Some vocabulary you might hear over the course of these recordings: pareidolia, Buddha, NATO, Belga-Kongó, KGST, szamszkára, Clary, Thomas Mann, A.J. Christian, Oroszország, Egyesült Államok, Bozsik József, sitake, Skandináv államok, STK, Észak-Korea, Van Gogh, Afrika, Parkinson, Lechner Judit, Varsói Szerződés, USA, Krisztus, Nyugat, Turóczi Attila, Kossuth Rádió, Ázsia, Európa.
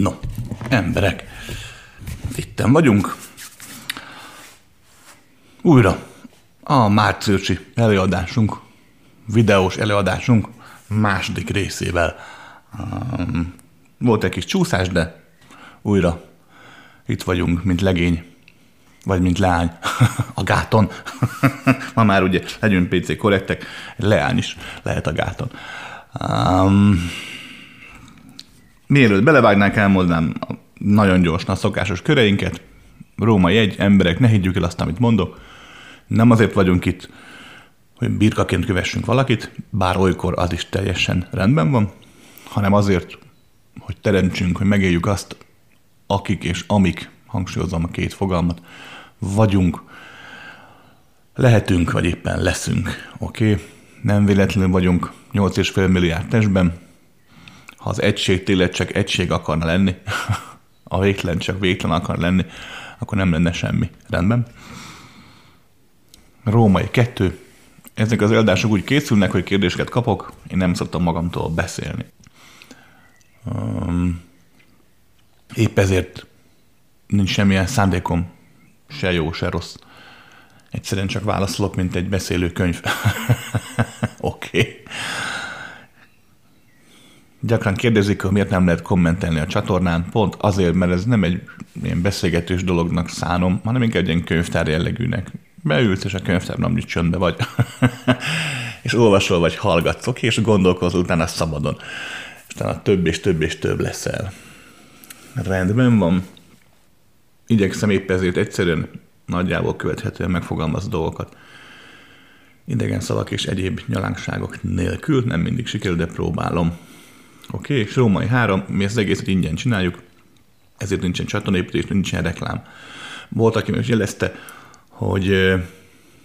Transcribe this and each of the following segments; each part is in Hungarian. No, emberek, itten vagyunk. Újra a márciusi előadásunk, videós előadásunk második részével. Volt egy kis csúszás, de újra itt vagyunk, mint legény, vagy mint leány a gáton. Ma már ugye legyünk PC korrektek, leány is lehet a gáton. Mielőtt belevágnánk, elmondanám nagyon gyorsan a szokásos köreinket. Róma jegy, emberek, ne higgyük el azt, amit mondok. Nem azért vagyunk itt, hogy birkaként kövessünk valakit, bár olykor az is teljesen rendben van, hanem azért, hogy teremtsünk, hogy megéljük azt, akik és amik, hangsúlyozom a két fogalmat, vagyunk, lehetünk, vagy éppen leszünk. Oké? Nem véletlenül vagyunk 8,5 milliárd testben. Ha az egység tényleg csak egység akarna lenni, a végtelen csak végtelen akar lenni, akkor nem lenne semmi. Rendben. Római 2. Ezek az eladások úgy készülnek, hogy kérdéseket kapok. Én nem szoktam magamtól beszélni. Épp ezért nincs semmilyen szándékom, se jó, se rossz. Egyszerűen csak válaszolok, mint egy beszélő könyv. Oké. Gyakran kérdezik, hogy miért nem lehet kommentelni a csatornán. Pont azért, mert ez nem egy ilyen beszélgetős dolognak szánom, hanem inkább egy ilyen könyvtár jellegűnek. Beülsz, és a könyvtárban amúgy csöndbe vagy. És olvasol, vagy hallgatsz, oké, és gondolkozol utána szabadon. És utána több és több és több leszel. Rendben van. Igyekszem épp ezért egyszerűen, nagyjából követhetően megfogalmaz dolgokat. Idegen szavak és egyéb nyalánkságok nélkül, nem mindig sikerül, de próbálom. Oké, és Római 3, mi ezt egészet ingyen csináljuk, ezért nincsen csatornaépítés, nincsen reklám. Volt, aki most jelezte, hogy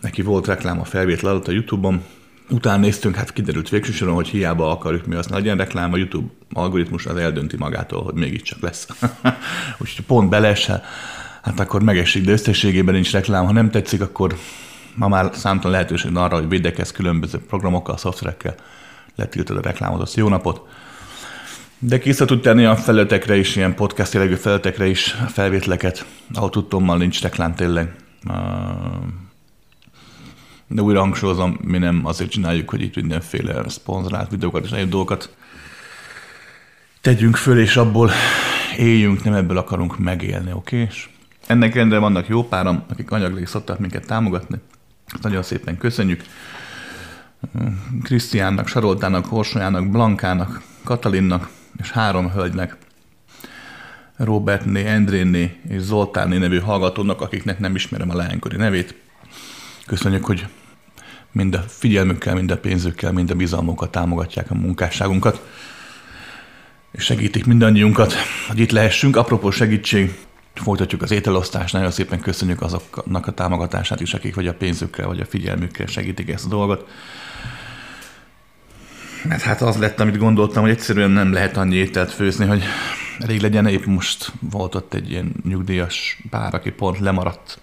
neki volt reklám a felvétel alatt a YouTube-on, utána néztünk, hát kiderült végsősoron, hogy hiába akarjuk mi azt, ne legyen reklám, a YouTube algoritmus az eldönti magától, hogy mégiscsak lesz. Úgyhogy pont beleesel, hát akkor megesik, de összességében nincs reklám. Ha nem tetszik, akkor ma már számtalan lehetőség arra, hogy védekezz különböző programokkal, szoftverekkel, letiltod a reklámot, azt jó napot. De készre tudtál ilyen felületekre is, ilyen podcast jellegű felületekre is felvételeket, ahol tudtommal nincs reklám tényleg. De újra hangsúlyozom, mi nem azért csináljuk, hogy itt mindenféle szponzorált videókat és egyéb dolgokat tegyünk föl, és abból éljünk, nem ebből akarunk megélni, oké? És ennek rendben vannak jó páram, akik anyagilag szoktak minket támogatni. Nagyon szépen köszönjük. Krisztiánnak, Saroltának, Horsolyának, Blankának, Katalinnak és 3 hölgynek, Robertné, Endrénné és Zoltánné nevű hallgatónak, akiknek nem ismerem a leánykori nevét. Köszönjük, hogy mind a figyelmükkel, mind a pénzükkel, mind a bizalmukkal támogatják a munkásságunkat, és segítik mindannyiunkat, hogy itt lehessünk. Apropó segítség, folytatjuk az ételosztást, nagyon szépen köszönjük azoknak a támogatását is, akik vagy a pénzükkel, vagy a figyelmükkel segítik ezt a dolgot. Mert hát az lett, amit gondoltam, hogy egyszerűen nem lehet annyi ételt főzni, hogy elég legyen. Épp most volt ott egy ilyen nyugdíjas pár, aki pont lemaradt.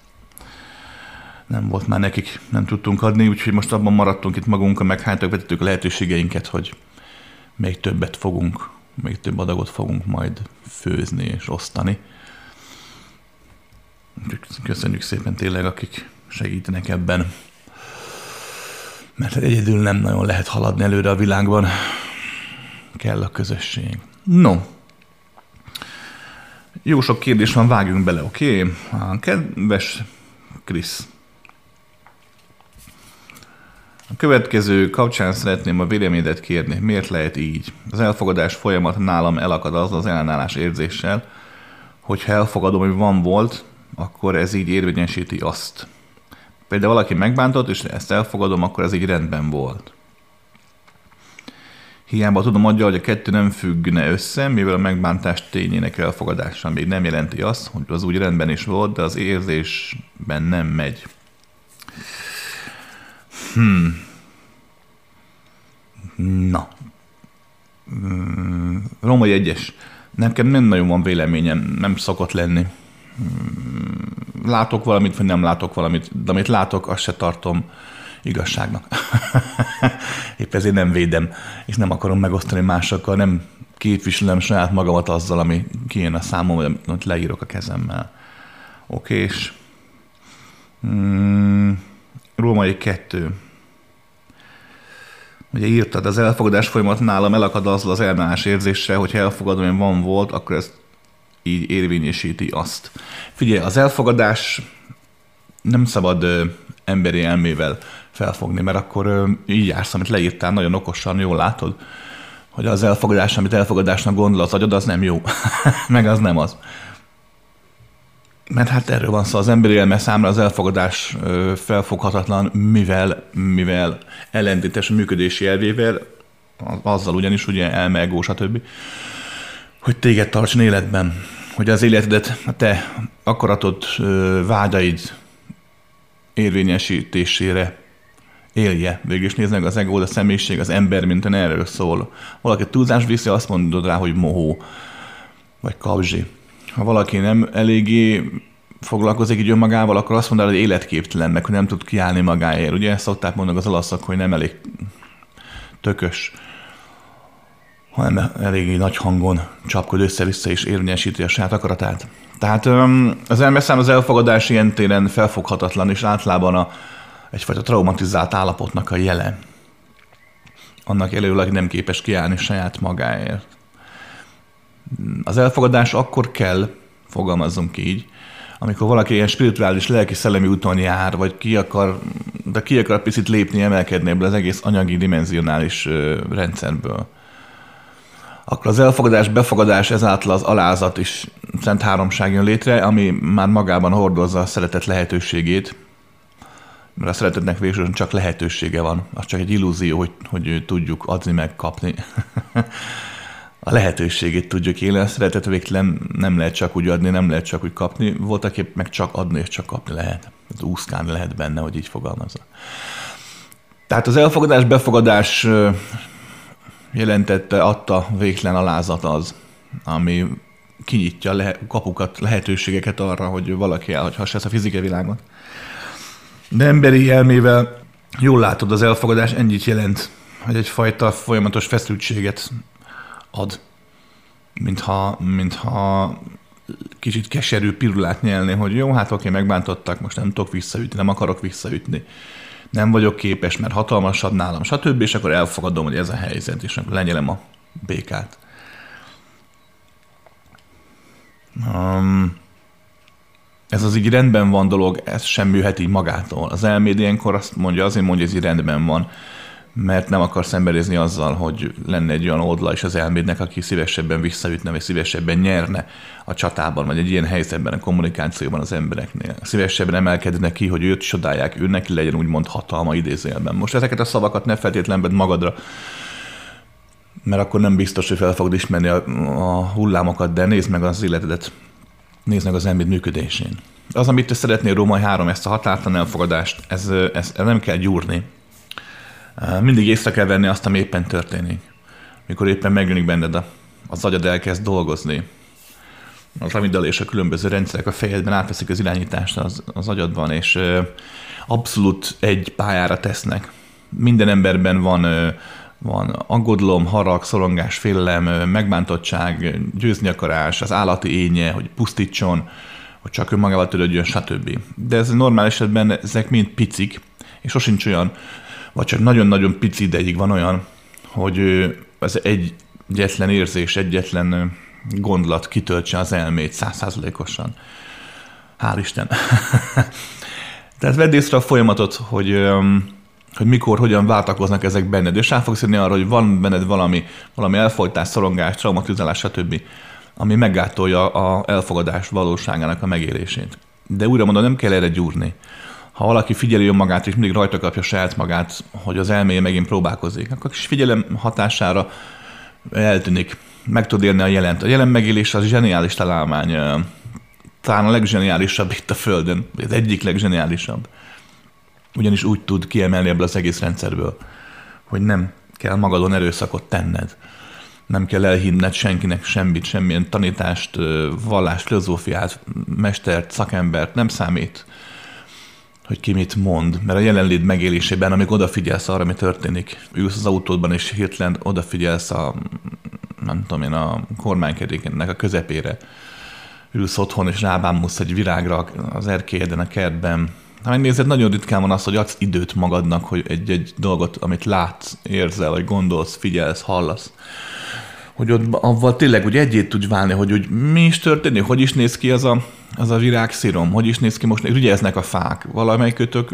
Nem volt már nekik, nem tudtunk adni, úgyhogy most abban maradtunk itt magunkon, meg hánytak vetettük a lehetőségeinket, hogy még többet fogunk, még több adagot fogunk majd főzni és osztani. Köszönjük szépen tényleg, akik segítenek ebben. Mert egyedül nem nagyon lehet haladni előre a világban. Kell a közösség. No. Jó sok kérdés van, vágjunk bele, oké? Kedves Krisz. A következő kapcsán szeretném a véleményedet kérni. Miért lehet így? Az elfogadás folyamat nálam elakad az ellenállás érzéssel, hogyha elfogadom, hogy van volt, akkor ez így érvényesíti azt. Például valaki megbántott, és ezt elfogadom, akkor ez így rendben volt. Hiába tudom adja, hogy a kettő nem függne össze, mivel a megbántás tényének elfogadása még nem jelenti azt, hogy az úgy rendben is volt, de az érzésben nem megy. Na. Római 1-es. Nekem nem nagyon van véleményem, nem szokott lenni. Látok valamit, vagy nem látok valamit, de amit látok, azt se tartom igazságnak. Épp ezért nem védem, és nem akarom megosztani másokkal, nem képviselem saját magamat azzal, ami kijön a számom, vagy amit leírok a kezemmel. Oké, és Római 2. Ugye írtad, az elfogadás folyamat nálam elakad azzal az ellenállás érzésre, hogyha elfogadom, hogy van volt, akkor ez így érvényesíti azt. Figyelj, az elfogadás nem szabad emberi elmével felfogni, mert akkor így jársz, amit leírtál, nagyon okosan, jól látod, hogy az elfogadás, amit elfogadásnak gondol az agyad, az nem jó. Meg az nem az. Mert hát erről van szó, az emberi elme számára az elfogadás felfoghatatlan, mivel ellentétes működési elvével, azzal ugyanis, ugye elme, ego, stb., hogy téged tartson életben, hogy az életedet, a te akaratod, vágyaid érvényesítésére élje. Végülis nézd meg, az ego, a személyiség, az ember, minten erről szól. Valaki túlzás viszi, azt mondod rá, hogy mohó, vagy kabzsi. Ha valaki nem eléggé foglalkozik így önmagával, akkor azt mondaná, hogy életképtelen, meg hogy nem tud kiállni magáért. Ugye ezt szokták mondani az olaszok, hogy nem elég tökös, hanem eléggé nagy hangon csapkod össze-vissza és érvényesíti a saját akaratát. Tehát az elmeszám az elfogadás ilyen téren felfoghatatlan, és általában egyfajta traumatizált állapotnak a jele. Annak elől, aki nem képes kiállni saját magáért. Az elfogadás akkor kell, fogalmazzunk így, amikor valaki ilyen spirituális, lelki-szellemi úton jár, vagy ki akar picit lépni, emelkedni ebből az egész anyagi, dimenzionális rendszerből. Akkor az elfogadás, befogadás, ezáltal az alázat is szent háromság jön létre, ami már magában hordozza a szeretet lehetőségét, mert a szeretetnek végsősorban csak lehetősége van, az csak egy illúzió, hogy tudjuk adni, megkapni. A lehetőségét tudjuk élni, a szeretet végtelen, nem lehet csak úgy adni, nem lehet csak úgy kapni, voltak épp meg csak adni és csak kapni lehet. Úszkálni lehet benne, hogy így fogalmazza. Tehát az elfogadás, befogadás jelentette, adta végtelen alázat az, ami kinyitja kapukat, lehetőségeket arra, hogy valaki elhagyhassa ezt a fizikai világot. De emberi elmével jól látod, az elfogadás ennyit jelent, hogy egyfajta folyamatos feszültséget ad, mintha kicsit keserű pirulát nyelni, hogy jó, hát oké, megbántottak, most nem tudok visszaütni, nem akarok visszaütni, nem vagyok képes, mert hatalmasabb nálam, stb., és akkor elfogadom, hogy ez a helyzet, és akkor lenyelem a békát. Ez az így rendben van dolog, ez sem műhet így magától. Az elméd ilyenkor azt mondja, azért mondja, hogy ez így rendben van, mert nem akar szembenézni azzal, hogy lenne egy olyan oldala is az elmédnek, aki szívesebben visszaütne, vagy szívesebben nyerne a csatában, vagy egy ilyen helyzetben, a kommunikációban az embereknél. Szívesebben emelkedne ki, hogy őt csodálják, őnek legyen úgymond hatalma idézőjelben. Most ezeket a szavakat ne feltétlenül vedd magadra, mert akkor nem biztos, hogy fel fogod ismerni a hullámokat, de nézd meg az életedet, nézd meg az elméd működésén. Az, amit te szeretnél, Római 3, ezt a határtalan elfogadást, ezt nem kell gyúrni. Mindig észre kell venni azt, ami éppen történik. Mikor éppen megjönnik benned az agyad, elkezd dolgozni. Az amidala és a különböző rendszerek a fejedben átveszik az irányítást az agyadban, és abszolút egy pályára tesznek. Minden emberben van aggodalom, harag, szorongás, félelem, megbántottság, győzni akarás, az állati énje, hogy pusztítson, hogy csak önmagával törődjön, stb. De ez normál esetben ezek mind picik, és sosincs olyan, vagy csak nagyon-nagyon pici ideig van olyan, hogy ez egyetlen érzés, egyetlen gondolat kitöltse az elmét 100%-osan. Hál' Isten! Tehát vedd észre a folyamatot, hogy mikor, hogyan váltakoznak ezek benned, és rá fogsz jönni arra, hogy van benned valami elfolytás, szorongás, traumatizálás, stb., ami meggátolja az elfogadás valóságának a megélését. De újra mondom, nem kell erre gyúrni. Ha valaki figyeli önmagát, és mindig rajta kapja saját magát, hogy az elméje megint próbálkozik, akkor kis figyelem hatására eltűnik, meg tud élni a jelent. A jelen megélés az zseniális találmány, talán a legzseniálisabb itt a Földön, az egyik legzseniálisabb. Ugyanis úgy tud kiemelni ebből az egész rendszerből, hogy nem kell magadon erőszakot tenned, nem kell elhinned senkinek semmit, semmilyen tanítást, vallást, filozófiát, mestert, szakembert, nem számít, hogy ki mit mond, mert a jelenlét megélésében, amíg odafigyelsz arra, ami történik, ülsz az autódban, és hirtelen odafigyelsz nem tudom én, a kormánykedékennek a közepére ülsz otthon, és rábámulsz egy virágra az erkélyeden, a kertben. Ha megnézed, nagyon ritkán van az, hogy adsz időt magadnak, hogy egy dolgot, amit látsz, érzel, vagy gondolsz, figyelsz, hallasz, hogy ott avval tényleg úgy egyét tudj válni, hogy úgy mi is történik, hogy is néz ki az a virágszírom, hogy is néz ki most, rügyeznek a fák. Valamelyikötök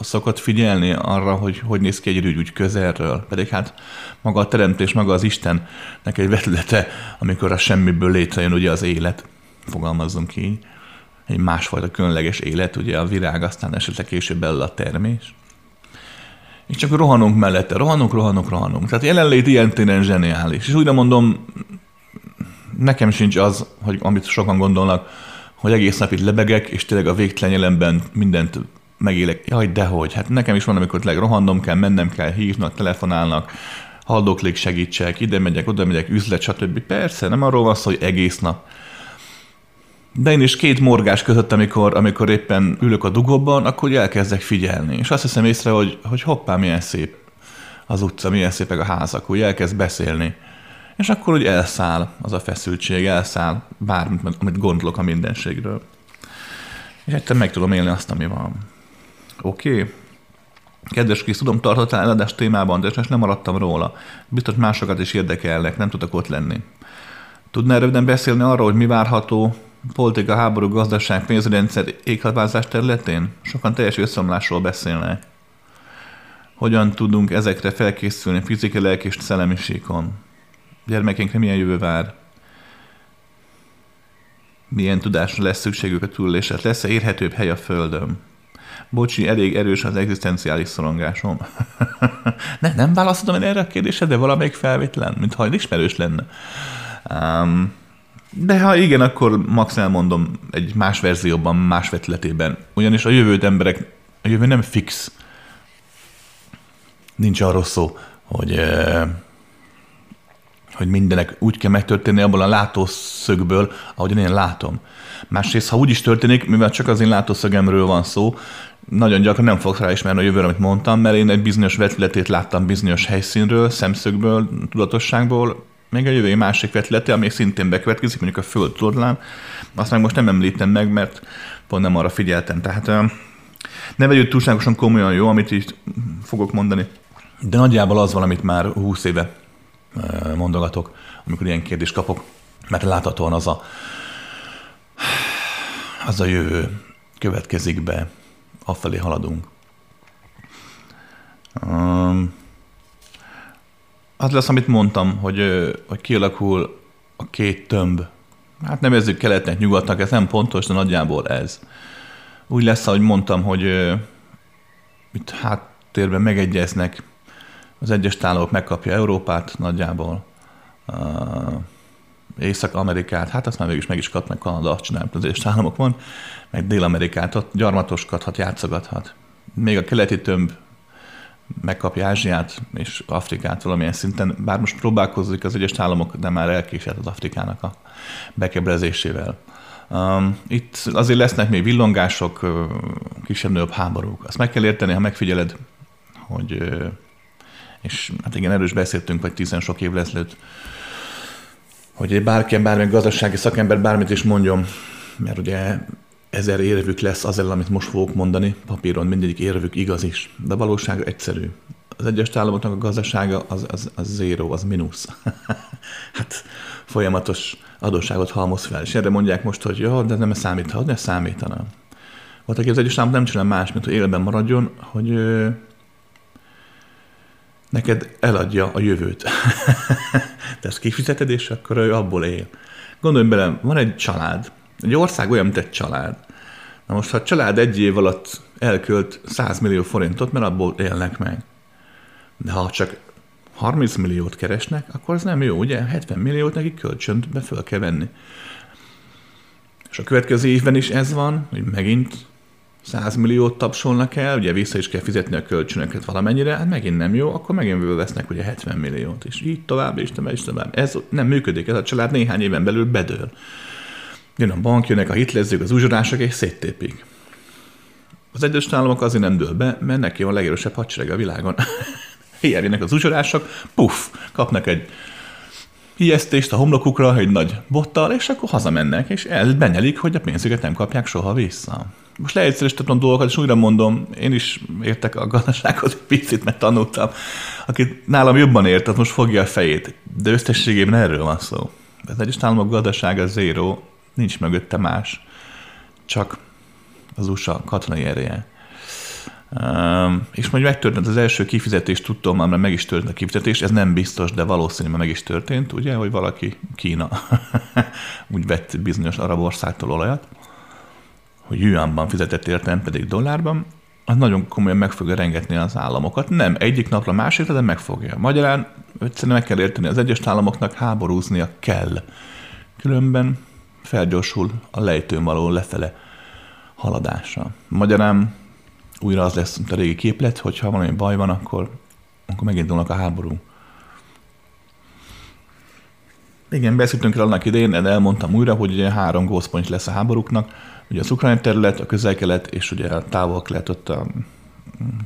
szokott figyelni arra, hogy néz ki egy rügy úgy közelről. Pedig hát maga a teremtés, maga az Istennek egy vetülete, amikor a semmiből létrejön ugye az élet, fogalmazzunk így. Egy másfajta különleges élet, ugye a virág, aztán esetleg később belőle a termés. És csak rohanunk mellette, rohanunk. Tehát jelenlét ilyen téren zseniális. És újra mondom, nekem sincs az, hogy amit sokan gondolnak, hogy egész nap itt lebegek, és tényleg a végtelen jelenben mindent megélek. Jaj, dehogy, hát nekem is van, amikor tényleg rohannom kell, mennem kell, hívnak, telefonálnak, haldoklik, segítsek, ide megyek, oda megyek, üzlet, stb. Persze, nem arról van szó, hogy egész nap. De én is két morgás között, amikor éppen ülök a dugóban, akkor elkezdek figyelni. És azt hiszem észre, hogy hoppá, milyen szép az utca, milyen szépek a házak, úgy elkezd beszélni. És akkor úgy elszáll az a feszültség, elszáll bármit, amit gondolok a mindenségről. És egyszerűen meg tudom élni azt, ami van. Oké. Kedves Krisz, tudom, tartottál eladás témában, de nem maradtam róla. Biztos másokat is érdekelnek, nem tudtak ott lenni. Tudnál röviden beszélni arról, hogy mi várható politika, háború, gazdaság, pénzrendszer, éghajlatváltozás területén? Sokan teljes összeomlásról beszélnek. Hogyan tudunk ezekre felkészülni fizikai, lelki és szellemi síkon? Gyermekeinkre milyen jövő vár? Milyen tudásra lesz szükségük a túlélésre? Lesz-e érhetőbb hely a Földön? Bocsi, elég erős az egzisztenciális szorongásom. nem választottam én erre a kérdésre, de valamelyik felvétlen, mintha ismerős lenne. De ha igen, akkor max elmondom egy más verzióban, más vetületében. Ugyanis a jövő nem fix. Nincs arról szó, hogy mindenek úgy kell megtörténni abból a látószögből, ahogyan én látom. Másrészt, ha úgy is történik, mivel csak az én látószögemről van szó, nagyon gyakran nem fogsz ráismerni a jövőre, amit mondtam, mert én egy bizonyos vetületét láttam bizonyos helyszínről, szemszögből, tudatosságból, még a jövő másik vetülete, ami szintén bekövetkezik, mondjuk a Föld torlán, azt meg most nem említem meg, mert pont nem arra figyeltem. Tehát ne vegyük túlságosan komolyan, jó, amit így fogok mondani. De nagyjából az van, amit már 20 éve mondogatok, amikor ilyen kérdést kapok, mert láthatóan az a jövő következik be, afelé haladunk. Az lesz, amit mondtam, hogy kialakul a két tömb. Hát nevezzük keletnek, nyugatnak, ez nem pontos, de nagyjából ez. Úgy lesz, ahogy mondtam, hogy itt háttérben megegyeznek, az Egyesült Államok megkapja Európát nagyjából, Észak-Amerikát, hát azt már végül is meg is kap, meg Kanada, azt csinálja, az Egyesült Államok van, meg Dél-Amerikát, ott gyarmatoskodhat, játszogathat. Még a keleti tömb megkapja Ázsiát és Afrikát valamilyen szinten, bár most próbálkozik az Egyesült Államok, de már elkésett az Afrikának a bekebrezésével. Itt azért lesznek még villongások, kisebb-nagyobb háborúk. Azt meg kell érteni, ha megfigyeled, hogy, és hát igen, erős beszéltünk, vagy 10 sok év leszlőtt, hogy bármilyen gazdasági szakember bármit is mondjon, mert ugye 1000 érvük lesz az ellen, amit most fogok mondani, papíron mindegyik érvük igaz is, de valóság egyszerű. Az Egyesült Államoknak a gazdasága az zéró, az mínusz. Hát folyamatos adósságot halmoz fel, és erre mondják most, hogy jó, de nem számíthat, ne számítanám. Volt, aki az Egyesült Államok nem csinál más, mint hogy életben maradjon, hogy neked eladja a jövőt. De ezt kifizeted, és akkor ő abból él. Gondolj bele, van egy család. Egy ország olyan, mint egy család. Na most, ha a család egy év alatt elkölt 100 millió forintot, mert abból élnek meg. De ha csak 30 milliót keresnek, akkor az nem jó, ugye? 70 milliót nekik kölcsönbe föl kell venni. És a következő évben is ez van, hogy megint 100 milliót tapsolnak el, ugye vissza is kell fizetni a kölcsönöket valamennyire, hát megint nem jó, akkor megint vesznek ugye 70 milliót. És így tovább, és tovább. Ez nem működik, ez a család néhány éven belül bedől. Jön a bank, jönnek a hitlezők, az uzsorások, és széttépik. Az Egyesült Államok azért nem dől be, mert neki van a legerősebb hadsereg a világon. Ilyen jönnek az uzsorások, puff, kapnak egy ijesztést a homlokukra egy nagy bottal, és akkor hazamennek, és elbenyelik, hogy a pénzüket nem kapják soha vissza. Most leegyszerűsítettem dolgokat, és újra mondom, én is értek a gazdasághoz egy picit, mert tanultam. Aki nálam jobban ért, az most fogja a fejét. De összességében erről van szó. Ez egy Államok gazdasága zéró, nincs mögötte más, csak az USA katonai ereje. És majd megtörtént az első kifizetés, tudtam, már meg is történt a kifizetés, ez nem biztos, de valószínűleg meg is történt, ugye, hogy valaki Kína úgy vett bizonyos arab országtól olajat, hogy yuanban fizetett érte, nem pedig dollárban, az nagyon komolyan meg fogja rengetni az államokat. Nem egyik napra másikra, de megfogja. Magyarán egyszerűen meg kell érteni, az Egyesült Államoknak háborúznia kell. Különben felgyorsul a lejtőn való lefele haladása. Magyarán újra az lesz, mint a régi képlet, hogyha valami baj van, akkor megindulnak a háború. Igen, beszéltünk el annak idején, de elmondtam újra, hogy ugye 3 gócpont lesz a háborúknak. Ugye az ukrán terület, a közel-kelet, és ugye a távol-kelet, ott a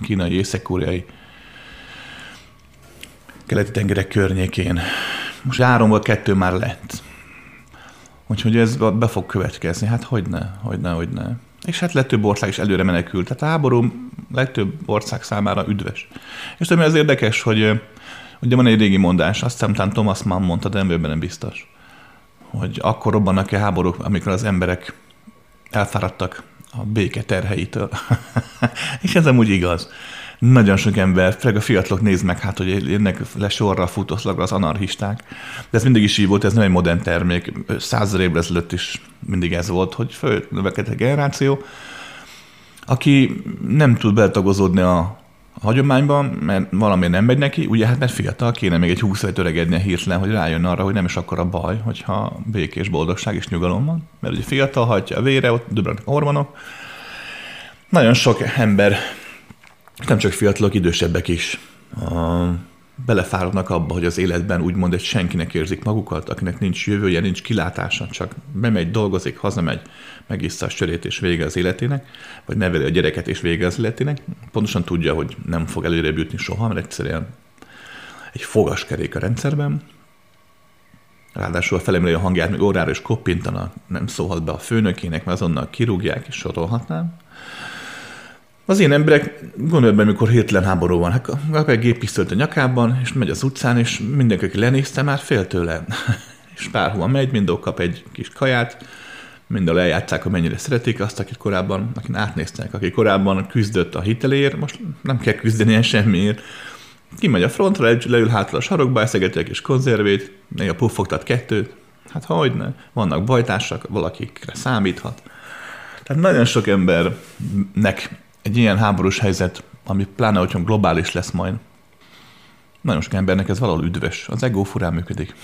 kínai, észak-koreai keleti tengerek környékén. Most 3-ból 2 már lett. Úgyhogy ez be fog következni. Hát hogyne. És hát legtöbb ország is előre menekült. Tehát a háború legtöbb ország számára üdvös. És tudom, az érdekes, hogy ugye van egy régi mondás, azt hiszem, talán Thomas Mann mondta, de emberben nem biztos, hogy akkor robbannak-e háborúk, amikor az emberek elfáradtak a béke terheitől. És ez amúgy igaz. Nagyon sok ember, főleg a fiatalok néznek meg, hát, hogy érnek le sorra, futószlagra az anarchisták. De ez mindig is így volt, ez nem egy modern termék. 100 évvel ezelőtt is mindig ez volt, hogy fölnövekedett a generáció, aki nem tud beletagozódni a hagyományban, mert valami nem megy neki, ugye hát mert fiatal, kéne még egy 20 évet öregednie hirtelen, hogy rájön arra, hogy nem is akkora baj, hogyha békés boldogság és nyugalom van. Mert ugye fiatal hajtja a vére, ott döblenek ormanok. Nagyon sok ember, nem csak fiatalok, idősebbek is belefáradnak abba, hogy az életben úgymond egy senkinek érzik magukat, akinek nincs jövője, nincs kilátása, csak bemegy, dolgozik, hazamegy, megissza a sörét és vége az életének, vagy neveli a gyereket és vége az életének. Pontosan tudja, hogy nem fog előrébb jutni soha, mert egyszerűen egy fogaskerék a rendszerben. Ráadásul felemeli a hangját, még órára is koppintanak, nem szólhat be a főnökének, mert azonnal kirúgják és sorolhatnám. Az én emberek gondolják be, amikor hirtelen háború van. Hát egy géppisztolyt a nyakában, és megy az utcán, és mindenki, aki lenézte, már fél tőle. És párhova megy, mindok kap egy kis kaját, mindől eljátszák, amennyire szeretik azt, akit korábban, akin átnéztek, aki korábban küzdött a hiteléért, most nem kell küzdenie semmiért. Kimegy a frontra, leül hátra a sarokba, eszegeti egy kis konzervét, néha puffogtat 2, hát hogyne, vannak bajtársak, valakikre számíthat. Tehát nagyon sok embernek egy ilyen háborús helyzet, ami pláne, hogyha globális lesz majd. Nagyon sok embernek ez valahol üdvös. Az ego furán működik.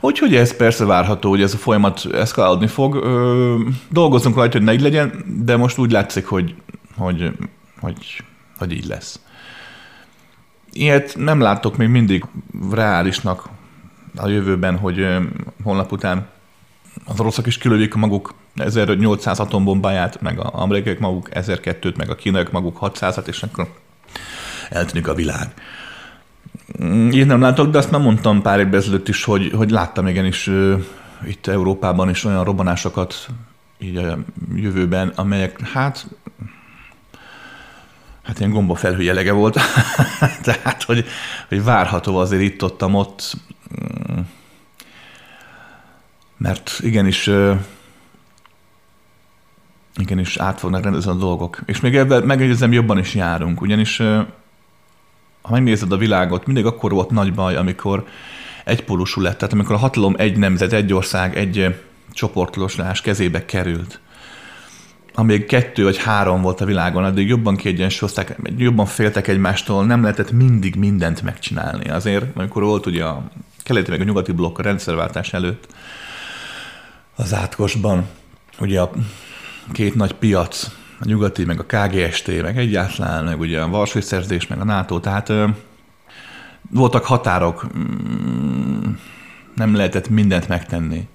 Úgyhogy ez persze várható, hogy ez a folyamat eszkalálódni fog. Dolgozzunk rajta, hogy ne így legyen, de most úgy látszik, hogy így lesz. Ilyet nem látok még mindig reálisnak a jövőben, hogy holnap után az oroszok is kilövik maguk 1800 atombombáját, meg az amerikaiak maguk 1200-t, meg a kínaiak maguk 600-at, és akkor eltűnik a világ. Én nem látok, de azt már mondtam pár évvel ezelőtt is, hogy láttam igenis itt Európában is olyan robbanásokat így a jövőben, amelyek hát ilyen gombafelhő jellege volt. Tehát, hogy várható azért itt-ottam ott, mert igenis át fognak rendezni a dolgok. És még ebben megjegyzem, jobban is járunk, ugyanis ha megnézed a világot, mindig akkor volt nagy baj, amikor egypólusú lett, tehát amikor a hatalom egy nemzet, egy ország, egy csoportosulás kezébe került. Amíg 2 vagy 3 volt a világon, addig jobban kiegyensúlyozták, jobban féltek egymástól, nem lehetett mindig mindent megcsinálni. Azért, amikor volt ugye a keleti meg a nyugati blokk a rendszerváltás előtt, az átkosban, ugye a 2 nagy piac, a nyugati, meg a KGST, meg egyáltalán, meg ugye a Varsói Szerződés, meg a NATO, tehát voltak határok, nem lehetett mindent megtenni.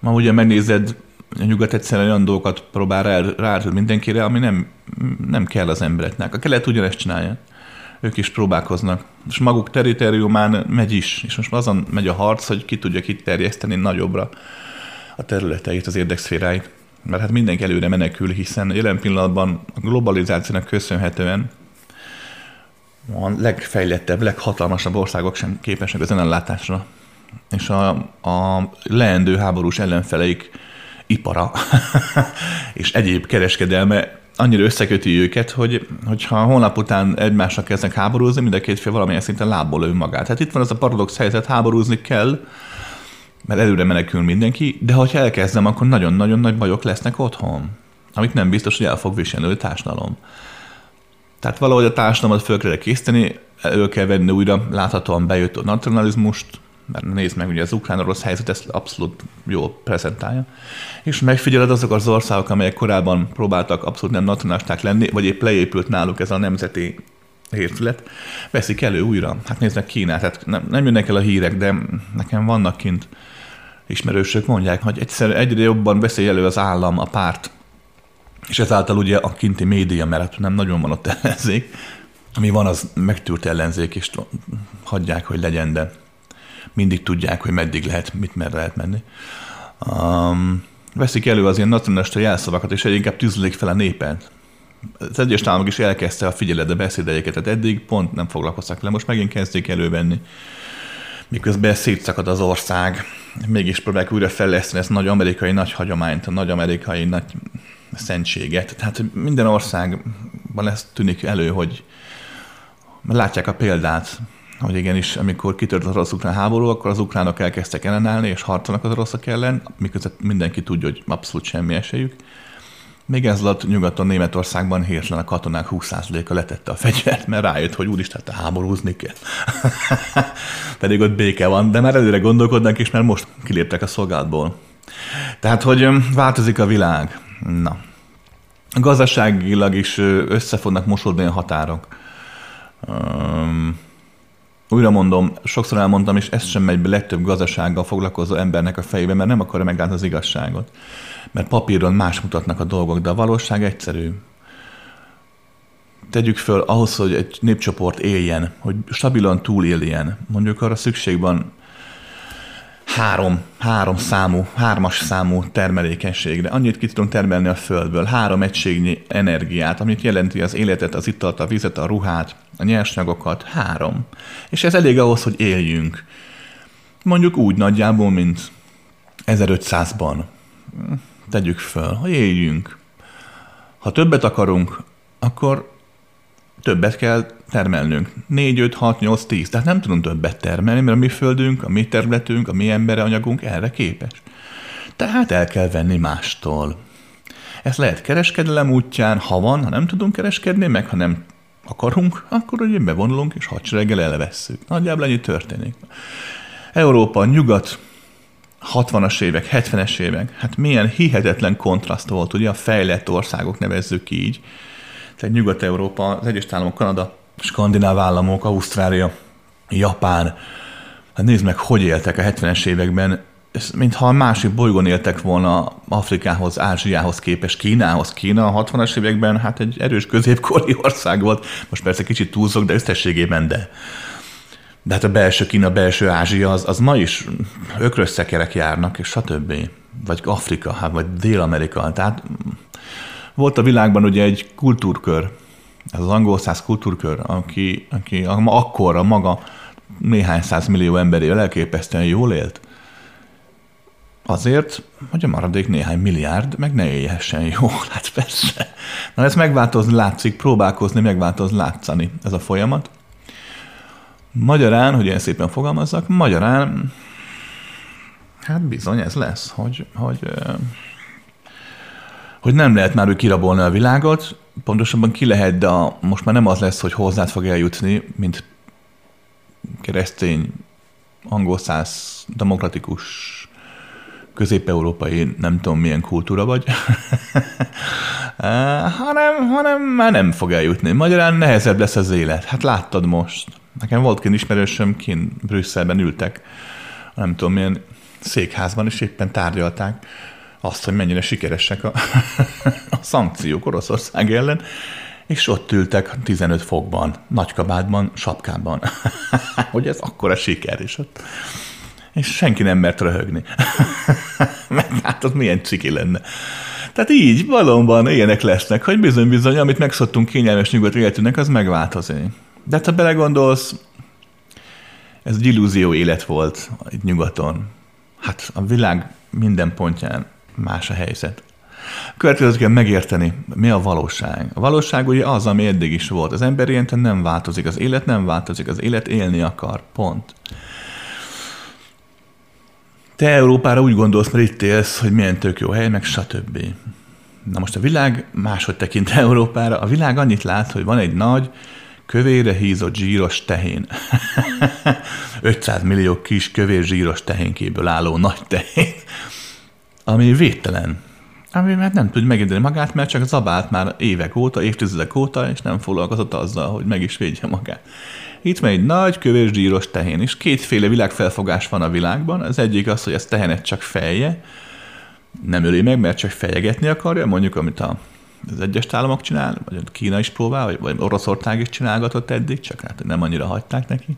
Ma ugye megnézed, a nyugat egyszerűen olyan dolgokat próbál ráállítani mindenkire, ami nem kell az embereknek. A kelet ugyanezt csinálja. ők is próbálkoznak. És maguk territóriumán megy is, és most azon megy a harc, hogy ki tudja kiterjeszteni nagyobbra a területeit, az érdekszféráit. Mert hát mindenki előre menekül, hiszen jelen pillanatban a globalizációnak köszönhetően a legfejlettebb, leghatalmasabb országok sem képesek az ellenlátásra. És a leendő háborús ellenfeleik ipara és egyéb kereskedelme annyira összeköti őket, hogy ha holnap után egymásra kezdnek háborúzni, mind a két fél valamilyen szinten lábból lő magát. Hát itt van az a paradox helyzet, háborúzni kell, mert előre menekül mindenki, de ha elkezdem, akkor nagyon-nagyon nagy bajok lesznek otthon, amit nem biztos, hogy el fog viselni a társadalom. Tehát valahogy a társadalmat föl kell készíteni, elő kell venni újra láthatóan bejött a nacionalizmust, mert nézd meg, ugye az ukrán-orosz helyzet ezt abszolút jól prezentálja, és megfigyeled azok az országok, amelyek korábban próbáltak abszolút nem nacionalisták lenni, vagy épp leépült náluk ez a nemzeti hírület, veszik elő újra. Hát nézd meg Kínát, hát nem jönnek el a hírek, de nekem vannak kint ismerősök, mondják, hogy egyszerűen egyre jobban veszi elő az állam, a párt, és ezáltal ugye a kinti média, mert nem nagyon van ott ellenzék, ami van, az megtűrt ellenzék, és hagyják, hogy legyen, de mindig tudják, hogy meddig lehet, mit merre lehet menni. Veszik elő az ilyen nacionalista jelszavakat, és inkább tűzlik fel a népet. Az Egyesült Államok is elkezdte a figyelet a beszédeiket, tehát eddig pont nem foglalkoztak le, most megint kezdték elővenni, miközben szétszakad az ország. Mégis próbálják újra fejleszteni ezt a nagy amerikai nagy hagyományt, a nagy amerikai nagy szentséget. Tehát minden országban ez tűnik elő, hogy látják a példát, hogy igenis, amikor kitört az orosz-ukrán háború, akkor az ukránok elkezdtek ellenállni, és harcolnak az oroszok ellen, miközben mindenki tudja, hogy abszolút semmi esélyük. Még ez alatt nyugaton, Németországban hirtelen a katonák 20%-a letette a fegyvert, mert rájött, hogy úristen, hát háborúzni kell. Pedig ott béke van, de már előre gondolkodnak, és már most kiléptek a szolgálatból. Tehát, hogy változik a világ. Na. Gazdaságilag is össze fognak mosódni a határok. Újra mondom, sokszor elmondtam, és ez sem megy be legtöbb gazdasággal foglalkozó embernek a fejébe, mert nem akarja meglátni az igazságot. Mert papíron más mutatnak a dolgok, de a valóság egyszerű. Tegyük föl, ahhoz, hogy egy népcsoport éljen, hogy stabilan túléljen, mondjuk arra szükség van hármas számú termelékenységre. Annyit ki tudunk termelni a földből, 3 egységnyi energiát, amit jelenti az életet, az italt, a vizet, a ruhát, a nyersanyagokat, 3. És ez elég ahhoz, hogy éljünk. Mondjuk úgy nagyjából, mint 1500-ban. Tegyük föl, hogy éljünk. Ha többet akarunk, akkor többet kell termelnünk. 4, 5, 6, 8, 10. Tehát nem tudunk többet termelni, mert a mi földünk, a mi területünk, a mi emberanyagunk erre képes. Tehát el kell venni mástól. Ez lehet kereskedelem útján, ha van, ha nem tudunk kereskedni, meg ha nem akarunk, akkor ugye bevonulunk és hadsereggel elvesszük. Nagyjából ennyi történik. Európa, nyugat, 60-as évek, 70-es évek, hát milyen hihetetlen kontraszt volt, ugye a fejlett országok, nevezzük így, tehát Nyugat-Európa, az Egyesült Államok, Kanada, Skandináv államok, Ausztrália, Japán. Hát nézd meg, hogy éltek a 70-es években, mintha a másik bolygón éltek volna, Afrikához, Ázsiához képest, Kínához. Kína a 60-as években hát egy erős középkori ország volt, most persze kicsit túlzok, de összességében de. De hát a belső Kína, a belső Ázsia, az ma is ökrösszekerek járnak, és stb. Vagy Afrika, hát, vagy Dél-Amerika. Tehát volt a világban ugye egy kultúrkör, ez az angolszász kultúrkör, aki akkora maga néhány 100 millió emberével elképesztően jól élt. Azért, hogy a maradék néhány milliárd meg ne élhessen jól, hát persze. Na ez megváltozni látszik, próbálkozni, megváltozni látszani ez a folyamat. Magyarán, hogy ilyen szépen fogalmazzak, hát bizony ez lesz, hogy nem lehet már úgy kirabolni a világot, pontosabban ki lehet, de most már nem az lesz, hogy hozzád fog eljutni, mint keresztény, angolszász, demokratikus, közép-európai, nem tudom milyen kultúra vagy, hanem már nem fog eljutni. Magyarán nehezebb lesz az élet. Hát láttad most. Nekem volt kint ismerősöm, kint Brüsszelben ültek, nem tudom milyen székházban, és éppen tárgyalták azt, hogy mennyire sikeresek a szankciók Oroszország ellen, és ott ültek 15 fokban, nagykabátban, sapkában. Hogy ez akkora siker, és ott... És senki nem mert röhögni. Mert látod, milyen ciki lenne. Tehát így, valóban ilyenek lesznek, hogy bizony-bizony, amit megszoktunk kényelmes nyugodt életünknek, az megváltozik. De ha belegondolsz, ez egy illúzió élet volt itt nyugaton. Hát a világ minden pontján más a helyzet. Következőt kell megérteni, mi a valóság. A valóság ugye az, ami eddig is volt. Az ember ilyen nem változik, az élet nem változik, az élet élni akar, pont. Te Európára úgy gondolsz, mert itt élsz, hogy milyen tök jó hely, meg stb. Na most a világ máshogy tekint Európára. A világ annyit lát, hogy van egy nagy, kövére hízott zsíros tehén. 500 millió kis kövér zsíros tehénkéből álló nagy tehén, ami védtelen. Ami mert nem tudja megvédeni magát, mert csak zabált már évek óta, évtizedek óta, és nem foglalkozott azzal, hogy meg is védje magát. Itt van egy nagy, kövér zsíros tehén, és kétféle világfelfogás van a világban. Az egyik az, hogy ez tehenet csak fejje, nem öli meg, mert csak fejegetni akarja, mondjuk amit az Egyesült Államok csinál, vagy Kína is próbál, vagy Oroszország is csinálgatott eddig, csak hát nem annyira hagyták neki.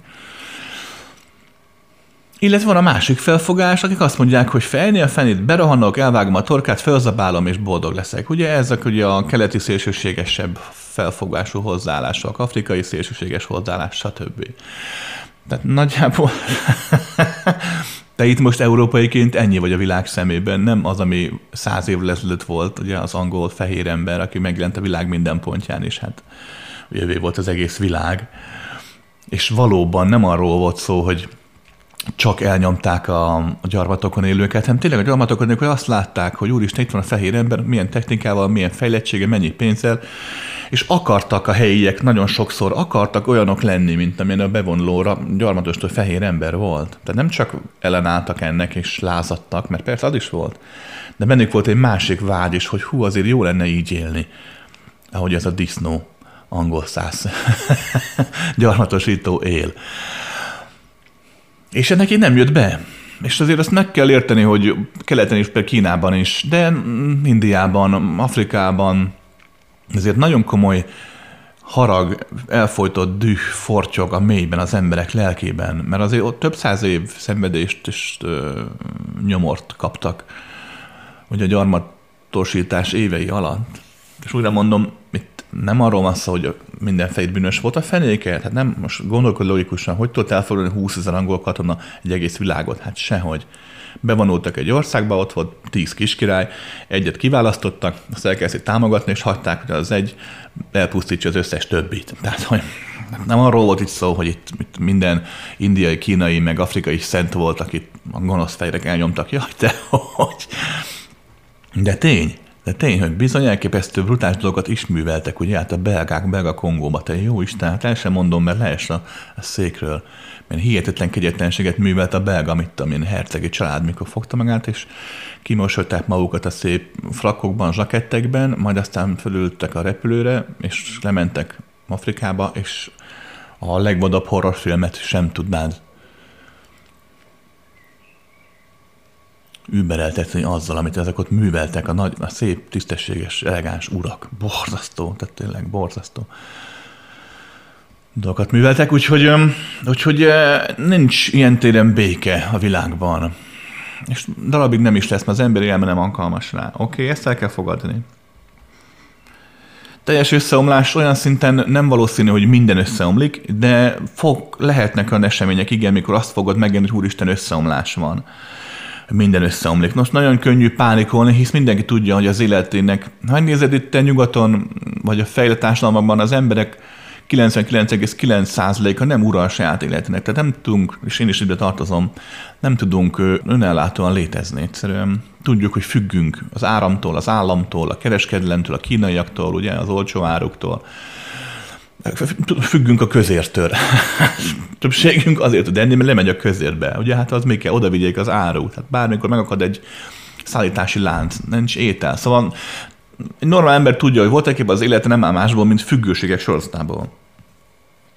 Illetve van a másik felfogás, akik azt mondják, hogy fejni a fenét, berohanok, elvágom a torkát, felzabálom és boldog leszek. Ugye ezek ugye a keleti szélsőségesebb felfogású hozzáállások, afrikai szélsőséges hozzáállás, stb. Tehát nagyjából te itt most európaiként ennyi vagy a világ szemében, nem az, ami 100 évvel ezelőtt volt, ugye az angol fehér ember, aki megjelent a világ minden pontján, és hát jövő volt az egész világ. És valóban nem arról volt szó, hogy csak elnyomták a gyarmatokon élőket, hanem tényleg a gyarmatokon élők azt látták, hogy úristen, itt van a fehér ember, milyen technikával, milyen fejlettsége, mennyi pénzzel, és akartak a helyiek nagyon sokszor, akartak olyanok lenni, mint amilyen a bevonulóra gyarmatostól fehér ember volt. Tehát nem csak ellenálltak ennek és lázadtak, mert persze az is volt, de bennük volt egy másik vágy is, hogy hú, azért jó lenne így élni, ahogy ez a disznó angol száz gyarmatosító él. És ennek így nem jött be. És azért azt meg kell érteni, hogy keleten is, például Kínában is, de Indiában, Afrikában azért nagyon komoly harag, elfojtott düh, fortyog a mélyben az emberek lelkében, mert azért ott több 100 év szenvedést és nyomort kaptak ugye a gyarmatosítás évei alatt. És újra mondom, itt nem arról van szó, hogy minden fejét bűnös volt a fenéke. Hát nem, most gondolkod logikusan, hogy tudott elfoglalni 20 000 angol katona egy egész világot? Hát sehogy. Bevonultak egy országba, ott volt 10 kiskirály, egyet kiválasztottak, azt elkezdték támogatni, és hagyták, hogy az egy elpusztítsa az összes többit. Tehát, hogy nem arról volt itt szó, hogy itt minden indiai, kínai, meg afrikai szent volt, akit a gonosz fejrek elnyomtak. Jaj, te hogy! De tény, hogy bizony elképesztő brutális dolgokat is műveltek, ugye hát a belgák Belga-Kongóba, te jó Isten, hát el sem mondom, mert lees a székről. Mert hihetetlen kegyetlenséget művelt a belga, mit tudom én, hercegi család, mikor fogta magát, és kimosolták magukat a szép frakokban, zsakettekben, majd aztán fölültek a repülőre, és lementek Afrikába, és a legvadabb horrorfilmet sem tudnád übereltetni azzal, amit ezek ott műveltek, a szép, tisztességes, elegáns urak. Borzasztó, tehát tényleg borzasztó dolgokat műveltek, úgyhogy nincs ilyen téren béke a világban. És darabig nem is lesz, mert az emberi elme nem alkalmas rá. Oké, ezt el kell fogadni. Teljes összeomlás olyan szinten nem valószínű, hogy minden összeomlik, de lehetnek olyan események, igen, mikor azt fogod megélni, hogy úristen, összeomlás van. Minden összeomlik. Nos, nagyon könnyű pánikolni, hisz mindenki tudja, hogy az életének, ha nézed itt a nyugaton, vagy a fejlett társadalmakban az emberek 99,9%-a nem ura a saját életének. Tehát nem tudunk, és én is ide tartozom, nem tudunk önellátóan létezni. Egyszerűen tudjuk, hogy függünk az áramtól, az államtól, a kereskedelemtől, a kínaiaktól, ugye, az olcsó áruktól. Függünk a közértől. Többségünk azért tud enni, mert lemegy a közértbe. Ugye hát az még kell, oda vigyék az árut. Hát bármikor megakad egy szállítási lánc, nincs étel. Szóval egy normál ember tudja, hogy voltak éppen az élete nem áll másból, mint függőségek sorozatából.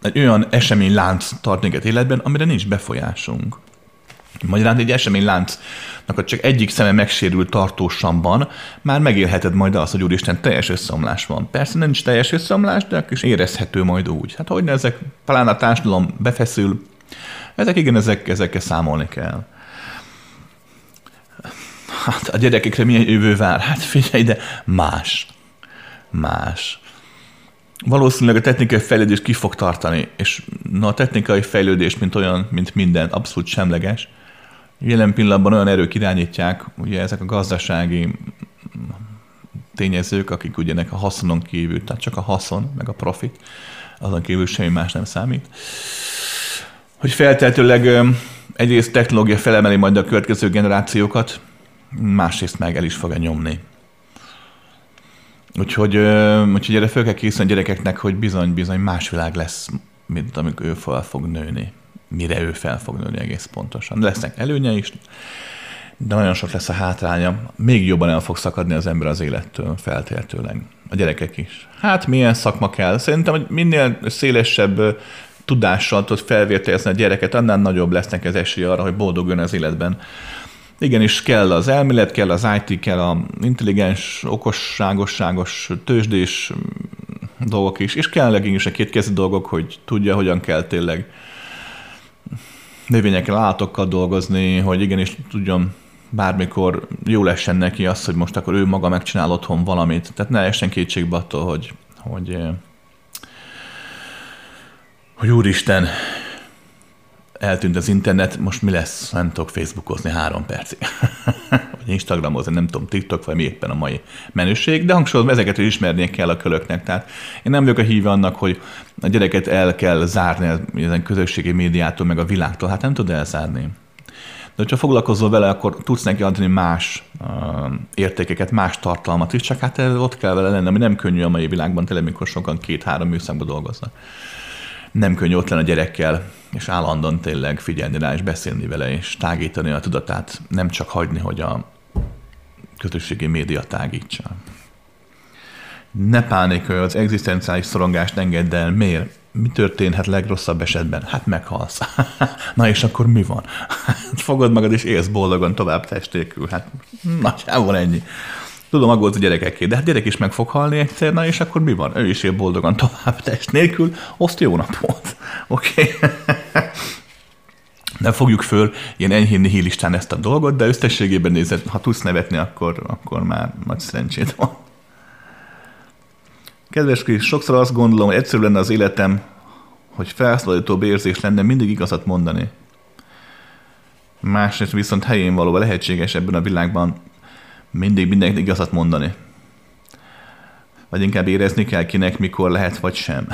Egy olyan esemény lánc tart minket életben, amire nincs befolyásunk. Magyarán egy eseményláncnak a csak egyik szeme megsérül tartósanban, már megélheted majd azt, hogy Úristen, teljes összeomlás van. Persze nincs teljes összeomlás, de akkor is érezhető majd úgy. Hát hogyne ezek, talán a társadalom befeszül, ezekkel számolni kell. Hát a gyerekekre milyen jövő vár? Hát figyelj, de más. Valószínűleg a technikai fejlődés ki fog tartani, és na, a technikai fejlődés, mint olyan, mint minden, abszolút semleges. Jelen pillanatban olyan erők irányítják, ugye ezek a gazdasági tényezők, akik ugye ennek a haszonon kívül, tehát csak a haszon, meg a profit, azon kívül semmi más nem számít. Hogy feltehetőleg egyrészt technológia felemeli majd a következő generációkat, másrészt meg el is fogja nyomni. Úgyhogy erre fel kell készülni a gyerekeknek, hogy bizony más világ lesz, mint amikor ő fel fog nőni. Mire ő fel fog nőni egész pontosan. Lesznek előnye is, de nagyon sok lesz a hátránya. Még jobban el fog szakadni az ember az élettől, feltétlenül. A gyerekek is. Hát milyen szakma kell? Szerintem, hogy minél szélesebb tudással tud felvértezni a gyereket, annál nagyobb lesznek az esély arra, hogy boldogjon az életben. Igenis kell az elmélet, kell az IT, kell az intelligens, okosságos, tőzsdés dolgok is, és kell leginkább a kétkezi dolgok, hogy tudja, hogyan kell tényleg növényekkel, állatokkal dolgozni, hogy igenis tudjon bármikor jól essen neki az, hogy most akkor ő maga megcsinál otthon valamit. Tehát ne essen kétségbe attól, hogy Úristen, eltűnt az internet, most mi lesz? Nem tudok Facebookozni 3 percig. Vagy Instagramozni, nem tudom, TikTok, vagy mi éppen a mai menőség, de hangsúlyozom, ezeket is ismernie kell a kölöknek. Tehát én nem vagyok a híve annak, hogy a gyereket el kell zárni ezen közösségi médiától, meg a világtól. Hát nem tud elzárni. De hogyha foglalkozol vele, akkor tudsz neki adni más értékeket, más tartalmat is, csak hát ott kell vele lenni, ami nem könnyű a mai világban, tényleg mikor sokan 2-3 műszakban dolgoznak. Nem könnyű ott lenni a gyerekkel, és állandóan tényleg figyelni rá, és beszélni vele, és tágítani a tudatát, nem csak hagyni, hogy a közösségi média tágítsa. Ne pánikolj, az egzisztenciális szorongást engedd el. Miért? Mi történhet legrosszabb esetben? Hát meghalsz. Na és akkor mi van? Fogod magad, és élsz boldogan tovább testékül. Hát nagyjából ennyi. Tudom, aggódsz a gyerekekké, de hát gyerek is meg fog halni egyszer, na és akkor mi van? Ő is él boldogan tovább test nélkül, azt jó napot. Oké. Nem fogjuk föl ilyen enyhén nihilistán ezt a dolgot, de összességében nézed, ha tudsz nevetni, akkor már nagy szerencséd van. Kedves Krisz, sokszor azt gondolom, hogy egyszerű lenne az életem, hogy felszabadítóbb érzés lenne mindig igazat mondani. Másrészt viszont helyén valóban lehetséges ebben a világban mindig mindenkinek igazat mondani. Vagy inkább érezni kell, kinek mikor lehet, vagy sem.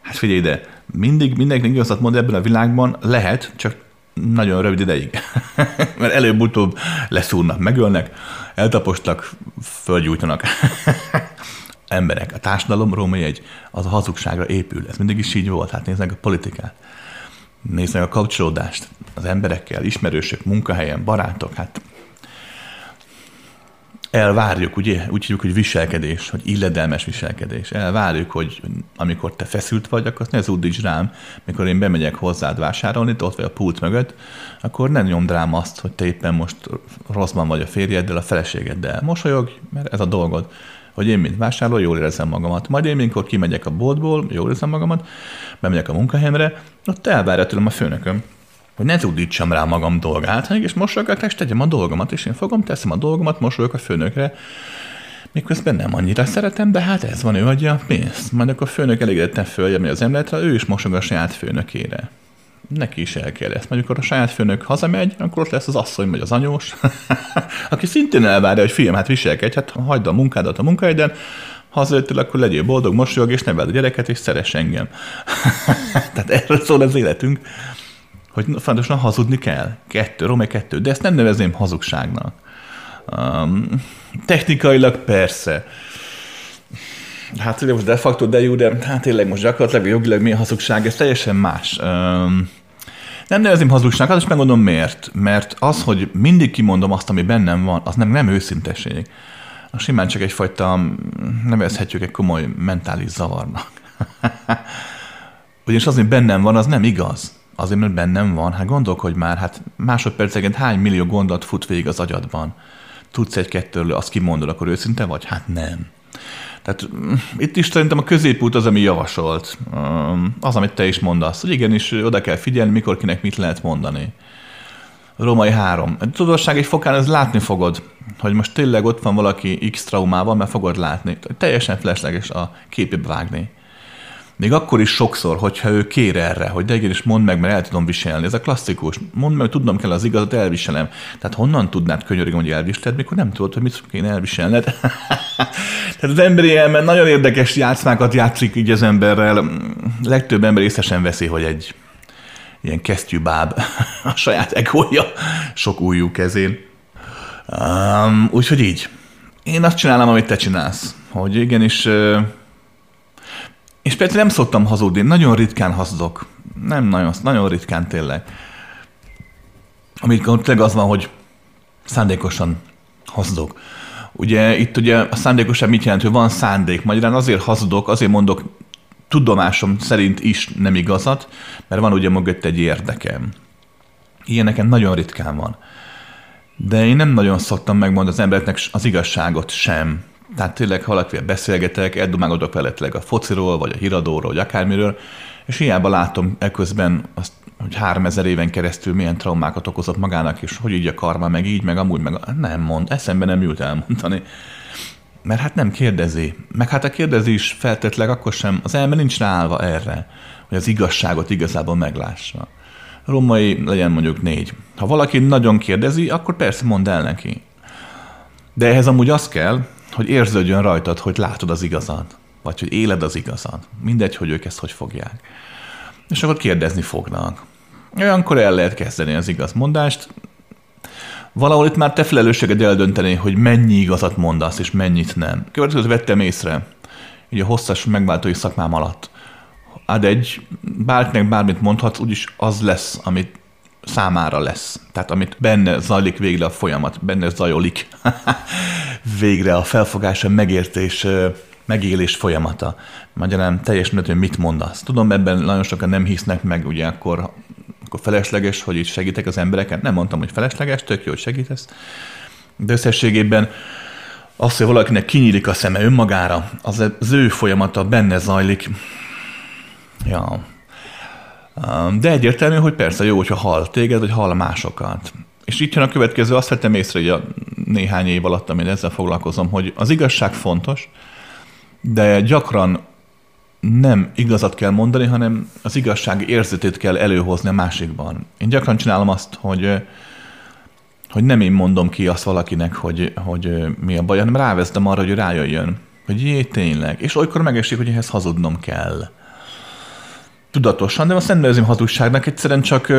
Hát figyelj ide, mindig mindenkinek igazat mondani ebben a világban lehet, csak nagyon rövid ideig. Mert előbb-utóbb leszúrnak, megölnek, eltapostak, földgyújtanak. Emberek, a társadalom, római, az a hazugságra épül. Ez mindig is így volt. Hát nézd meg a politikát. Nézd meg a kapcsolódást az emberekkel, ismerősök, munkahelyen, barátok, hát elvárjuk, ugye? Úgy hívjuk, hogy viselkedés, hogy illedelmes viselkedés. Elvárjuk, hogy amikor te feszült vagy, akkor ne zúdíts rám, mikor én bemegyek hozzád vásárolni, ott vagy a pult mögött, akkor ne nyomd rám azt, hogy te éppen most rosszban vagy a férjeddel, a feleségeddel. Mosolyogj, mert ez a dolgod, hogy én mint vásárló jól érzem magamat. Majd én, mikor kimegyek a boltból, jól érzem magamat, bemegyek a munkahelyemre, ott elvárja tőlem a főnököm, hogy ne tudítsam rá magam dolgát, és mosolyogat, és tegyem a dolgomat, és én fogom, teszem a dolgomat, mosolyog a főnökre, miközben nem annyira szeretem, de hát ez van, ő adja a pénzt. Majd akkor a főnök elégedetten följön az emletre, ő is mosog a saját főnökére. Neki is el kell ezt. Mondjuk, a saját főnök hazamegy, akkor ott lesz az asszony, vagy az anyós, aki szintén elvárja, hogy fiam, hát viselkedj, hát hagyd a munkádat a munkahelyeden, hazajöttél, akkor legyél boldog, mosolyog, és neveld a gyereket, és szeress engem. Tehát erről szól az életünk. Hogy fontosan hazudni kell. 2, Róma 2. De ezt nem nevezném hazugságnak. Technikailag persze. Hát ugye most de facto de jó, de hát tényleg most gyakorlatilag jogilag mi a hazugság, ez teljesen más. Nem nevezném hazugságnak, és megmondom miért. Mert az, hogy mindig kimondom azt, ami bennem van, az nem őszinteség. A simán csak egyfajta, nevezhetjük egy komoly mentális zavarnak. Ugyanis az, ami bennem van, az nem igaz. azért mert bennem van, hát gondolkodj már, hát másodperceként hány millió gondolat fut végig az agyadban. Tudsz egy-kettőről, azt kimondod, akkor őszinte vagy? Hát nem. Tehát itt is szerintem a középút az, ami javasolt. Az, amit te is mondasz, hogy igenis oda kell figyelni, mikor kinek mit lehet mondani. Római 3. A tudosság egy fokán, ez látni fogod, hogy most tényleg ott van valaki X traumával, mert fogod látni. Teljesen felesleges a képébe vágni. Még akkor is sokszor, hogyha ő kér erre, hogy de igenis mondd meg, mert el tudom viselni. Ez a klasszikus. Mondd meg, hogy tudnom kell az igazat, elviselem. Tehát honnan tudnád könyörögni, hogy elviseled, mikor nem tudod, hogy mit kéne elviselned? Tehát az emberi elme nagyon érdekes játszmákat játszik így az emberrel. Legtöbb ember észre sem veszi, hogy egy ilyen kesztyűbáb a saját egója sok ujjú kezén. Úgyhogy így. Én azt csinálom, amit te csinálsz. Hogy igenis... És például nem szoktam hazudni, nagyon ritkán hazudok. Nem nagyon, nagyon ritkán tényleg. Amikor tényleg az van, hogy szándékosan hazudok. Ugye itt ugye a szándékosan mit jelent, hogy van szándék. Magyarán azért hazudok, azért mondok tudomásom szerint is nem igazat, mert van ugye mögött egy érdekem. Ilyen nekem nagyon ritkán van. De én nem nagyon szoktam megmondani az embereknek az igazságot sem. Tehát tényleg, ha valakivel beszélgetek, eldumálodok veletleg a fociról, vagy a híradóról, vagy akármiről, és hiába látom eközben azt, hogy 3000 éven keresztül milyen traumákat okozott magának, és hogy így a karma, meg így, meg amúgy, meg nem mond, eszembe nem jut elmondani. Mert hát nem kérdezi. Meg hát a kérdezi is feltetleg akkor sem, az elme nincs ráállva erre, hogy az igazságot igazából meglássa. Római legyen mondjuk 4. Ha valaki nagyon kérdezi, akkor persze mondd el neki. De ehhez amúgy az kell, hogy érződjön rajtad, hogy látod az igazad, vagy hogy éled az igazad. Mindegy, hogy ők ezt hogy fogják. És akkor kérdezni fognak. Olyankor el lehet kezdeni az igaz mondást. Valahol itt már te felelősséged eldönteni, hogy mennyi igazat mondasz, és mennyit nem. Következőt vettem észre, így a hosszas megváltói szakmám alatt. Hát bárkinek bármit mondhatsz, úgyis az lesz, amit számára lesz. Tehát amit benne zajlik végre a folyamat, benne zajolik végre a felfogás, a megértés, megélés folyamata. Magyarán teljesen öt, hogy mit mondasz. Tudom, ebben nagyon sokan nem hisznek meg, ugye akkor felesleges, hogy itt segítek az embereket. Nem mondtam, hogy felesleges, tök jó, hogy segítesz. De összességében az, hogy valakinek kinyílik a szeme önmagára, az ő folyamata benne zajlik. Ja. De egyértelmű, hogy persze jó, hogyha hall téged, vagy hall másokat. És itt jön a következő, azt vettem észre, hogy a néhány év alatt, amit ezzel foglalkozom, hogy az igazság fontos, de gyakran nem igazat kell mondani, hanem az igazság érzetét kell előhozni a másikban. Én gyakran csinálom azt, hogy nem én mondom ki azt valakinek, hogy mi a baj, hanem rávezdem arra, hogy rájöjjön, hogy jé, tényleg. És olykor megesik, hogy ehhez hazudnom kell. Tudatosan, de azt nem nevezem hazugságnak, egyszerűen csak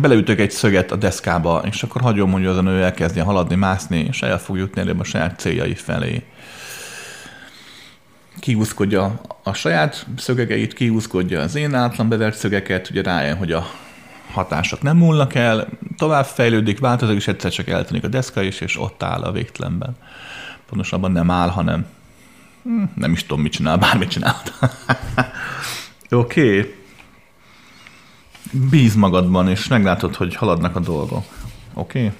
beleütök egy szöget a deszkába, és akkor hagyom, hogy az a nő elkezdjen haladni, mászni, és el fog jutni előbb a saját céljai felé. Kiúszkodja a saját szögegeit, kiúszkodja az én általam bevert szögeket, ugye rájön, hogy a hatások nem múlnak el, tovább fejlődik, változik, és egyszer csak eltűnik a deszka is, és ott áll a végtelenben. Pontosabban nem áll, hanem nem is tudom, mit csinál, bármit csinált. Oké. Okay. Bíz magadban, és meglátod, hogy haladnak a dolgok. Oké? Okay.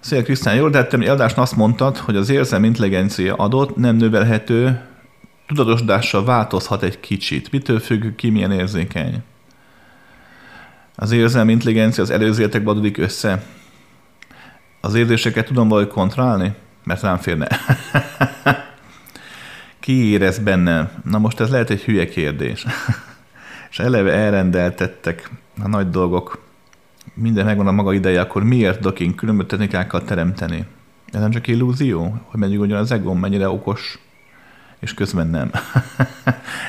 Szia Krisztián, jól tettem, hogy adáson azt mondtad, hogy az érzelmi intelligencia adott, nem növelhető, tudatosdással változhat egy kicsit. Mitől függ ki, milyen érzékeny? Az érzelmi intelligencia az előző életekbe adódik össze. Az érzéseket tudom valahogy kontrollálni? Mert rám férne. Ki érez benne? Na most ez lehet egy hülye kérdés. És eleve elrendeltettek a nagy dolgok. Minden megvan a maga ideje, akkor miért dokin különböző technikákkal teremteni? Ez nem csak illúzió, hogy megyünk ugyan az egóm, mennyire okos, és közben nem.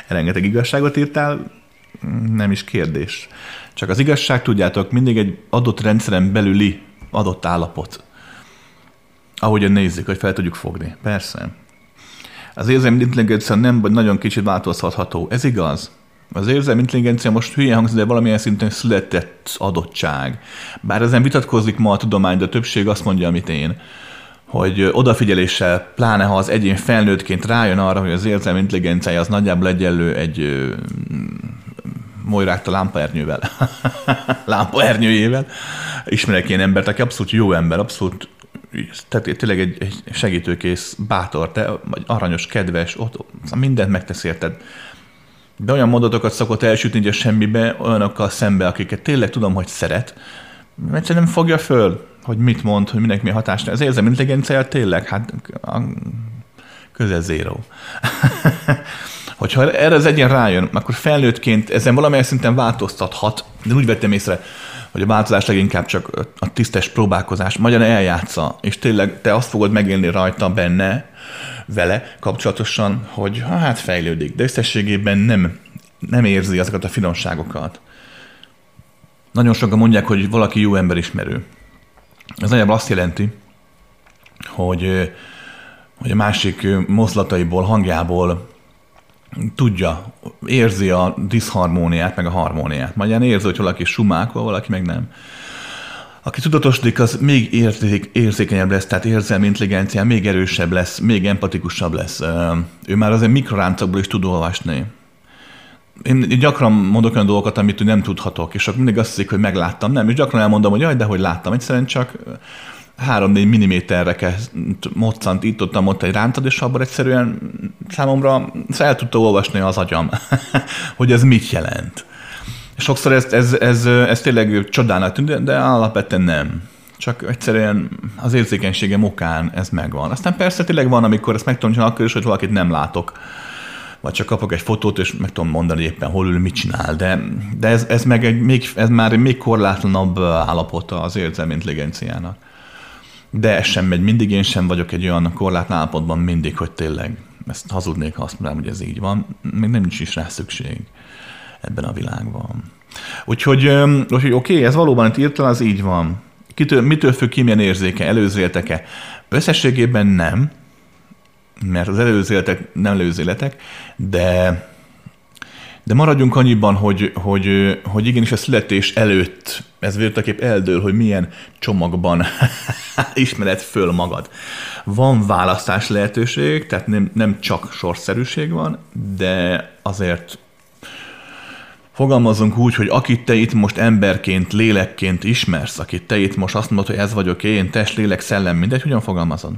Rengeteg igazságot írtál, nem is kérdés. Csak az igazság, tudjátok, mindig egy adott rendszeren belüli adott állapot. Ahogyan nézzük, hogy fel tudjuk fogni. Persze. Az érzelmi intelligencia nem vagy nagyon kicsit változhatható. Ez igaz? Az érzelmi intelligencia most hülye hangzik, de valamilyen szinten született adottság. Bár ezen vitatkozik ma a tudomány, de a többség azt mondja, amit én, hogy odafigyeléssel, pláne ha az egyén felnőttként rájön arra, hogy az érzelmi intelligencia az nagyjából egyenlő egy Mojrágt a lámpaernyővel, lámpaernyőjével. Ismerek ilyen embert, aki abszolút jó ember, abszolút tényleg egy segítőkész, bátor, te vagy aranyos, kedves, ott mindent megtesz érted. De olyan mondatokat szokott elsütni így a semmibe, olyanokkal szembe, akiket tényleg tudom, hogy szeret, egyszerűen nem fogja föl, hogy mit mond, hogy mindenki mi hatásra. Az érzem intelligenciáját tényleg, hát közel zéró. Hogyha erre az egyen rájön, akkor felnőttként ezen valamilyen szinten változtathat, de úgy vettem észre, hogy a változás leginkább csak a tisztes próbálkozás, magyar eljátsza, és tényleg te azt fogod megélni rajta, benne, vele kapcsolatosan, hogy hát fejlődik, de összességében nem érzi azokat a finomságokat. Nagyon sokan mondják, hogy valaki jó emberismerő. Ez nagyjából azt jelenti, hogy a másik mozdulataiból, hangjából tudja, érzi a diszharmóniát, meg a harmóniát. Magyarán érzi, hogy valaki sumákol, valaki meg nem. Aki tudatosodik, az még érzékenyebb lesz, tehát érzelmi intelligencia még erősebb lesz, még empatikusabb lesz. Ő már azért mikroráncokból is tud olvasni. Én gyakran mondok olyan dolgokat, amit nem tudhatok, és akkor mindig azt hiszik, hogy megláttam. Nem, és gyakran elmondom, hogy jaj, de hogy láttam. Egyszerűen csak 3-4 milliméterre kezd moccant, itt tudtam ott egy rántad, és abban egyszerűen számomra el tudta olvasni az agyam, hogy ez mit jelent. Sokszor ez tényleg csodának tűnt, de alapvetően nem. Csak egyszerűen az érzékenységem okán ez megvan. Aztán persze tényleg van, amikor ezt meg tudom csinálni, akkor is, hogy valakit nem látok. Vagy csak kapok egy fotót, és meg tudom mondani éppen, hol ül, mit csinál. De ez már egy még korlátlanabb állapota az érzelmi intelligenciának. De ez sem megy mindig, én sem vagyok egy olyan korlátlan állapotban mindig, hogy tényleg ezt hazudnék, ha azt mondanám, hogy ez így van. Még nem is rá szükség ebben a világban. Úgyhogy oké, ez valóban itt írtál, az így van. Mitől függ ki, milyen érzéke, előzéletek-e? Összességében nem, mert az előzéletek nem előzéletek, de maradjunk annyiban, hogy igenis a születés előtt ez vérteképp eldől, hogy milyen csomagban ismered föl magad. Van választás lehetőség, tehát nem csak sorszerűség van, de azért fogalmazzunk úgy, hogy akit te itt most emberként, lélekként ismersz, akit te itt most azt mondod, hogy ez vagyok én, test, lélek, szellem, mindegy, hogyan fogalmazod?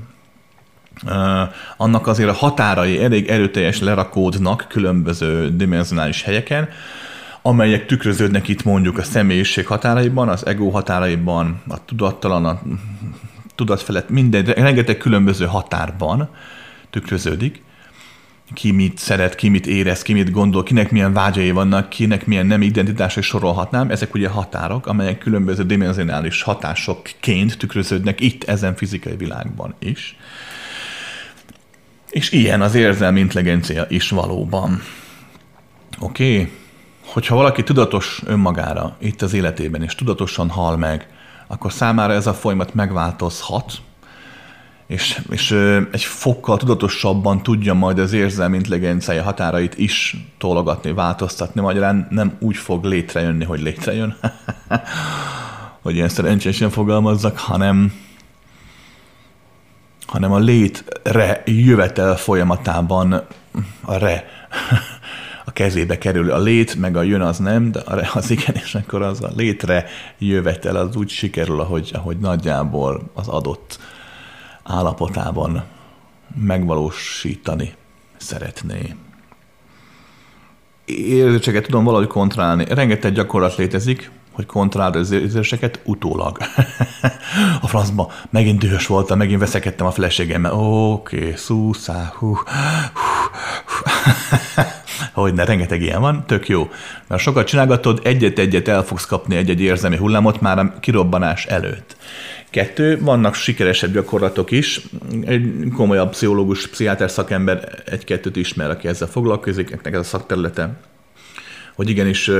Annak azért a határai elég erőteljes lerakódnak különböző dimenzionális helyeken, amelyek tükröződnek itt mondjuk a személyiség határaiban, az ego határaiban, a tudattalan, a tudat felett, minden, rengeteg különböző határban tükröződik. Ki mit szeret, ki mit érez, ki mit gondol, kinek milyen vágyai vannak, kinek milyen nem identitásai, sorolhatnám. Ezek ugye határok, amelyek különböző dimenzionális hatásokként tükröződnek itt, ezen fizikai világban is. És ilyen az érzelmi intelligencia is valóban. Oké? Hogyha valaki tudatos önmagára itt az életében, és tudatosan hal meg, akkor számára ez a folyamat megváltozhat, és egy fokkal tudatosabban tudja majd az érzelmi intelligencia határait is tologatni, változtatni. Magyarán nem úgy fog létrejönni, hogy létrejön, hogy ilyen szerencsésen fogalmazzak, hanem a létre jövetel folyamatában a kezébe kerül a lét, meg a jön az nem, de az igen, és akkor az a létre jövetel az úgy sikerül, ahogy nagyjából az adott állapotában megvalósítani szeretné. Érzéseket tudom valahogy kontrollálni. Rengeteg gyakorlat létezik, hogy kontrolláld az érzéseket utólag. A francban megint dühös voltam, megint veszekedtem a feleségemmel. Oké, szúszá, Hogyne, rengeteg ilyen van, tök jó. Mert sokat csinálgatod, egyet-egyet el fogsz kapni egy-egy érzelmi hullámot már a kirobbanás előtt. 2. Vannak sikeresebb gyakorlatok is. Egy komolyabb pszichológus, pszichiáter szakember 1-2-t ismer, aki ezzel foglalkozik, ennek ez a szakterülete. Hogy igenis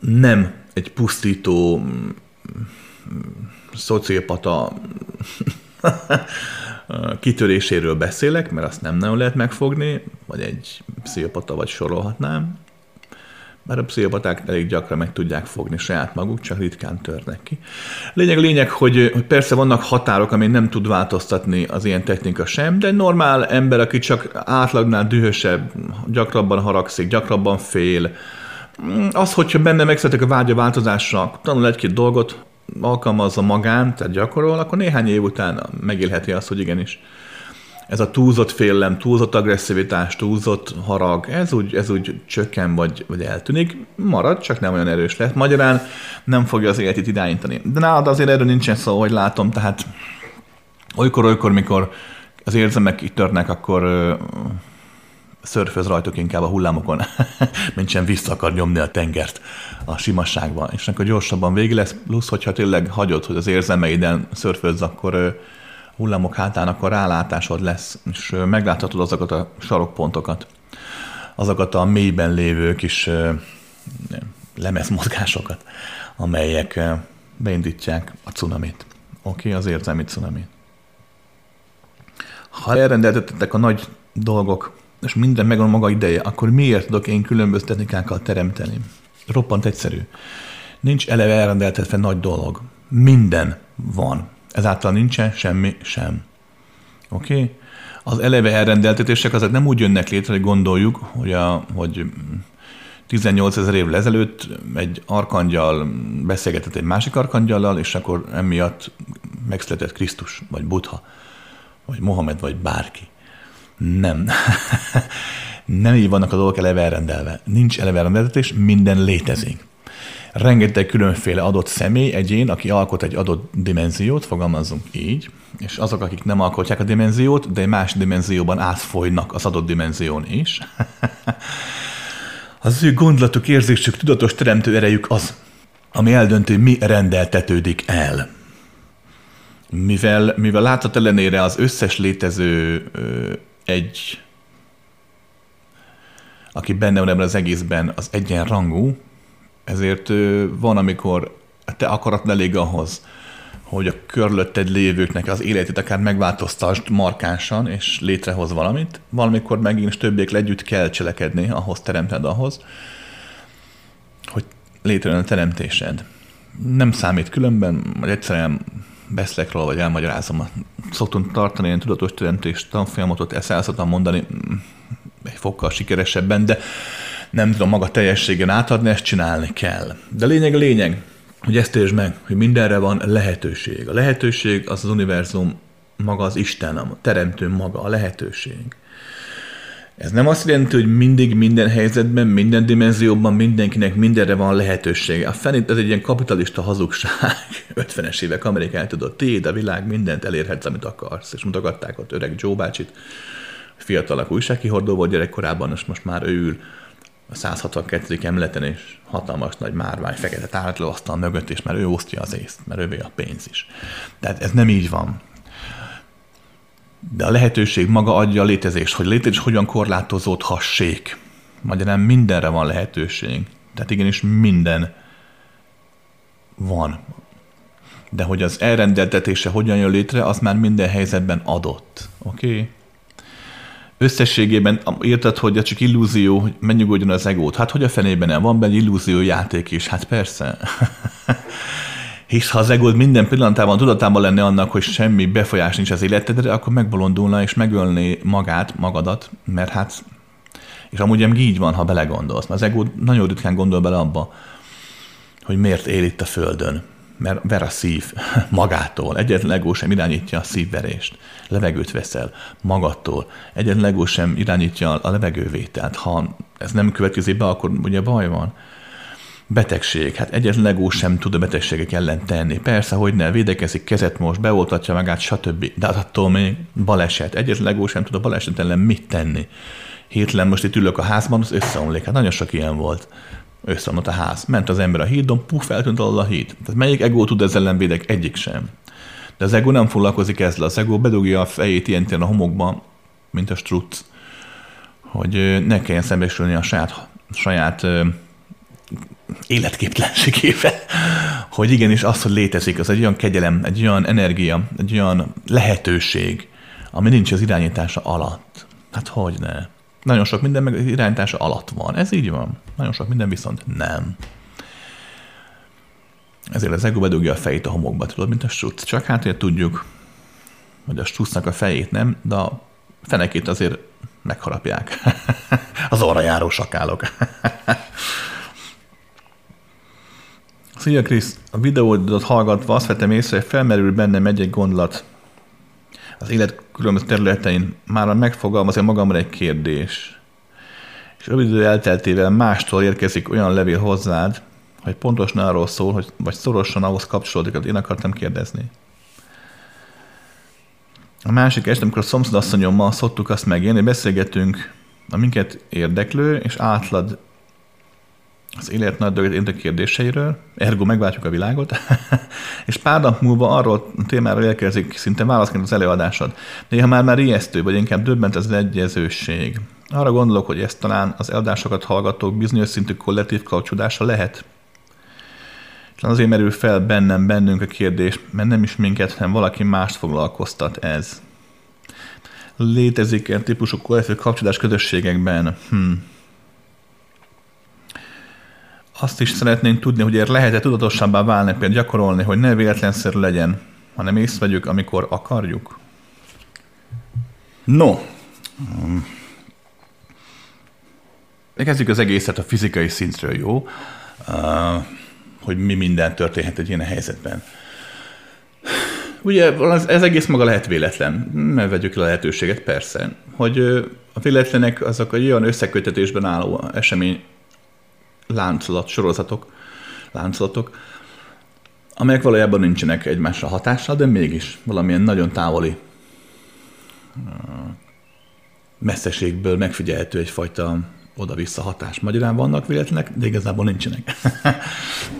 nem egy pusztító szociopata kitöréséről beszélek, mert azt nem nagyon lehet megfogni, vagy egy pszichopata, vagy sorolhatnám. Mert a pszichopaták elég gyakran meg tudják fogni saját maguk, csak ritkán törnek ki. Lényeg, hogy persze vannak határok, amit nem tud változtatni az ilyen technika sem, de egy normál ember, aki csak átlagnál dühösebb, gyakrabban haragszik, gyakrabban fél, az, hogyha benne megszületik a vágy a változásra, tanul egy-két dolgot, alkalmazza magán, tehát gyakorol, akkor néhány év után megélheti azt, hogy igenis. Ez a túlzott félelem, túlzott agresszivitás, túlzott harag, ez úgy csökken vagy eltűnik, marad, csak nem olyan erős lett. Magyarán nem fogja az életét irányítani. De nálad azért erről nincsen szó, hogy látom, tehát olykor, mikor az érzemek itt törnek, akkor szörföz rajtuk inkább a hullámokon, mint sem vissza akar nyomni a tengert a simasságban. És akkor gyorsabban vége lesz, plusz, hogyha tényleg hagyod, hogy az érzelmeiden szörfözz, akkor hullámok hátán, akkor rálátásod lesz, és megláthatod azokat a sarokpontokat, azokat a mélyben lévő kis lemezmozgásokat, amelyek beindítják a cunamit. Oké, az érzelmi cunamit. Ha elrendeltetek a nagy dolgok, és minden megvan maga ideje, akkor miért tudok én különböző technikákkal teremteni? Roppant egyszerű. Nincs eleve elrendeltetve nagy dolog. Minden van. Ezáltal nincsen semmi sem. Oké? Az eleve elrendeltetések azok nem úgy jönnek létre, hogy gondoljuk, hogy 18 000 évvel ezelőtt egy arkangyal beszélgetett egy másik arkangyallal, és akkor emiatt megszületett Krisztus, vagy Buddha, vagy Mohamed, vagy bárki. Nem. Nem így vannak a dolgok eleve elrendelve. Nincs eleve elrendeltetés, minden létezik. Rengeteg különféle adott személy, egyén, aki alkot egy adott dimenziót, fogalmazunk így, és azok, akik nem alkotják a dimenziót, de egy más dimenzióban átfolynak az adott dimenzión is. Az ő gondolatuk, érzésük, tudatos teremtő erejük az, ami eldöntő, mi rendeltetődik el. Mivel láthat ellenére az összes létező egy, aki benne van ebben az egészben, az egyenrangú, ezért van, amikor te akaratlan elég ahhoz, hogy a körülötted lévőknek az életét akár megváltoztasd markánsan, és létrehoz valamit. Valamikor megint többiekkel együtt kell cselekedni, ahhoz teremted ahhoz, hogy létrejön a teremtésed. Nem számít különben, vagy egyszerűen beszélek róla, vagy elmagyarázom. Szoktunk tartani ilyen tudatos teremtés tanfolyamatot, ezt el szoktam mondani egy fokkal sikeresebben, de nem tudom maga teljességen átadni, ezt csinálni kell. De lényeg, hogy ezt értsd meg, hogy mindenre van lehetőség. A lehetőség az univerzum, maga az Isten, a teremtő maga, a lehetőség. Ez nem azt jelenti, hogy mindig, minden helyzetben, minden dimenzióban mindenkinek mindenre van lehetősége. A fenét ez egy ilyen kapitalista hazugság. 50-es évek Amerikán tudod, tiéd a világ, mindent elérhetsz, amit akarsz. És mutogatták ott öreg Joe bácsit, fiatalak újságkihordó volt gyerekkorában, és most már ő ül a 162. emleten, és hatalmas nagy márvány fekete tárlatló asztal mögött, és már ő osztja az észt, mert ővé a pénz is. Tehát ez nem így van. De a lehetőség maga adja a létezést, hogy létezés hogyan korlátozódhassék. Magyarán mindenre van lehetőség. Tehát igenis minden van. De hogy az elrendeltetése hogyan jön létre, az már minden helyzetben adott. Oké? Összességében írtad, hogy ez csak illúzió, hogy megnyugodjon az egót. Hát hogy a fenében nem van benne illúzió játék is? Hát persze. Hisz ha az egód minden pillanatában tudatában lenne annak, hogy semmi befolyás nincs az életedre, akkor megbolondulna és megölné magadat, mert hát... És amúgy így van, ha belegondolsz. Mert az egód nagyon ritkán gondol bele abba, hogy miért él itt a Földön. Mert ver a szív magától. Egyetlen egó sem irányítja a szívverést. Levegőt veszel magadtól. Egyetlen egó sem irányítja a levegővételt. Ha ez nem következik be, akkor ugye baj van. Betegség. Hát egyetlen egó sem tud a betegségek ellen tenni. Persze, hogy ne, védekezik, kezet most, beoltatja magát, stb. De attól még baleset. Egyetlen egó sem tud a baleset ellen mit tenni. Hétlen most itt ülök a házban, az összeomlik. Hát nagyon sok ilyen volt. Összeomlott a ház. Ment az ember a hídon, puff, eltűnt alól a híd. Tehát melyik egó tud ezzel ellen védek? Egyik sem. De az egó nem foglalkozik ezzel. Az egó bedugja a fejét ilyen a homokba, mint a struc, hogy ne kelljen szembesülni a saját életképtelenségével. Hogy igenis az, hogy létezik, az egy olyan kegyelem, egy olyan energia, egy olyan lehetőség, ami nincs az irányítása alatt. Hát hogyne. Nagyon sok minden meg irányítása alatt van. Ez így van. Nagyon sok minden viszont nem. Ezért az ego bedugja a fejét a homokba, tudod, mint a struc. Csak hátért tudjuk, hogy a strucnak a fejét nem, de a fenekét azért megharapják. Az orra járó sakálok. Szia Krisz, a videódat hallgatva azt vettem észre, hogy felmerül bennem egy gondolat. Az élet különböző területein már megfogalmazom magamra egy kérdés. És rövid idő elteltével mástól érkezik olyan levél hozzád, hogy pontosan arról szól, hogy, vagy szorosan ahhoz kapcsolódik, amit én akartam kérdezni. A másik este, amikor a szomszédasszonyommal szoktuk azt megélni, beszélgetünk a minket érdeklő és átlad az élet nagy dolgát érintő kérdéseiről, ergo megváltjuk a világot, és pár nap múlva arról a témáról érkezik szinte válaszként az előadásod. Néha már ijesztő, vagy inkább döbbent az egyezőség. Arra gondolok, hogy ezt talán az előadásokat hallgatók bizonyos szintű kollektív kapcsolódása lehet. Talán azért merül fel bennünk a kérdés, mert nem is minket, hanem valaki mást foglalkoztat ez. Létezik-e típusú kollektív kapcsolódás közösségekben? Azt is szeretnénk tudni, hogy lehet-e tudatosabbá válni, például gyakorolni, hogy ne véletlenszerű legyen, hanem észrevegyük, amikor akarjuk. No. Kezdjük az egészet a fizikai szintről, jó? Hogy mi minden történhet egy ilyen helyzetben. Ugye ez egész maga lehet véletlen. Ne vegyük le a lehetőséget, persze. Hogy a véletlenek azok egy olyan összekötetésben álló esemény, láncolatok, amelyek valójában nincsenek egymásra hatással, de mégis valamilyen nagyon távoli messzeségből megfigyelhető egyfajta oda-vissza hatás. Magyarán vannak véletlenek, de igazából nincsenek.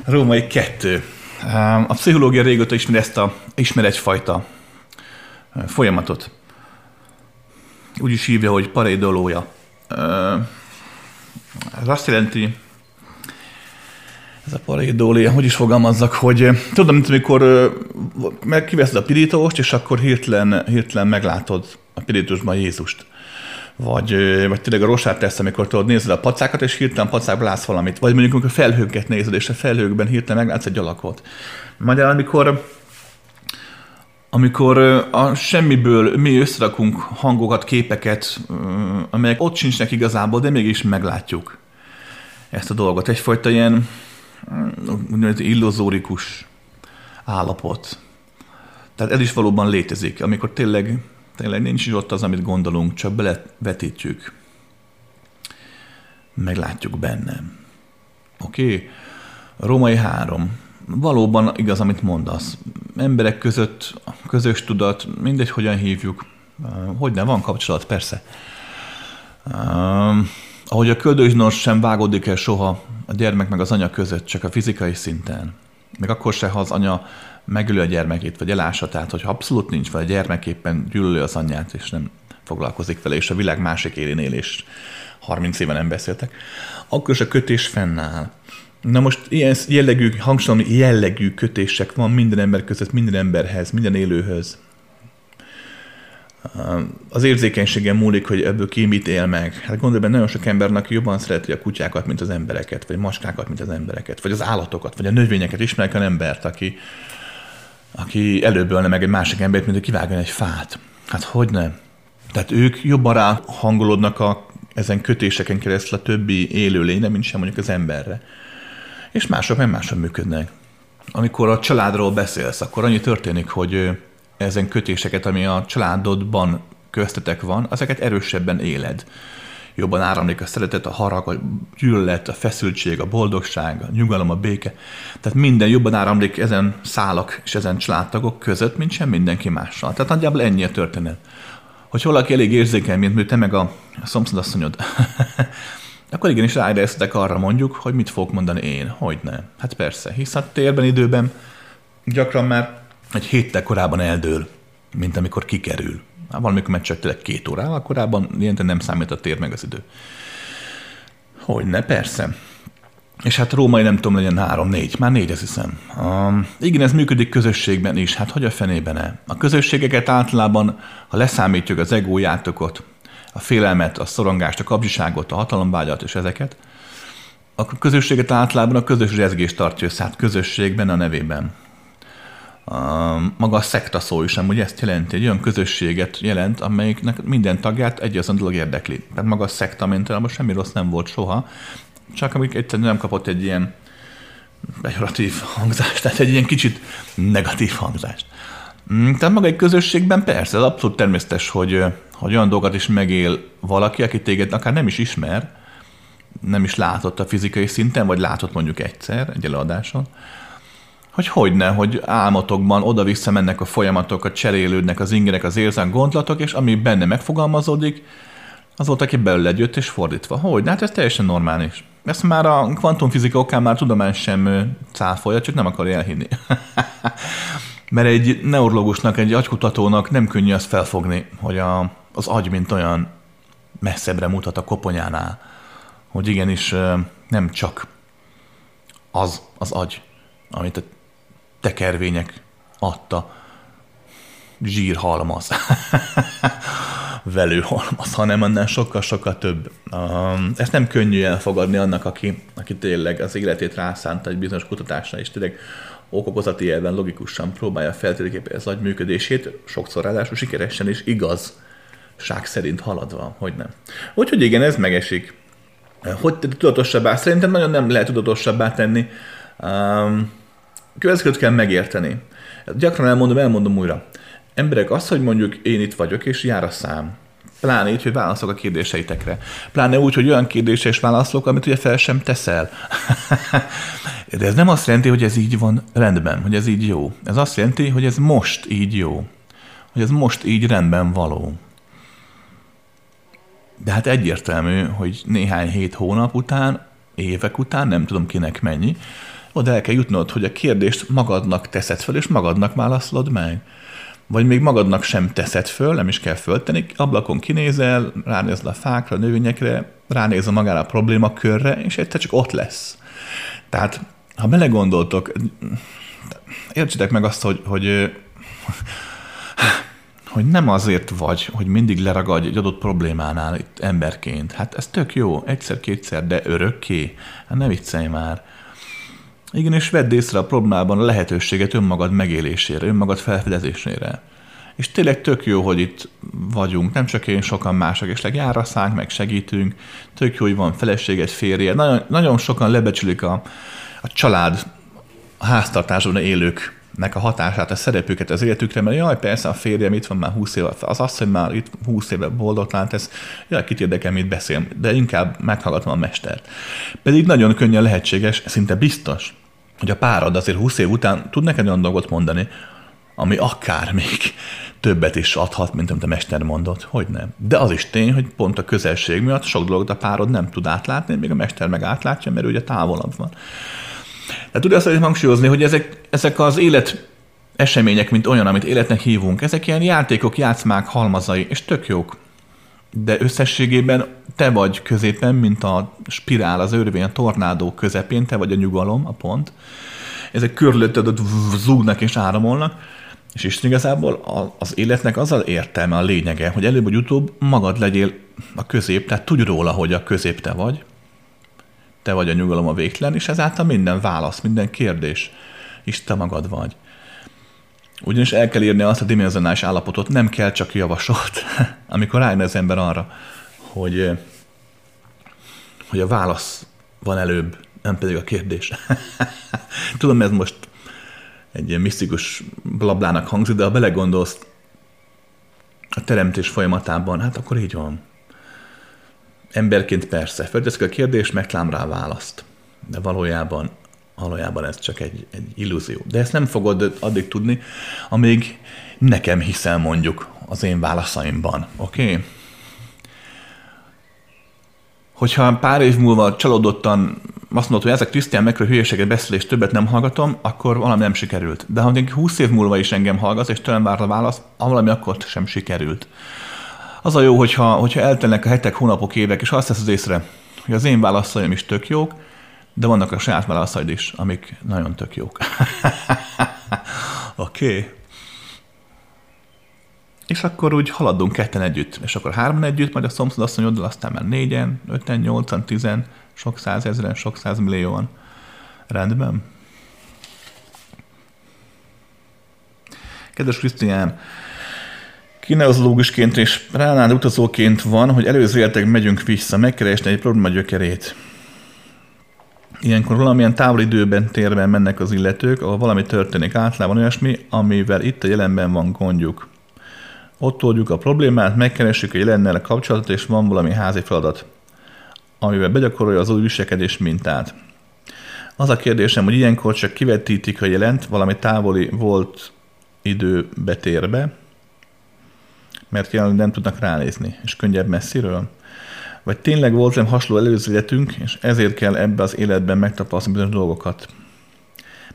Római 2. A pszichológia régóta ismer egyfajta folyamatot. Úgy is hívja, hogy pareidolia. Ez azt jelenti, ez a pareidolia, hogy is fogalmazzak, hogy tudom, mint amikor kiveszed a pirítóst, és akkor hirtelen meglátod a pirítósban Jézust. Vagy tényleg a rosát tesz, amikor tudod, nézed a pacákat, és hirtelen pacákba látsz valamit. Vagy mondjuk, amikor felhőket nézed, és a felhőkben hirtelen meglátsz egy alakot. Magyarán, amikor a semmiből mi összerakunk hangokat, képeket, amelyek ott sincsnek igazából, de mégis meglátjuk ezt a dolgot. Egyfajta ilyen úgynevezett illuzórikus állapot. Tehát ez is valóban létezik, amikor tényleg nincs is ott az, amit gondolunk, csak belevetítjük. Meglátjuk benne. Oké? Római 3. Valóban igaz, amit mondasz. Emberek között, közös tudat, mindegy, hogyan hívjuk. Hogyne, van kapcsolat, persze. Ahogy a köldösnor sem vágódik el soha a gyermek meg az anya között, csak a fizikai szinten. Meg akkor se, ha az anya megölő a gyermekét, vagy elássa, tehát hogyha abszolút nincs, vagy a gyermek éppen gyűlöli az anyját, és nem foglalkozik vele, és a világ másik élén él, és 30 éve nem beszéltek, akkor is a kötés fennáll. Na most ilyen jellegű, hangsúlyozni jellegű kötések van minden ember között, minden emberhez, minden élőhöz. Az érzékenységem múlik, hogy ebből ki mit él meg. Hát gondolj benne, nagyon sok embernek jobban szereti a kutyákat, mint az embereket, vagy macskákat, mint az embereket, vagy az állatokat, vagy a növényeket. Ismerek olyan embert, aki előbb ölne meg egy másik embert, mint hogy kivágjon egy fát. Hát hogyne? Tehát ők jobban rá hangolódnak ezen kötéseken keresztül a többi élőlényre, mint sem mondjuk az emberre. És mások meg mások működnek. Amikor a családról beszélsz, akkor annyi történik, hogy ezen kötéseket, ami a családodban köztetek van, ezeket erősebben éled. Jobban áramlik a szeretet, a harag, a gyűlölet, a feszültség, a boldogság, a nyugalom, a béke. Tehát minden jobban áramlik ezen szálak és ezen családtagok között, mint sem mindenki mással. Tehát nagyjából ennyi a történet. Hogy valaki elég érzékeny, mint te meg a szomszédasszonyod, akkor igenis ráéreztetek arra mondjuk, hogy mit fogok mondani én, hogyne. Hát persze, hisz a térben, időben gyakran már egy héttel korábban eldől, mint amikor kikerül. Hát valamikor megcsöttelek 2 órával, korábban ilyen nem számít a tér meg az idő. Hogyne, persze. És hát római nem tudom, legyen 3-4, már 4 azt hiszem. Igen, ez működik közösségben is, hát hogy a fenében-e? A közösségeket általában, ha leszámítjuk az egójátokat, a félelmet, a szorongást, a kapzsiságot, a hatalomvágyat és ezeket, a közösséget általában a közös rezgés tartja össze, hát közösségben a nevében. Maga a szekta szó is amúgy ezt jelenti, egy olyan közösséget jelent, amelyiknek minden tagját egy azon dolog érdekli. Tehát maga a szekta, mint olyan, semmi rossz nem volt soha, csak amik egyszerűen nem kapott egy ilyen pejoratív hangzást, tehát egy ilyen kicsit negatív hangzást. Tehát maga egy közösségben persze, ez abszolút természetes, hogy olyan dolgot is megél valaki, aki téged akár nem is ismer, nem is látott a fizikai szinten, vagy látott mondjuk egyszer egy előadáson, hogy hogyne, hogy álmatokban oda-vissza mennek a folyamatok, a cserélődnek az ingerek, az érzák, gondlatok, és ami benne megfogalmazódik, az volt, aki belőle jött és fordítva. Hogyne, hát ez teljesen normális. Ezt már a kvantumfizika okán már tudomány sem cáfolja, csak nem akarja elhinni. Mert egy neurológusnak, egy agykutatónak nem könnyű azt felfogni, hogy az agy mint olyan messzebbre mutat a koponyánál, hogy igenis nem csak az agy, amit a tekervények adta zsírhalmaz, velőhalmaz, hanem annál sokkal-sokkal több. Ezt nem könnyű elfogadni annak, aki tényleg az életét rászánta egy bizonyos kutatásra, és tényleg okokozati elven logikusan próbálja feltérképezni az agy működését, sokszor ráadásul sikeresen és igazság szerint haladva, hogy nem. Úgyhogy igen, ez megesik. Hogy tudatosabbá? Szerintem nagyon nem lehet tudatosabbá tenni. Következőt kell megérteni. Gyakran elmondom újra. Emberek, az, hogy mondjuk én itt vagyok, és jár a szám. Pláne így, hogy válaszolok a kérdéseitekre. Pláne úgy, hogy olyan kérdésre is válaszolok, amit ugye fel sem teszel. De ez nem azt jelenti, hogy ez így van rendben, hogy ez így jó. Ez azt jelenti, hogy ez most így jó. Hogy ez most így rendben való. De hát egyértelmű, hogy néhány hét hónap után, évek után, nem tudom kinek mennyi, oda el kell jutnod, hogy a kérdést magadnak teszed föl, és magadnak válaszolod meg. Vagy még magadnak sem teszed föl, nem is kell föltenni, ablakon kinézel, ránézel a fákra, a növényekre, ránézel magára a problémakörre, és egyszer csak ott lesz. Tehát, ha belegondoltok, értsétek meg azt, hogy nem azért vagy, hogy mindig leragadj egy adott problémánál itt emberként. Hát ez tök jó, egyszer-kétszer, de örökké. Hát ne viccelj már. Igen, és vedd észre a problémában a lehetőséget önmagad megélésére, önmagad felfedezésére. És tényleg tök jó, hogy itt vagyunk, nem csak én, sokan mások, és legjárra szánk, meg segítünk, tök jó, hogy van feleséged, férje. Nagyon, nagyon sokan lebecsülik a család, a háztartásban élőknek a hatását, a szerepüket az életükre, mert jaj, persze a férjem itt van már 20 éve, az asszony már itt 20 éve boldog, tehát ez, jaj, kit érdekel, mit beszél, de inkább meghallgatom a mestert. Pedig nagyon könnyen lehetséges, szinte biztos, hogy a párod azért 20 év után tud neked olyan dolgot mondani, ami akár még többet is adhat, mint amit a mester mondott, hogy nem. De az is tény, hogy pont a közelség miatt sok dolgot a párod nem tud átlátni, még a mester meg átlátja, mert ugye távolabb van. De tudja azt hangsúlyozni, hogy ezek az élet események, mint olyan, amit életnek hívunk, ezek ilyen játékok, játszmák, halmazai, és tök jók. De összességében te vagy középen, mint a spirál, az örvény, a tornádó közepén, te vagy a nyugalom, a pont. Ezek körülötted ott zúgnak és áramolnak, és Isten igazából az életnek az az értelme, a lényege, hogy előbb vagy utóbb magad legyél a közép, tehát tudj róla, hogy a közép te vagy a nyugalom, a végtelen, és ezáltal minden válasz, minden kérdés is te magad vagy. Ugyanis el kell írni azt a dimenzionális állapotot, nem kell csak javasolt, amikor rájön az ember arra, hogy a válasz van előbb, nem pedig a kérdés. Tudom, ez most egy ilyen misztikus blablának hangzik, de ha belegondolsz a teremtés folyamatában, hát akkor így van. Emberként persze, felteszik a kérdést, megtalálom rá a választ. De valójában ez csak egy illúzió. De ezt nem fogod addig tudni, amíg nekem hiszel mondjuk az én válaszaimban. Oké? Hogyha pár év múlva csalódottan azt mondod, hogy ezek Krisztián megről hülyeséget beszél, és többet nem hallgatom, akkor valami nem sikerült. De ha 20 év múlva is engem hallgatsz, és tőlem várd a választ, valami akkor sem sikerült. Az a jó, hogyha eltelnek a hetek, hónapok, évek, és azt teszed észre, hogy az én válaszaim is tök jók, de vannak a saját válaszaid is, amik nagyon tök jók. Oké. És akkor úgy haladunk ketten együtt, és akkor hárman együtt, majd a szomszéd asszonyoddal, aztán már 4-en, 5-en, 8-an, 10-en, sok százezren, sok százmillióan. Rendben? Kedves Krisztián, kineozológusként és ránád utazóként van, hogy előző értek megyünk vissza, megkeresni egy probléma gyökerét. Ilyenkor valamilyen távol időben, térben mennek az illetők, ahol valami történik, általában olyasmi, amivel itt a jelenben van gondjuk. Ott oldjuk a problémát, megkeressük a jelennel a kapcsolatot, és van valami házi feladat, amivel begyakorolja az új viselkedés mintát. Az a kérdésem, hogy ilyenkor csak kivetítik a jelent valami távoli volt időbe, térbe, mert jelenleg nem tudnak ránézni, és könnyebb messziről. Vagy tényleg volt nem hasonló előző életünk, és ezért kell ebbe az életben megtapasztalni bizonyos dolgokat.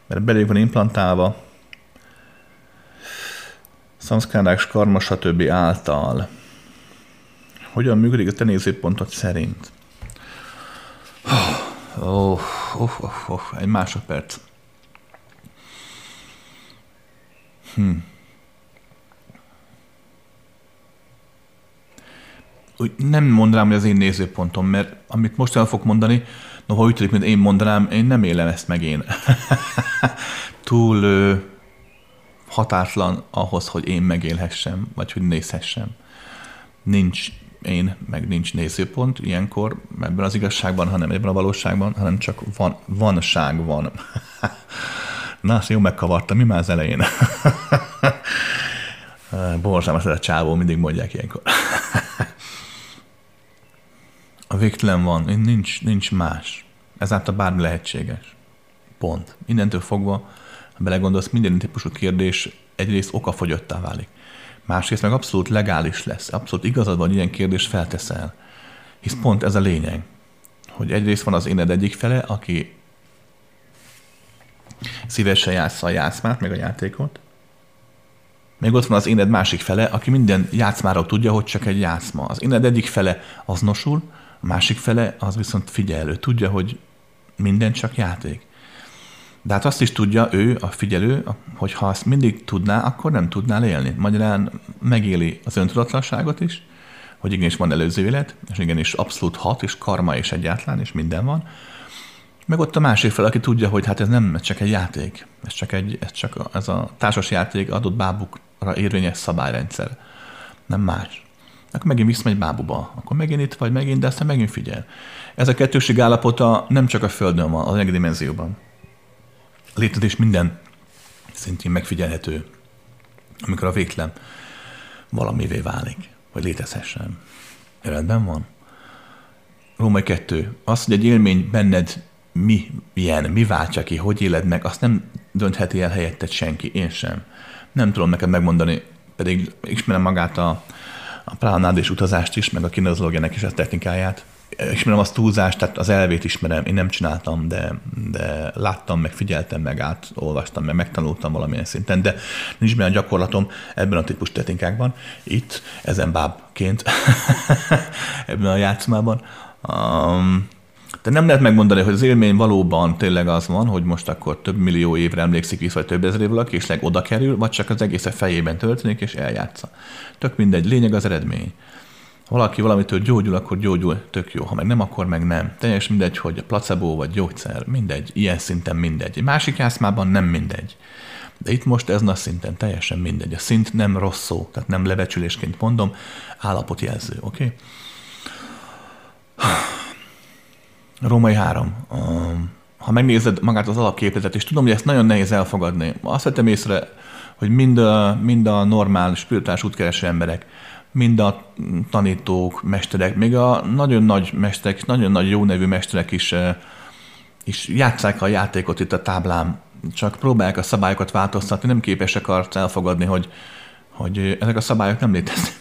Mert belé van implantálva, szamszkárák, karma, stb. Által. Hogyan működik a te nézőpontod szerint? Egy másodperc. Úgy nem mondanám, hogy az én nézőpontom, mert amit most el fogok mondani, noha úgy tűnik, mint én mondanám, én nem élem ezt meg én. Túl határtlan ahhoz, hogy én megélhessem, vagy hogy nézhessem. Nincs én, meg nincs nézőpont ilyenkor, ebben az igazságban, hanem ebben a valóságban, hanem csak vanság van. Na, azt jó megkavartam, mi már az elején? Borzalmas ez a csávó, mindig mondják ilyenkor. A végtelen van, nincs más. Ezáltal bármi lehetséges. Pont. Innentől fogva, ha belegondolsz, minden típusú kérdés egyrészt okafogyottá válik. Másrészt meg abszolút legális lesz. Abszolút igazad van, hogy ilyen kérdést felteszel. Hisz pont ez a lényeg. Hogy egyrészt van az éned egyik fele, aki szívesen játssza a játszmát, meg a játékot. Még ott van az éned másik fele, aki minden játszmáról tudja, hogy csak egy játszma. Az éned egyik fele azonosul, a másik fele az viszont figyelő. Tudja, hogy minden csak játék. De hát azt is tudja ő, a figyelő, hogy ha azt mindig tudná, akkor nem tudnál élni. Magyarán megéli az öntudatlanságot is, hogy igenis van előző élet, és igenis abszolút hat, és karma is egyáltalán, és minden van. Meg ott a másik fel, aki tudja, hogy hát ez nem csak egy játék, ez a társas játék adott bábukra érvényes szabályrendszer, nem más. Akkor megint visszamegy bábuba, akkor megint itt vagy, megint, de aztán megint figyel. Ez a kettőség állapota nem csak a Földön van, az egy dimenzióban. A létezés minden szintén megfigyelhető, amikor a végtelen valamivé válik, hogy létezhessen. Rendben van? Római 2. Az, hogy egy élmény benned mi váltja ki, hogy éled meg, azt nem döntheti el helyetted senki, én sem. Nem tudom neked megmondani, pedig ismerem magát a pránádés utazást is, meg a kinezológiának is a technikáját. Ismerem az túlzást, tehát az elvét ismerem, én nem csináltam, de láttam, meg figyeltem, meg átolvastam, meg megtanultam valamilyen szinten, de nincs benne a gyakorlatom ebben a típus technikákban, itt, ezen bábként, ebben a játszmában. De nem lehet megmondani, hogy az élmény valóban tényleg az van, hogy most akkor több millió évre emlékszik vissza, vagy több ezer év valaki, és leg oda kerül, vagy csak az egész a fejében történik, és eljátsza. Tök mindegy, lényeg az eredmény. Ha valaki valamitől gyógyul, akkor gyógyul, tök jó. Ha meg nem, akkor meg nem. Teljes mindegy, hogy a placebo vagy gyógyszer, mindegy, ilyen szinten mindegy. Másik játszmában nem mindegy. De itt most ezen a szinten teljesen mindegy. A szint nem rossz szó, tehát nem lebecsülésként mondom, állapotjelző, oké? Római 3. Ha megnézed magát az alapképletet, és tudom, hogy ezt nagyon nehéz elfogadni. Azt vettem észre, hogy mind a normál, spirituális útkereső emberek, mind a tanítók, mesterek, még a nagyon nagy mesterek, nagyon nagy jó nevű mesterek is játsszák a játékot itt a táblám, csak próbálják a szabályokat változtatni, nem képesek azt elfogadni, hogy ezek a szabályok nem léteznek.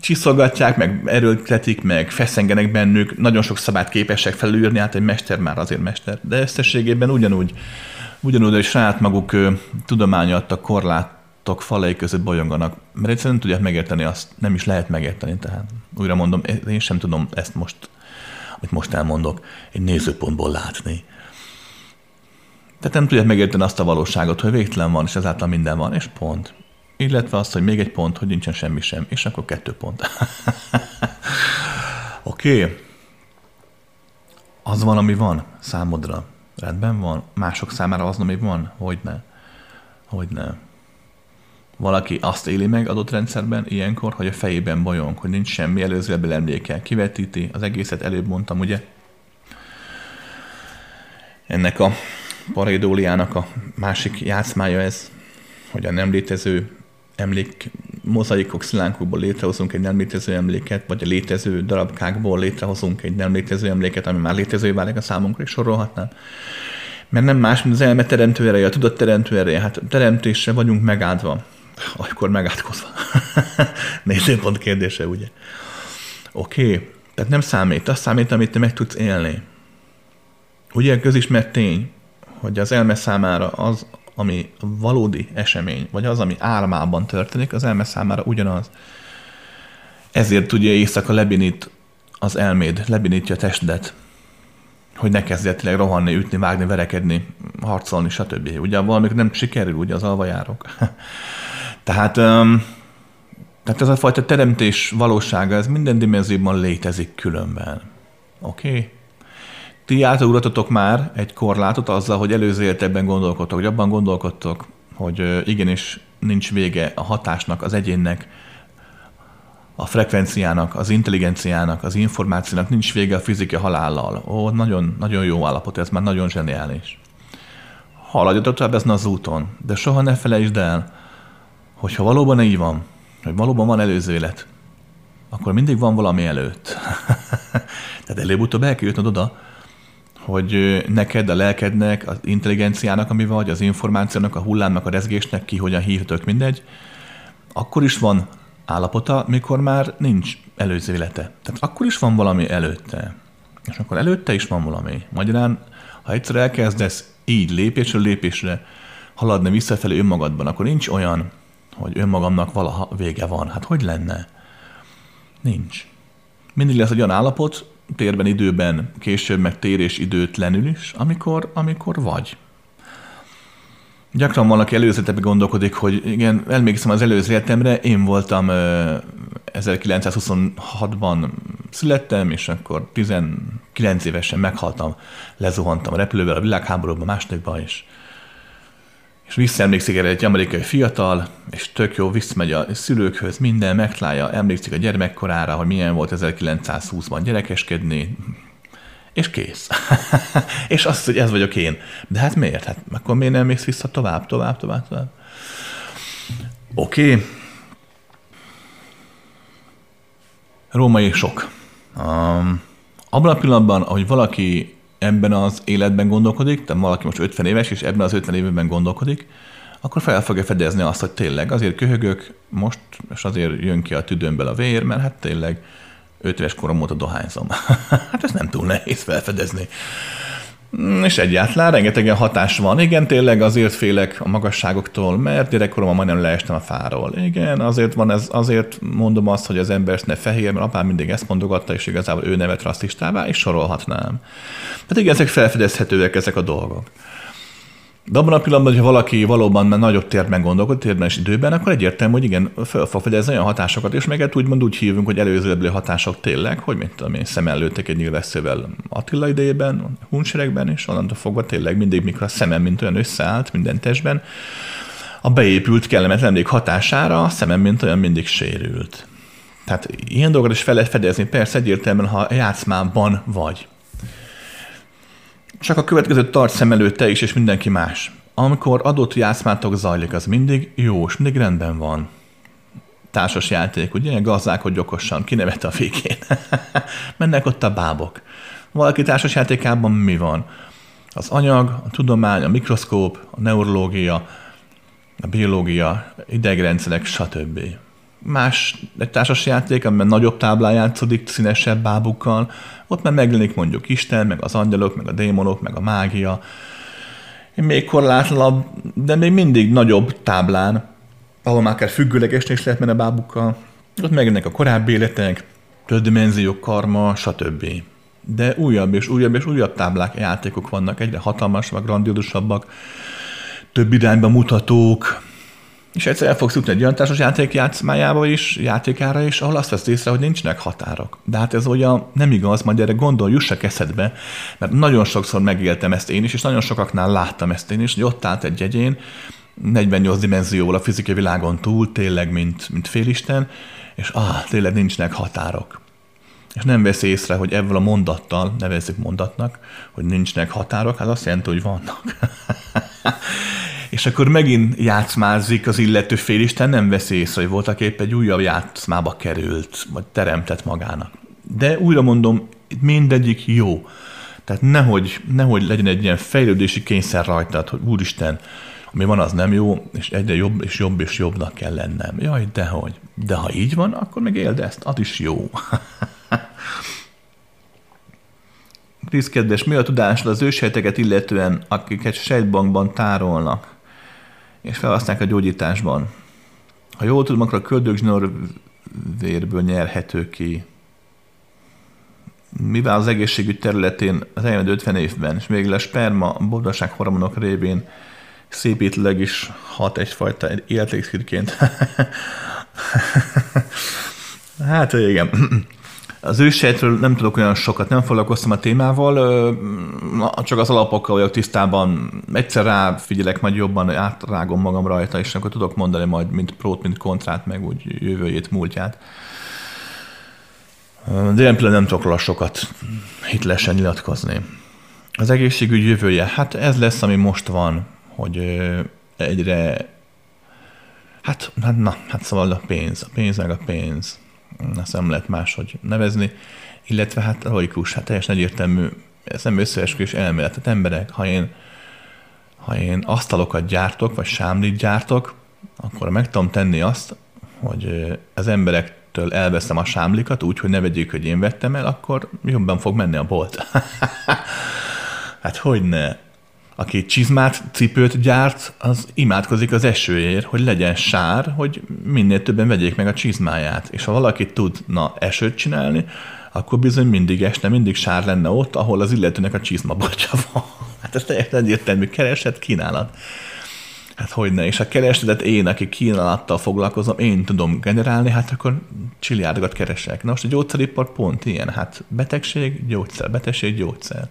Csiszolgatják, meg erőltetik, meg feszengenek bennük, nagyon sok szabályt képesek felülírni, hát egy mester már azért mester, de összességében ugyanúgy hogy saját maguk tudománya adta korlátok falai között bolyonganak, mert egyszerűen nem tudják megérteni azt, nem is lehet megérteni, tehát újra mondom, én sem tudom ezt most, amit most elmondok, egy nézőpontból látni. Tehát nem tudják megérteni azt a valóságot, hogy végtelen van, és ezáltal minden van, és pont. illetve azt, hogy még egy pont, hogy nincsen semmi sem, és akkor 2 pont. Oké. Okay. Az van, ami van számodra. Rendben van. Mások számára az, ami van. Hogyne. Hogyne. Valaki azt éli meg adott rendszerben ilyenkor, hogy a fejében bolyong, hogy nincs semmi előzőbeli emléke. Kivetíti az egészet, előbb mondtam, ugye? Ennek a pareidóliának a másik játszmája ez, hogy a nem létező emlék mozaikok szilánkokból létrehozunk egy nem létező emléket, vagy a létező darabkákból létrehozunk egy nem létező emléket, ami már létezővé válik a számunkra, és sorolhatnám. Mert nem más, mint az elme teremtő ereje, a tudat teremtő ereje. Hát teremtésre vagyunk megáldva. Akkor megátkozva. Nézőpont kérdése, ugye? Oké. Tehát nem számít. Azt számít, amit te meg tudsz élni. Ugye közismert tény, hogy az elme számára az, ami valódi esemény, vagy az, ami álmában történik, az elme számára ugyanaz. Ezért ugye éjszaka lebinít az elméd, lebinítja a testedet, hogy ne kezdjél tényleg rohanni, ütni, vágni, verekedni, harcolni, stb. Ugye valamikor nem sikerül, ugye az alvajárok. Tehát ez a fajta teremtés valósága, ez minden dimenzióban létezik különben. Oké? Ti átugratotok már egy korlátot azzal, hogy előző életben gondolkodtok, hogy abban gondolkodtok, hogy igenis nincs vége a hatásnak, az egyénnek, a frekvenciának, az intelligenciának, az információnak, nincs vége a fizika halállal. Ó, nagyon, nagyon jó állapot, ez már nagyon zseniális. Haladjatok tovább ezen az úton, de soha ne felejtsd el, hogy ha valóban így van, hogy valóban van előző élet, akkor mindig van valami előtt. Tehát előbb-utóbb el kell jutnod oda, hogy neked, a lelkednek, az intelligenciának, ami vagy, az információnak, a hullámnak, a rezgésnek, ki hogyan hívhatok, mindegy, akkor is van állapota, mikor már nincs előző élete. Tehát akkor is van valami előtte. És akkor előtte is van valami. Magyarán, ha egyszer elkezdesz így lépésről lépésre haladni visszafelé önmagadban, akkor nincs olyan, hogy önmagamnak valaha vége van. Hát hogy lenne? Nincs. Mindig lesz egy olyan állapot, térben, időben, később, meg tér és időtlenül is, amikor vagy. Gyakran valaki előzetebe gondolkodik, hogy igen, emlékszem az előző életemre, én voltam 1926-ban születtem, és akkor 19 évesen meghaltam, lezuhantam a repülővel a világháborúban, másodikban is. És visszaemlékszik erre egy amerikai fiatal, és tök jó, visszamegy a szülőkhöz, minden megtalálja, emlékszik a gyermekkorára, hogy milyen volt 1920-ban gyerekeskedni, és kész. És azt, hogy ez vagyok én. De hát miért? Hát akkor miért nem mész vissza tovább? Oké. Római sok. Abban a pillanatban, ahogy valaki ebben az életben gondolkodik, tehát valaki most 50 éves, és ebben az 50 évben gondolkodik, akkor fel fogja fedezni azt, hogy tényleg azért köhögök most, és azért jön ki a tüdőmből a vér, mert hát tényleg 5 éves korom óta dohányzom. Hát ez nem túl nehéz felfedezni. És egyáltalán rengetegen hatás van. Igen, tényleg azért félek a magasságoktól, mert gyerekkoromban majdnem leestem a fáról. Igen, azért van ez, azért mondom azt, hogy az ember ne fehér, mert apám mindig ezt mondogatta, és igazából ő nevet rasszistává, és sorolhatnám. Tehát igen, ezek felfedezhetőek, ezek a dolgok. De abban a pillanatban, hogyha valaki valóban már nagyobb térben gondolkodik, térben és időben, akkor egyértelmű, hogy igen, föl fog fedezni olyan hatásokat, és meg úgymond úgy hívunk, hogy előzőbeli hatások tényleg, hogy mit tudom én, szemellőttek egy nyilvesszővel Attila idejében, Hunseregben, és onnantól fogva tényleg mindig, mikor a szemem mint olyan összeállt minden testben, a beépült kellemetlen emlék hatására a szemem mint olyan mindig sérült. Tehát ilyen dolgokat is fel lehet fedezni, persze egyértelműen, ha játszmában vagy. Csak a következőt tart szem előtt te is, és mindenki más. Amikor adott játszmátok zajlik, az mindig jó, és mindig rendben van. Társas játék, ugye? Gazdálkodj okosan, kinevet a végén. Mennek ott a bábok. Valaki társas játékában mi van? Az anyag, a tudomány, a mikroszkóp, a neurológia, a biológia, idegrendszerek, stb. Más egy társas játék, amiben nagyobb táblán játszódik, színesebb bábukkal, ott már megjelenik mondjuk Isten, meg az angyalok, meg a démonok, meg a mágia. Még korlátlanabb, de még mindig nagyobb táblán, ahol már akár függőlegesni is lehet menni a bábukkal, ott megjelenik a korábbi életek, több dimenziók, karma, stb. De újabb és újabb és újabb táblák, játékok vannak, egyre hatalmasabbak, grandiózusabbak, több irányba mutatók, És egyszer el fogsz jutni egy olyan társas játék játszmájába is, játékára is, ahol azt veszed észre, hogy nincsenek határok. De hát ez olyan nem igaz, majd erre gondolj, jussak eszedbe, mert nagyon sokszor megéltem ezt én is, és nagyon sokaknál láttam ezt én is, hogy ott állt egy egyén, 48 dimenzióval a fizikai világon túl, tényleg, mint félisten, és tényleg nincsenek határok. És nem vesz észre, hogy ebből a mondattal, nevezzük mondatnak, hogy nincsenek határok, hát azt jelenti, hogy vannak. És akkor megint játszmázik az illető félisten, nem veszi észre, hogy voltak épp egy újabb játszmába került, vagy teremtett magának. De újra mondom, mindegyik jó. Tehát nehogy legyen egy ilyen fejlődési kényszer rajtad, hogy úristen, ami van, az nem jó, és egyre jobb, és jobb, és jobbnak kell lennem. Jaj, dehogy. De ha így van, akkor meg éld ezt, az is jó. Krisz, kedves, mi a tudásod az ősejteket illetően, akiket sejtbankban tárolnak, és felhasználják a gyógyításban? Ha jól tudom, akkor a köldögzsinór vérből nyerhető ki. Mivel az egészségügy területén az elmúlt 50 évben, és végül a sperma, boldogság hormonok révén szépítőleg is hat egyfajta értékszírként. Hát igen. Az őssejtről nem tudok olyan sokat, nem foglalkoztam a témával, csak az alapokkal vagyok tisztában. Egyszer ráfigyelek majd jobban, átrágom magam rajta, és akkor tudok mondani majd mint prót, mint kontrát, meg úgy jövőjét, múltját. De ilyen például nem tudok róla sokat hitelesen nyilatkozni. Az egészségügy jövője, hát ez lesz, ami most van, hogy egyre... szóval a pénz meg a pénz. Ezt nem lehet máshogy nevezni, illetve hát logikus, hát teljesen egyértelmű, ez nem összeesküvés elmélet. Tehát emberek, ha én asztalokat gyártok, vagy sámlit gyártok, akkor meg tudom tenni azt, hogy az emberektől elveszem a sámlikat úgy, hogy ne vegyék, hogy én vettem el, akkor jobban fog menni a bolt. Hát hogyne? Aki csizmát, cipőt gyárt, az imádkozik az esőért, hogy legyen sár, hogy minél többen vegyék meg a csizmáját. És ha valaki tudna esőt csinálni, akkor bizony mindig esne, mindig sár lenne ott, ahol az illetőnek a csizmaboltja van. Hát ez teljesen egyértelmű kereset, kínálat. Hát hogyne, és a keresletet én, aki kínálattal foglalkozom, én tudom generálni, hát akkor csiliárdokat keresek. Na most a gyógyszeripar pont ilyen, hát betegség, gyógyszer, betegség, gyógyszer.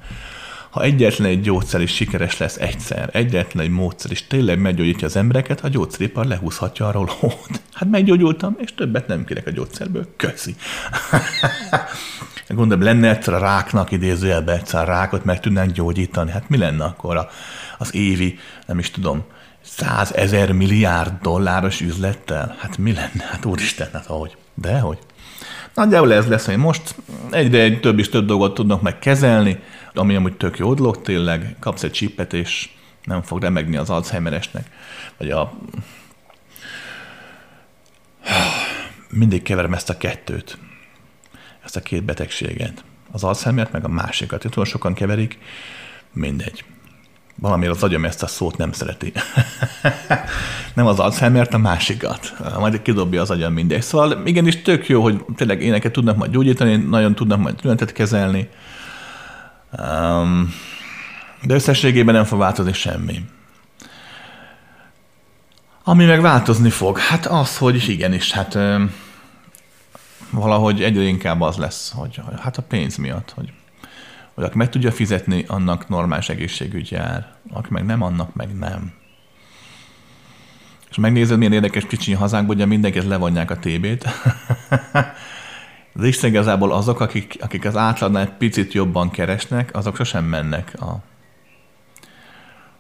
Ha egyetlen egy gyógyszer is sikeres lesz egyszer, egyetlen egy módszer is tényleg meggyógyítja az embereket, a gyógyszeripar lehúzhatja a rolót. Hát meggyógyultam, és többet nem kérek a gyógyszerből, köszi. Gondolom, lenne egyszer a ráknak idézőjelben, egyszer a rákot meg tudnánk gyógyítani. Hát mi lenne akkor az évi, nem is tudom, 100 000 milliárd dolláros üzlettel? Hát mi lenne? Hát úristen, hát ahogy. Dehogy. Nagyjából ez lesz, hogy most egyre több és több dolgot tudnak meg kezelni, ami amúgy tök jó dolog, tényleg kapsz egy csipet, és nem fog remegni az Alzheimeresnek, vagy mindig keverem ezt a kettőt, ezt a két betegséget. Az Alzheimert, meg a másikat. Tudom, sokan keverik, mindegy. Valamiért az agyam ezt a szót nem szereti. Nem az Alzheimert, a másikat. Majd kidobja az agyam mindegy. Szóval igenis tök jó, hogy tényleg éneket tudnak majd gyógyítani, nagyon tudnak majd tünetet kezelni, de összességében nem fog változni semmi. Ami meg változni fog, hát az, hogy igenis, hát valahogy egyre inkább az lesz, hogy hát a pénz miatt, hogy aki meg tudja fizetni, annak normális egészségügy jár, aki meg nem, annak meg nem. És megnézed, milyen érdekes kicsi hazánkban, hogy mindenkit levonják a TB-t. Az Isten igazából azok, akik az átlagnál egy picit jobban keresnek, azok sosem mennek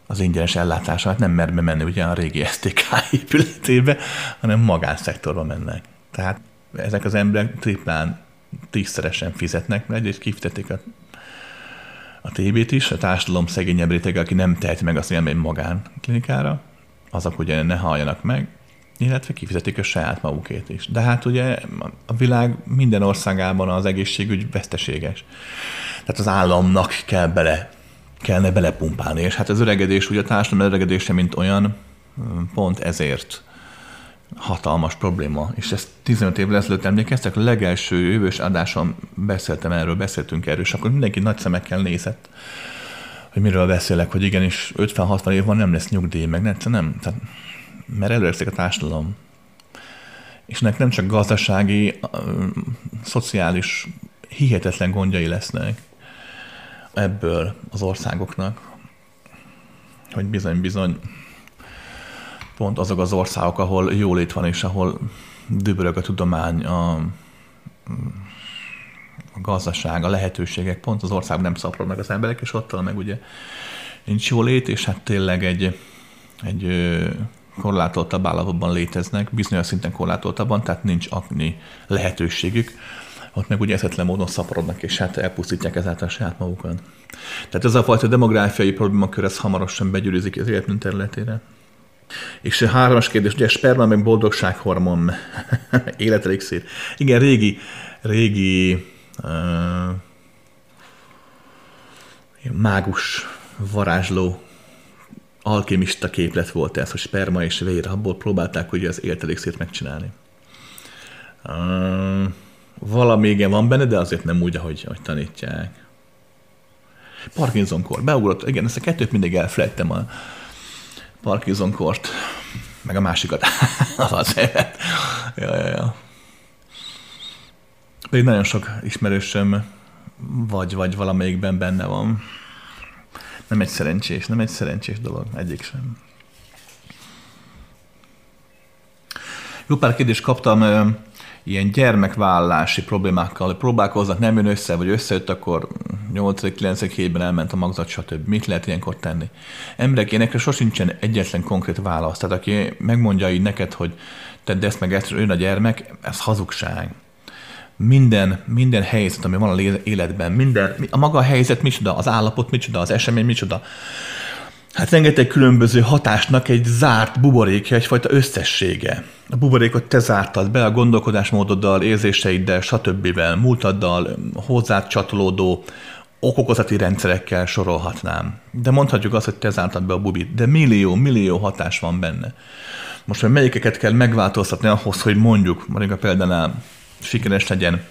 az ingyenes ellátásra. Hát nem mer bemenni ugye a régi STK épületébe, hanem magánszektorba mennek. Tehát ezek az emberek triplán, 10-szeresen fizetnek, mert egyrészt kifizetik a TB-t is, a társadalom szegényebb rétege, aki nem teheti meg azt, hogy elmegy magánklinikára, azok ugye ne halljanak meg, illetve kifizetik a saját magukét is. De hát ugye a világ minden országában az egészségügy veszteséges. Tehát az államnak kellene belepumpálni. És hát az öregedés, ugye a társadalom öregedése, mint olyan, pont ezért hatalmas probléma. És ezt 15 évvel ezelőtt emlékeztek, a legelső jövős adáson beszéltünk erről, és akkor mindenki nagy szemekkel nézett, hogy miről beszélek, hogy igenis 50-60 év van, nem lesz nyugdíj, meg nem. Tehát mert előrekszik a társadalom. És ennek nem csak gazdasági, szociális, hihetetlen gondjai lesznek ebből az országoknak, hogy bizony-bizony pont azok az országok, ahol jólét van, és ahol dübörög a tudomány, a gazdaság, a lehetőségek, pont az országban nem szaporodnak az emberek, és ottal meg ugye nincs jólét, és hát tényleg egy korlátoltabb állapotban léteznek, bizonyos szinten korlátoltabban, tehát nincs akni lehetőségük, ott meg ugye eszetlen módon szaporodnak, és hát elpusztítják ezáltal saját magukat. Tehát ez a fajta demográfiai problémakör, ez hamarosan begyűrűzik az életműn területére. És a hármas kérdés, ugye sperma meg boldogsághormon, életelixír. Igen, régi mágus, varázsló, alkimista képlet volt ez, hogy sperma és vér, abból próbálták ugye az életelixírt megcsinálni. Valami igen van benne, de azért nem úgy, ahogy tanítják. Parkinson-kor beugrott, igen, ezt a kettőt mindig elfelejtem, a Parkinson-kort, meg a másikat. Azért. Ja. Pedig nagyon sok ismerősöm vagy valamelyikben benne van. Nem egy szerencsés dolog, egyik sem. Jó pár kérdést kaptam ilyen gyermekvállási problémákkal, hogy próbálkoznak, nem jön össze, vagy összejött, akkor 8.-9. hétben elment a magzat, stb. Mit lehet ilyenkor tenni? Emberek, ilyenekre sosincsen egyetlen konkrét válasz. Tehát aki megmondja így neked, hogy tedd ezt meg ezt, jön a gyermek, ez hazugság. Minden helyzet, ami van az életben, a maga a helyzet micsoda, az állapot micsoda, az esemény micsoda. Hát rengeteg különböző hatásnak egy zárt buborékja, egyfajta összessége. A buborékot te zártad be a gondolkodásmódoddal, érzéseiddel, stb. Múltaddal, hozzád csatolódó okokozati rendszerekkel sorolhatnám. De mondhatjuk azt, hogy te zártad be a bubit, de millió hatás van benne. Most, hogy melyikeket kell megváltoztatni ahhoz, hogy mondjuk a példánál sikeres legyen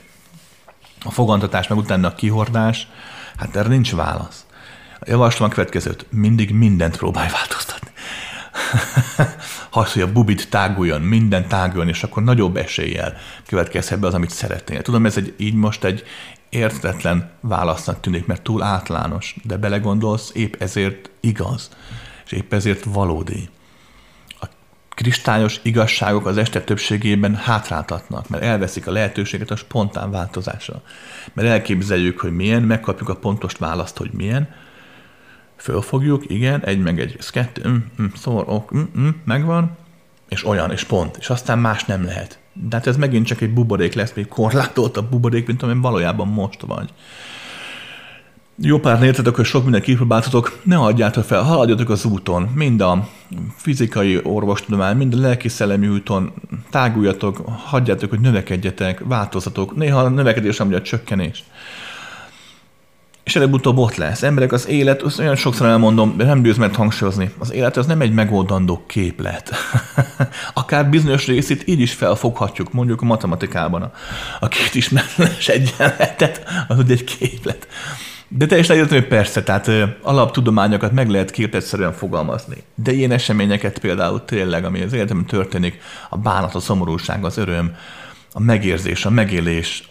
a fogantatás, meg utána a kihordás, hát erre nincs válasz. Javaslom a következőt. Mindig mindent próbálj változtatni. Hogy a bubit táguljon, minden táguljon, és akkor nagyobb eséllyel következhet be az, amit szeretnél. Tudom, ez így most egy értetlen válasznak tűnik, mert túl általános, de belegondolsz, épp ezért igaz, és épp ezért valódi. A kristályos igazságok az este többségében hátráltatnak, mert elveszik a lehetőséget a spontán változásra. Mert elképzeljük, hogy milyen, megkapjuk a pontos választ, hogy milyen, fölfogjuk, igen, 1 + 1 = 2, megvan, és olyan, és pont, és aztán más nem lehet. De hát ez megint csak egy buborék lesz, még korlátoltabb buborék, mint amilyen valójában most vagy. Jó pár értetek, hogy sok mindent kipróbáltatok, ne adjátok fel, haladjatok az úton, mind a fizikai orvostudomány, mind a lelki-szellemi úton, táguljatok, hagyjátok, hogy növekedjetek, változzatok, néha a növekedés, amúgy a csökkenés. És előbb-utóbb ott lesz. Emberek, az élet, azt olyan sokszor elmondom, de nem győz meg hangsúlyozni, az élet az nem egy megoldandó képlet. Akár bizonyos részét így is felfoghatjuk, mondjuk a matematikában a két ismeretlenes egyenletet, az ugye egy képlet. De teljesen egyetlen, hogy persze, tehát alaptudományokat meg lehet képletszerűen fogalmazni. De ilyen eseményeket például tényleg, ami az életemben történik, a bánat, a szomorúság, az öröm, a megérzés, a megélés,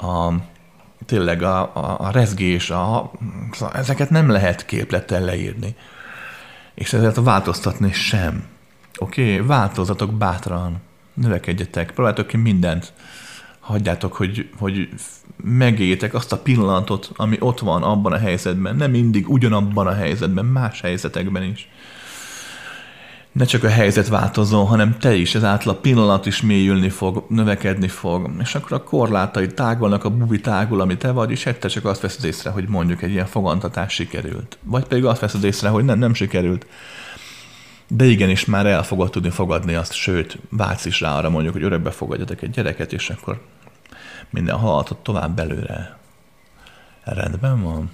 tényleg a rezgés, ezeket nem lehet képlettel leírni. És ezért változtatni sem. Oké? Változzatok bátran, növekedjetek, próbáljátok ki mindent. Hagyjátok, hogy megéljétek azt a pillanatot, ami ott van abban a helyzetben. Nem mindig ugyanabban a helyzetben, más helyzetekben is. Ne csak a helyzet változol, hanem te is, ezáltal a pillanat is mélyülni fog, növekedni fog, és akkor a korlátai tágulnak, a bubi tágul, ami te vagy, és egyszer csak azt veszed észre, hogy mondjuk egy ilyen fogantatás sikerült. Vagy pedig azt veszed észre, hogy nem sikerült. De igenis már el fogod tudni fogadni azt, sőt, vágysz is rá arra mondjuk, hogy örökbe fogadjatok egy gyereket, és akkor minden haladhat tovább előre. Rendben van.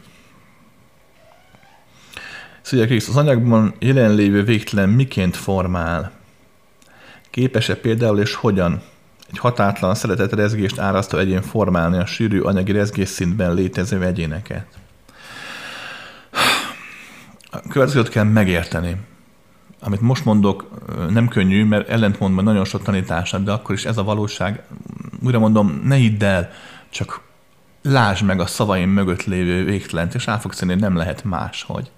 Szia Krisztus, az anyagban jelenlévő végtelen miként formál? Képes-e például és hogyan egy határtalan szeretet rezgést árasztó egyén formálni a sűrű anyagi rezgésszintben létező egyéneket? A következőt kell megérteni. amit most mondok, nem könnyű, mert ellentmondva nagyon sok tanításnak, de akkor is ez a valóság. Újra mondom, ne hidd el, csak lásd meg a szavaim mögött lévő végtelent, és rá fogsz jönni, nem lehet máshogy.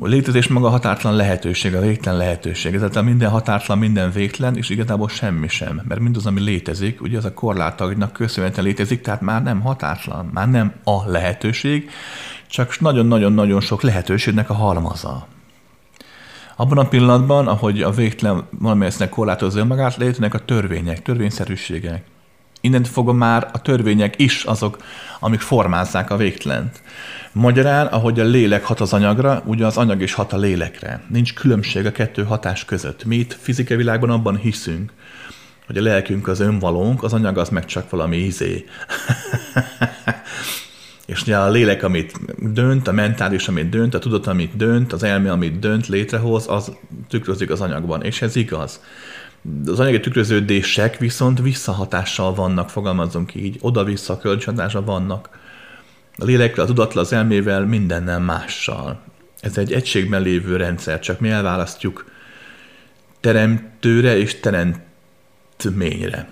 A létezés maga határtalan lehetőség, a végtelen lehetőség. Ezáltal minden határtalan, minden végtelen, és igazából semmi sem. Mert mindaz, ami létezik, ugye az a korlátaiknak köszönhetően létezik, tehát már nem határtalan, már nem a lehetőség, csak nagyon-nagyon-nagyon sok lehetőségnek a halmaza. Abban a pillanatban, ahogy a végtelen valamelyesnek korlátozza önmagát, léteznek a törvények, törvényszerűségek. Innen fogva már a törvények is azok, amik formázzák a végtelent. Magyarán, ahogy a lélek hat az anyagra, ugye az anyag is hat a lélekre. Nincs különbség a kettő hatás között. Mi itt fizikai világban abban hiszünk, hogy a lelkünk az önvalónk, az anyag az meg csak valami izé. És ugye a lélek, amit dönt, a mentális, amit dönt, a tudat, amit dönt, az elme, amit dönt, létrehoz, az tükrözik az anyagban. És ez igaz. Az anyagi tükröződések viszont visszahatással vannak, fogalmazunk így, oda-vissza kölcsönhatással vannak. A lélekkel, a tudattal, az elmével, mindennel mással. Ez egy egységben lévő rendszer, csak mi elválasztjuk teremtőre és teremtményre.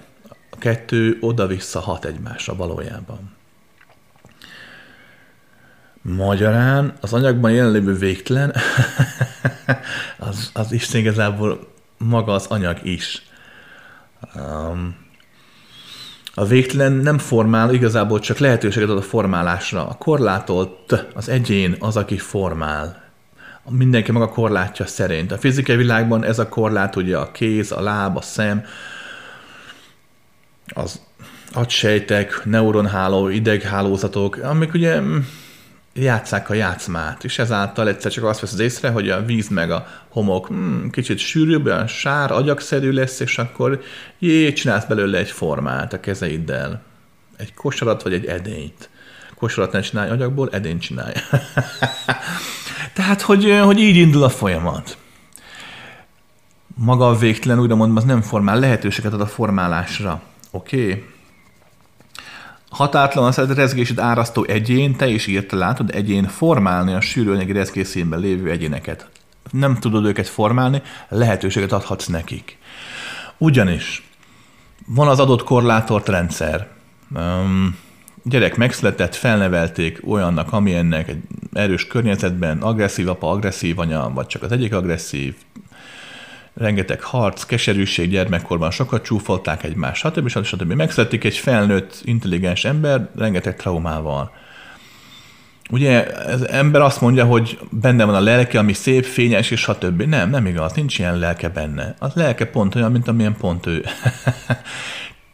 A kettő oda-vissza hat egymásra valójában. Magyarán az anyagban jelenlévő végtelen, az Isten igazából maga az anyag is. A végtelen nem formál, igazából csak lehetőséget ad a formálásra. A korlátolt az egyén, az, aki formál. Mindenki maga korlátja szerint. A fizikai világban ez a korlát, ugye a kéz, a láb, a szem, az agysejtek, neuronháló, ideghálózatok, amik ugye játsszák a játszmát, és ezáltal egyszer csak azt veszed észre, hogy a víz meg a homok kicsit sűrűbb, olyan sár, agyagszerű lesz, és akkor csinálsz belőle egy formát a kezeiddel. Egy kosarat vagy egy edényt. Kosarat nem csinálj agyagból, edényt csinálj. Tehát, hogy így indul a folyamat. Maga a végtelen, újra mondom, az nem formál, lehetőséget ad a formálásra. Oké? Határtalan az a rezgését árasztó egyén, te is írta, látod, egyén formálni a sűrű anyagi rezgészénben lévő egyéneket. Nem tudod őket formálni, lehetőséget adhatsz nekik. Ugyanis van az adott korlátolt rendszer. Gyerek megszületett, felnevelték olyannak, amilyennek, egy erős környezetben, agresszív apa, agresszív anya, vagy csak az egyik agresszív, rengeteg harc, keserűség, gyermekkorban sokat csúfolták egymást, stb. Megszületik egy felnőtt, intelligens ember rengeteg traumával. Ugye az ember azt mondja, hogy benne van a lelke, ami szép, fényes, és stb. Nem, nem igaz, nincs ilyen lelke benne. A lelke pont olyan, mint amilyen pont ő.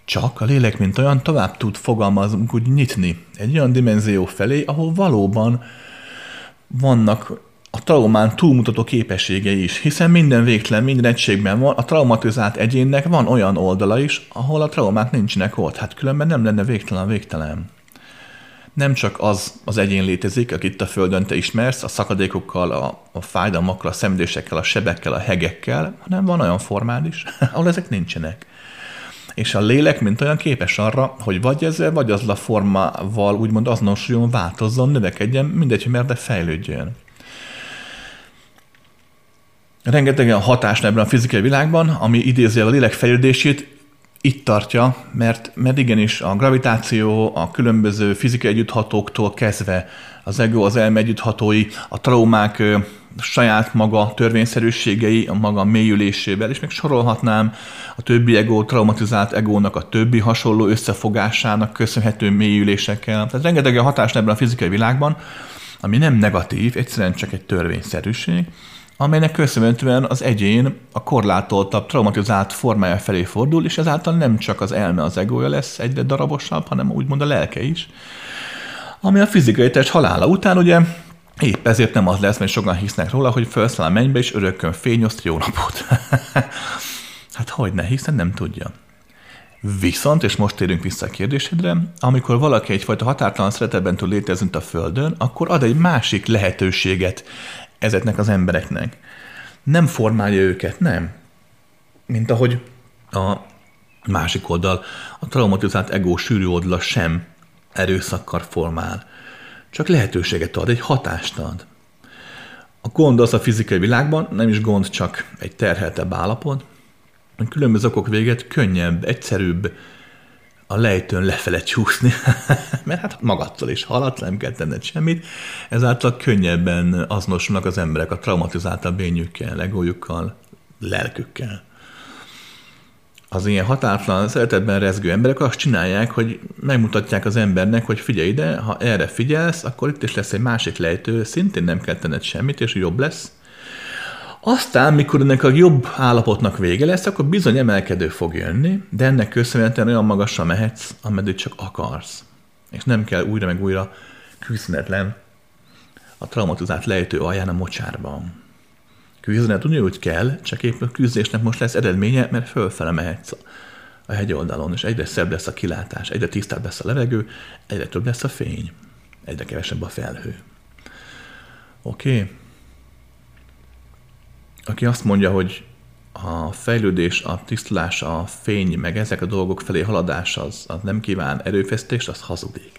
Csak a lélek, mint olyan, tovább tud fogalmazunk úgy nyitni egy olyan dimenzió felé, ahol valóban vannak a traumán túlmutató képességei is, hiszen minden végtelen, minden egységben van, a traumatizált egyénnek van olyan oldala is, ahol a traumák nincsenek ott. Hát különben nem lenne végtelen. Nem csak az egyén létezik, akit itt a Földön te ismersz, a szakadékokkal, a fájdalmakkal, a szenvedésekkel, a sebekkel, a hegekkel, hanem van olyan formád is, ahol ezek nincsenek. És a lélek mint olyan képes arra, hogy vagy ezzel, vagy azzal a formával úgymond azonosuljon, változzon, növekedjen, mindegy, hogy merre fejlődjön. Rengeteg olyan hatás ebben a fizikai világban, ami idézi a lélek fejlődését, itt tartja, mert igenis a gravitáció, a különböző fizikai együtthatóktól kezdve, az ego, az elme együtthatói, a traumák saját maga törvényszerűségei, a maga mélyülésével, és még sorolhatnám a többi ego, traumatizált egónak, a többi hasonló összefogásának köszönhető mélyülésekkel. Tehát rengeteg olyan hatás ebben a fizikai világban, ami nem negatív, egyszerűen csak egy törvényszerűség, amelynek köszönhetően az egyén a korlátoltabb, traumatizált formája felé fordul, és ezáltal nem csak az elme, az egója lesz egyre darabosabb, hanem úgymond a lelke is, ami a fizikai test halála után ugye épp ezért nem az lesz, mert sokan hisznek róla, hogy felszáll a mennybe, és örökkön fényoszt jó napot. Hát hogyne, hiszen nem tudja. Viszont, és most térünk vissza a kérdésedre, amikor valaki egyfajta határtalan szeretetben tud létezni a Földön, akkor ad egy másik lehetőséget ezeknek az embereknek. Nem formálja őket, nem. Mint ahogy a másik oldal, a traumatizált ego sűrű oldala sem erőszakkal formál. Csak lehetőséget ad, egy hatást ad. a gond az a fizikai világban, nem is gond, csak egy terheltebb állapot, hogy különböző okok véget könnyebb, egyszerűbb a lejtőn lefele csúszni, mert hát magadtól is haladsz, nem kell tenned semmit, ezáltal könnyebben azonosulnak az emberek a traumatizáltabb bényükkel, egójukkal, lelkükkel. Az ilyen határtalan, szeretetben rezgő emberek azt csinálják, hogy megmutatják az embernek, hogy figyelj ide, ha erre figyelsz, akkor itt is lesz egy másik lejtő, szintén nem kell tenned semmit, és jobb lesz. Aztán, mikor ennek a jobb állapotnak vége lesz, akkor bizony emelkedő fog jönni, de ennek köszönhetően olyan magasra mehetsz, ameddig csak akarsz. És nem kell újra meg újra küzdenetlen a traumatizált lejtő alján a mocsárban. Küzdened ugyanúgy kell, csak éppen a küzdésnek most lesz eredménye, mert fölfele mehetsz a hegyoldalon, és egyre szebb lesz a kilátás, egyre tisztább lesz a levegő, egyre több lesz a fény, egyre kevesebb a felhő. Oké? Aki azt mondja, hogy a fejlődés, a tisztulás, a fény, meg ezek a dolgok felé haladás, az nem kíván erőfeszítést, az hazudik.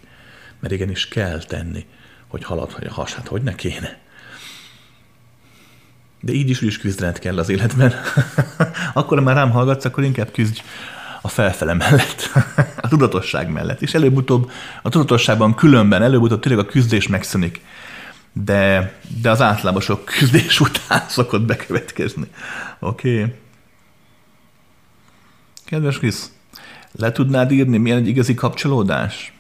Mert igenis kell tenni, hogy halad, hogy a has, hát hogy ne kéne. De így is úgy is küzdened kell az életben. Akkor, ha már rám hallgatsz, akkor inkább küzdj a felfele mellett, a tudatosság mellett. És előbb-utóbb a tudatosságban különben, előbb-utóbb tényleg a küzdés megszűnik. De az általában sok küzdés után szokott bekövetkezni. Oké. Kedves Krisz, le tudnád írni, milyen egy igazi kapcsolódás?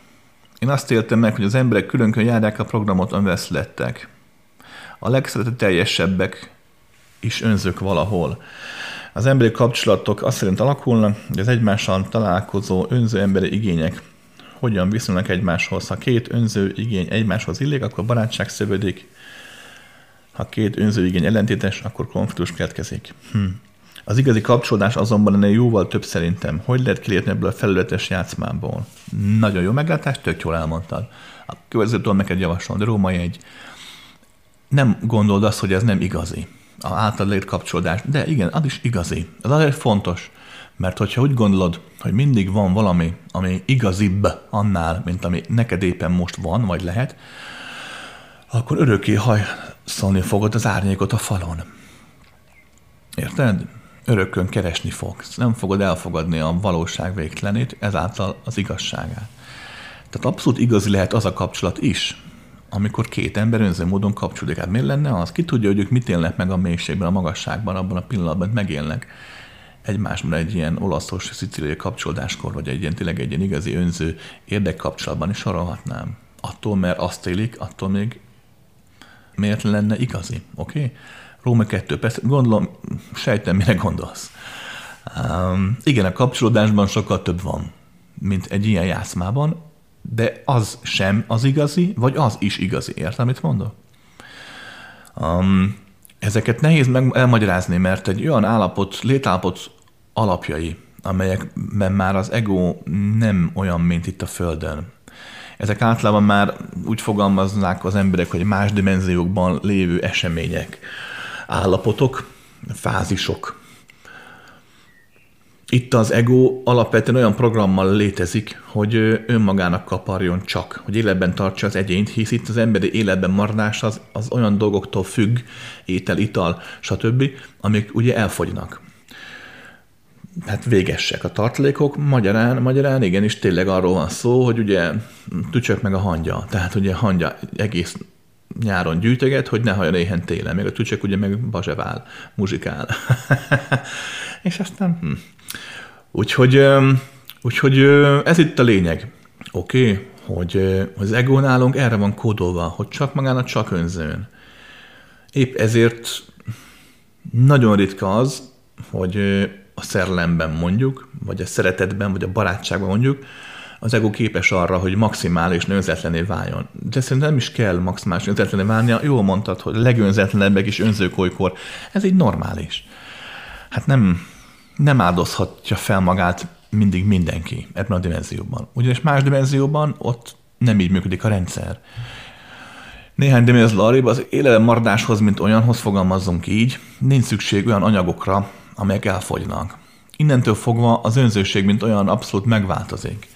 Én azt éltem meg, hogy az emberek külön-külön járják a programot, amivel születtek. A legszereteteljesebbek is önzők valahol. Az emberi kapcsolatok azt szerint alakulnak, hogy az egymással találkozó önző emberi igények hogyan viszonyulnak egymáshoz. Ha két önző igény egymáshoz illik, akkor barátság szövődik. Ha két önző igény ellentétes, akkor konfliktus keletkezik. Az igazi kapcsolódás azonban ennél jóval több szerintem. Hogy lehet kilépni ebből a felületes játszmából? Nagyon jó meglátás, tök jól elmondtad. A következőtől neked javaslom, de Róma egy. Nem gondold azt, hogy ez nem igazi. A általad légy kapcsolódás. De igen, az is igazi. Ez azért fontos. Mert hogyha úgy gondolod, hogy mindig van valami, ami igazibb annál, mint ami neked éppen most van, vagy lehet, akkor örökké hajszolni fogod az árnyékot a falon. Érted? Örökkön keresni fogsz. Nem fogod elfogadni a valóság végtelenét, ezáltal az igazságát. Tehát abszolút igazi lehet az a kapcsolat is, amikor két ember önző módon kapcsolódik. Hát miért lenne az? Ki tudja, hogy ők mit élnek meg a mélységben, a magasságban, abban a pillanatban, hogy megélnek egymásban egy ilyen olaszos-szicíliai kapcsolódáskor, vagy egy ilyen, tényleg egy ilyen igazi önző érdekkapcsolatban is sorolhatnám. Attól, mert azt élik, attól még miért lenne igazi, oké? Róma 2, persze, gondolom, sejtem, mire gondolsz. Igen, a kapcsolódásban sokkal több van, mint egy ilyen játszmában, de az sem az igazi, vagy az is igazi. Érted, amit mondok? Ezeket nehéz elmagyarázni, mert egy olyan állapot, létállapot alapjai, amelyekben már az ego nem olyan, mint itt a Földön. Ezek általában már úgy fogalmaznák az emberek, hogy más dimenziókban lévő események, állapotok, fázisok. Itt az ego alapvetően olyan programmal létezik, hogy önmagának kaparjon csak, hogy életben tartsa az egyént, hisz itt az emberi életben maradás az olyan dolgoktól függ, étel, ital, stb., amik ugye elfogynak. Hát végesek a tartalékok, magyarán igenis tényleg arról van szó, hogy ugye tücsök meg a hangya. Tehát ugye a hangya egész nyáron gyűjtöget, hogy ne hajjon éhen télen, még a tücsök ugye meg bazsevál, muzsikál. És aztán... Úgyhogy ez itt a lényeg. Oké, hogy az ego nálunk erre van kódolva, hogy csak magának, csak önzőn. Épp ezért nagyon ritka az, hogy a szerelemben mondjuk, vagy a szeretetben, vagy a barátságban mondjuk, az ego képes arra, hogy maximális önzetlené váljon. De szerintem nem is kell maximális önzetlené válnia. Jól mondtad, hogy legönzetlenebbek is önzők olykor. Ez így normális. Hát nem áldozhatja fel magát mindig mindenki ebben a dimenzióban. Ugyanis más dimenzióban ott nem így működik a rendszer. Néhány dimenzió arrébb az életben maradáshoz, mint olyanhoz, fogalmazzunk így, nincs szükség olyan anyagokra, amelyek elfogynak. Innentől fogva az önzőség, mint olyan, abszolút megváltozik.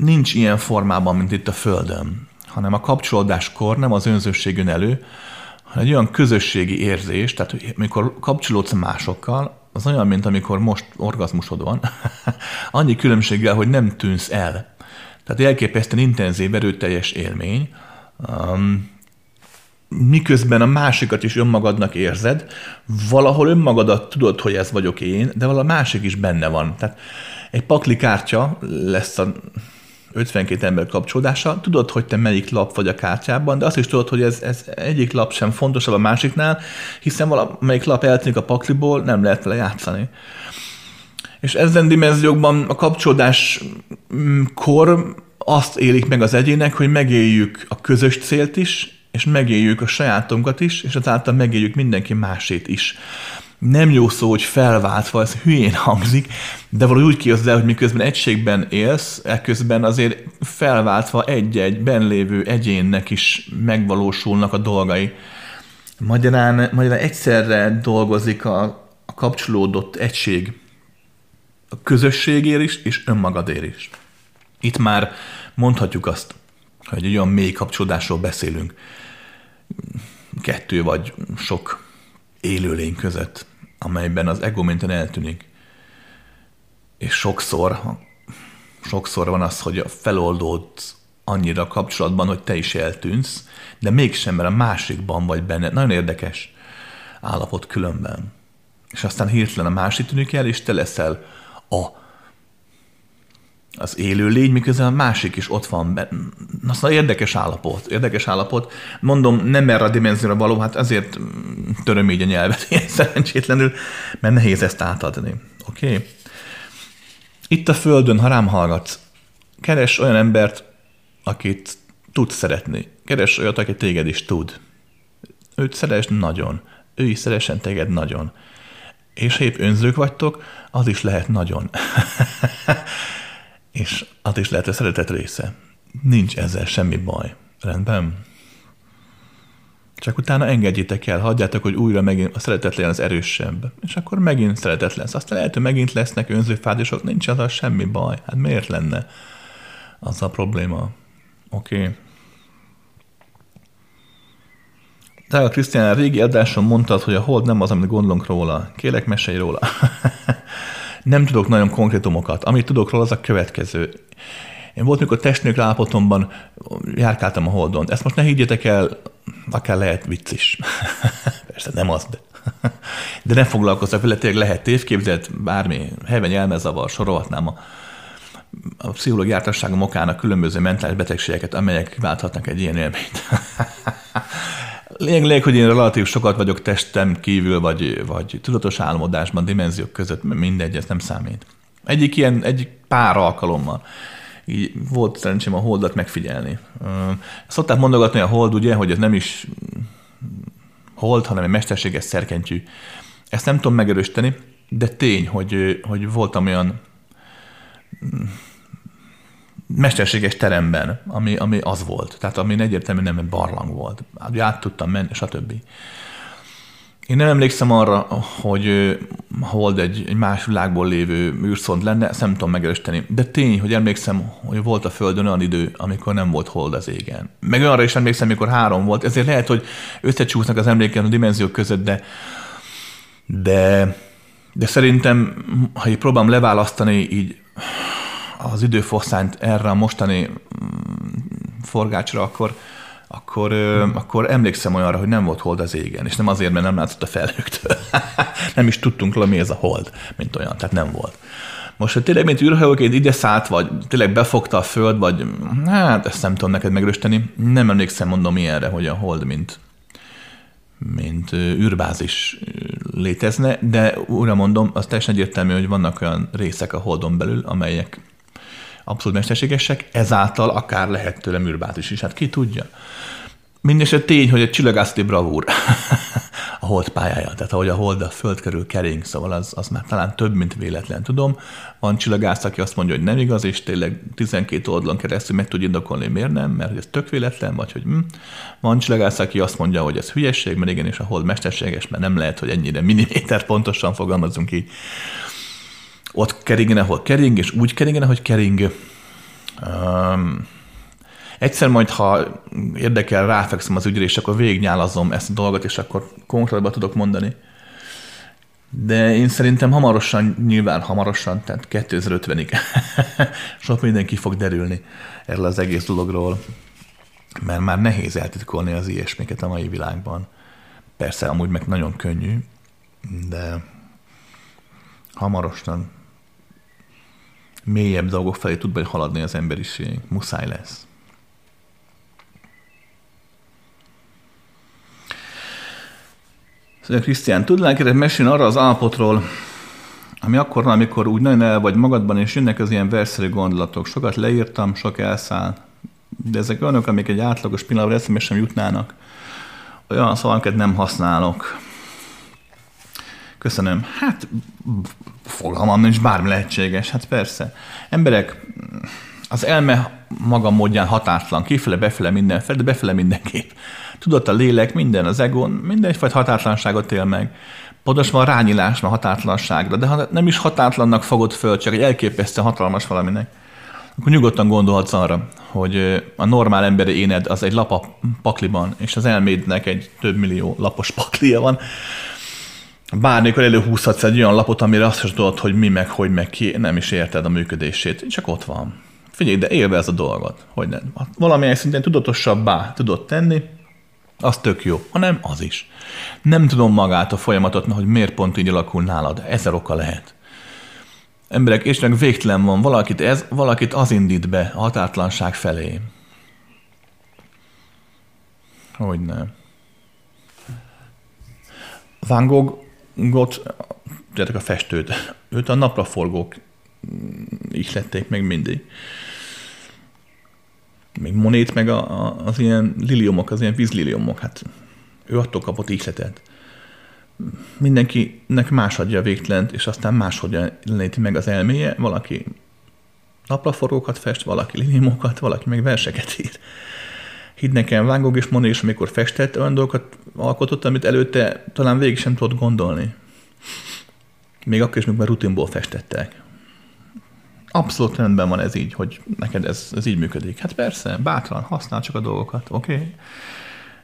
Nincs ilyen formában, mint itt a Földön, hanem a kapcsolódáskor nem az önzőség jön elő, egy olyan közösségi érzés, tehát amikor kapcsolódsz másokkal, az olyan, mint amikor most orgazmusod van, annyi különbséggel, hogy nem tűnsz el. Tehát elképesztően intenzív, erőteljes élmény, miközben a másikat is önmagadnak érzed, valahol önmagadat tudod, hogy ez vagyok én, de valahol a másik is benne van. Tehát egy pakli kártya lesz a 52 ember kapcsolódása, tudod, hogy te melyik lap vagy a kártyában, de azt is tudod, hogy ez egyik lap sem fontosabb a másiknál, hiszen valamelyik lap eltűnik a pakliból, nem lehet vele játszani. És ezen dimenziókban a kapcsolódáskor azt élik meg az egyének, hogy megéljük a közös célt is, és megéljük a sajátunkat is, és azáltal megéljük mindenki másét is. Nem jó szó, hogy felváltva, ez hülyén hangzik, de valahogy úgy képzeld el, hogy miközben egységben élsz, ekközben azért felváltva egy-egy benlévő egyénnek is megvalósulnak a dolgai. Magyarán egyszerre dolgozik a kapcsolódott egység a közösségért is, és önmagadért is. Itt már mondhatjuk azt, hogy egy olyan mély kapcsolódásról beszélünk, 2 vagy sok élőlény között, amelyben az ego minden eltűnik. És sokszor van az, hogy feloldódsz annyira kapcsolatban, hogy te is eltűnsz, de mégsem, mert a másikban vagy benne. Nagyon érdekes állapot különben. És aztán hirtelen a másik tűnik el, és te leszel az élő lény, miközben a másik is ott van benne. Aztán érdekes állapot. Mondom, nem erre a dimenzióra való, hát ezért töröm így a nyelvet ilyen szerencsétlenül, mert nehéz ezt átadni. Oké? Itt a Földön, ha rám hallgatsz, keres olyan embert, akit tudsz szeretni. Keres olyat, aki téged is tud. Őt szeresd nagyon. Ő is szeressen téged nagyon. És épp önzők vagytok, az is lehet nagyon. És az is lehet a szeretet része. Nincs ezzel semmi baj. Rendben? Csak utána engedjétek el, hagyjátok, hogy újra megint a szeretetlen az erősebb. És akkor megint szeretet lesz. Aztán lehet, hogy megint lesznek önző fázisok, nincs azzal semmi baj. Hát miért lenne az a probléma? Oké. Drága Krisztián, a régi adáson mondtad, hogy a hold nem az, amit gondolunk róla. Kérlek, mesélj róla. Nem tudok nagyon konkrétumokat. Amit tudok róla, az a következő. Én volt, mikor testnőkre állapotomban járkáltam a holdon. Ezt most ne higgyétek el, akár lehet vicc is. Persze nem az, de nem foglalkoztak vele, tényleg lehet tévképzelt, bármi, heveny elmezavar, sorolhatnám a pszichológiai jártasságom okán a különböző mentális betegségeket, amelyek válthatnak egy ilyen élményt. Lényeg, hogy én relatív sokat vagyok testem kívül, vagy tudatos álmodásban, dimenziók között, mindegy, ez nem számít. Egyik pár alkalommal így volt szerencsém a holdat megfigyelni. Szokták mondogatni a hold, ugye, hogy ez nem is hold, hanem egy mesterséges szerkentyű. Ezt nem tudom megerősíteni, de tény, hogy voltam olyan mesterséges teremben, ami az volt. Tehát ami egyértelműen nem egy barlang volt. Hát át tudtam menni, stb. Én nem emlékszem arra, hogy hold egy más világból lévő űrszond lenne, ezt nem tudom megerősíteni. De tény, hogy emlékszem, hogy volt a Földön olyan idő, amikor nem volt hold az égen. Meg arra is emlékszem, amikor 3 volt, ezért lehet, hogy összecsúsznak az emléken a dimenziók között, de szerintem, ha így próbálom leválasztani így az időfosszányt erre a mostani forgácsra, akkor emlékszem olyanra, hogy nem volt hold az égen, és nem azért, mert nem látszott a felhőktől. Nem is tudtunk róla, mi ez a hold, mint olyan, tehát nem volt. Most, hogy tényleg, mint űrhajóként ide szállt, vagy tényleg befogta a föld, vagy hát ezt nem tudom neked megerősíteni, nem emlékszem, mondom, ilyenre, hogy a hold mint űrbázis létezne, de újra mondom, az teljesen egyértelmű, hogy vannak olyan részek a holdon belül, amelyek abszolút mesterségesek, ezáltal akár lehet tőlem űrbázis is, hát ki tudja. Mindesetre tény, hogy egy csillagászati bravúr a hold pályája, tehát ahogy a hold a föld körül kering, szóval az már talán több, mint véletlen, tudom. Van csillagász, aki azt mondja, hogy nem igaz, és tényleg 12 oldalon keresztül meg tudja indokolni, miért nem, mert ez tök véletlen, vagy hogy Van csillagász, aki azt mondja, hogy ez hülyesség, mert igenis a hold mesterséges, mert nem lehet, hogy ennyire milliméter pontosan fogalmazunk így. Ott keringen, ahol kering, és úgy keringen, ahogy kering. Egyszer majd, ha érdekel, ráfekszem az ügyre, és akkor végignyálazom ezt a dolgot, és akkor konkrétban tudok mondani. De én szerintem hamarosan, nyilván hamarosan, tehát 2050-ig sok mindenki fog derülni erről az egész dologról, mert már nehéz eltitkolni az ilyesmiket a mai világban. Persze, amúgy meg nagyon könnyű, de hamarosan mélyebb dolgok felé tud haladni az emberiség. Muszáj lesz. Szóval, Krisztián, tudnál kérlek mesélni arra az állapotról, ami akkor, amikor úgy nagyon el vagy magadban, és jönnek az ilyen verszerű gondolatok. Sokat leírtam, sok elszáll, de ezek olyanok, amik egy átlagos pillanatra eszembe sem jutnának. Olyan szóval, amiket nem használok. Köszönöm. Hát, fogalmam nincs, bármi lehetséges. Hát persze. Emberek, az elme maga módján határtlan. Kifele, befele, mindenfele, de befele mindenképp. Tudat, a lélek, minden, az egón, minden egyfajta határtlanságot él meg. Pontosan rányilás van határtlanságra, de ha nem is határtlannak fogod föl, csak egy elképesztően hatalmas valaminek, akkor nyugodtan gondolhatsz arra, hogy a normál emberi éned az egy lap a pakliban, és az elmédnek egy több millió lapos paklia van. Bármikor előhúzhatsz egy olyan lapot, amire azt sem tudod, hogy mi, meg hogy, meg ki, nem is érted a működését. Csak ott van. Figyelj, de élvezd a dolgot. Hogy nem. Valamilyen szinten tudatosabbá tudod tenni, az tök jó, hanem az is. Nem tudom magát a folyamatot, hogy miért pont így alakul nálad. Ezer oka lehet. Emberek, és meg végtelen van, valakit ez, valakit az indít be a határtlanság felé. Hogy nem. Van Gogh, tudjátok, a festőt, őt a napraforgók ihlették meg mindig. Még Monét, meg az ilyen liliumok, az ilyen vízliliumok, hát ő attól kapott ihletet. Mindenkinek más adja a végtelent, és aztán máshogy jeleníti meg az elméje. Valaki napraforgókat fest, valaki liliumokat, valaki meg verseket ír. Hidd nekem, Van Gogh és Monet is, amikor festett, olyan dolgokat alkotott, amit előtte talán végig sem tudott gondolni. Még akkor is, mikor rutinból festettek. Abszolút rendben van ez így, hogy neked ez így működik. Hát persze, bátran, használ csak a dolgokat, oké?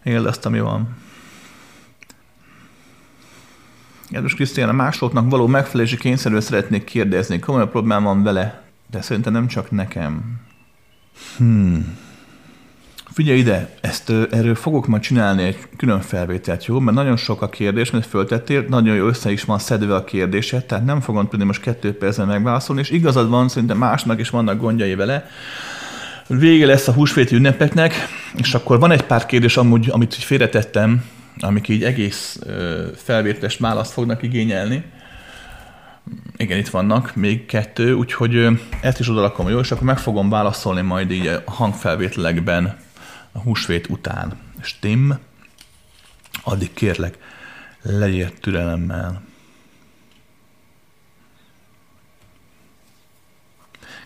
Éld azt, ami van. Kedves Krisztián, a másoknak való megfelelési kényszerről szeretnék kérdezni. Komolyan problémám van vele, de szerintem nem csak nekem. Figyelj ide, erről fogok majd csinálni egy külön felvételt, jó? Mert nagyon sok a kérdés, mert föltettél, nagyon jó össze is van szedve a kérdésed, tehát nem fogom tudni most 2 percben megválaszolni, és igazad van, szerintem másnak is vannak gondjai vele. Vége lesz a húsvéti ünnepeknek, és akkor van egy pár kérdés amúgy, amit félretettem, amik így egész felvételes választ fognak igényelni. Igen, itt vannak még 2, úgyhogy ezt is odalakom, jó? És akkor meg fogom válaszolni majd így a hangfelvételekben, a húsvét után. Stimm? Addig kérlek, legyél türelemmel.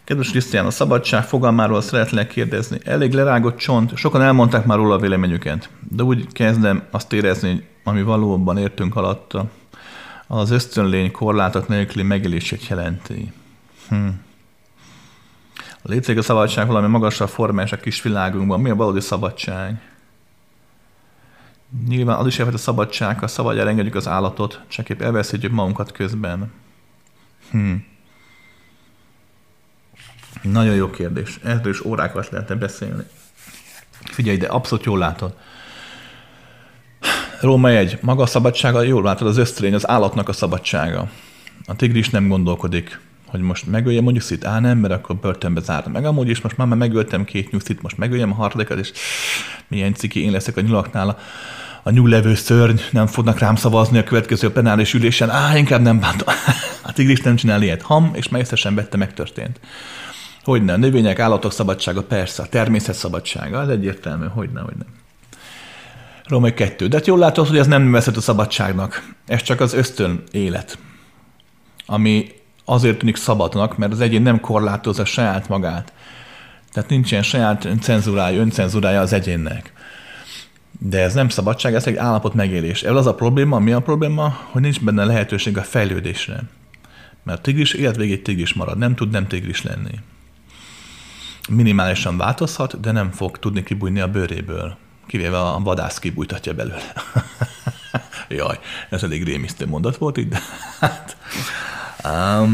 Kedves Krisztián, a szabadság fogalmáról szeretnék kérdezni. Elég lerágott csont, sokan elmondták már róla a véleményüket, de úgy kezdem azt érezni, ami valóban értünk alatta, az ösztönlény korlátok nélküli megélését jelenti. A létezik a szabadság valami magasabb forma és a kis világunkban. Mi a valódi szabadság? Nyilván az is elfejt a szabadság, ha szabadjára elengedjük az állatot, csak épp elveszítjük magunkat közben. Nagyon jó kérdés. Erről is órákat lehetne beszélni. Figyelj, de abszolút jól látod. Róma 1. Maga a szabadsága, jól látod, az ösztönlény, az állatnak a szabadsága. A tigris nem gondolkodik, hogy most megöljem a nyuszit, á nem, mert akkor börtönbe zártam meg. Amúgy is most már megöltem 2 nyuszit, most megöljem a harmadikat, és milyen ciki én leszek a nyulaknál. A nyúllevő szörny, nem fognak rám szavazni a következő plenáris ülésen, á, inkább nem bántam. A tigris nem csinál ilyet. Ham, és messzesen vette, megtörtént. Hogyne, a növények, állatok szabadsága, persze, a természet szabadsága, az egyértelmű, hogyne. Római 2. De hát jól látod, hogy ez nem nevezhet a szabadságnak. Ez csak az ösztön élet, ami azért tűnik szabadnak, mert az egyén nem korlátozza saját magát. Tehát nincsen saját cenzurája, öncenzurája az egyénnek. De ez nem szabadság, ez egy állapot megélés. Ebből az a probléma, mi a probléma, hogy nincs benne lehetőség a fejlődésre. Mert tigris életvégig tigris marad, nem tud nem tigris lenni. minimálisan változhat, de nem fog tudni kibújni a bőréből. Kivéve a vadász kibújtatja belőle. Jaj, ez elég rémisztő mondat volt itt, de hát...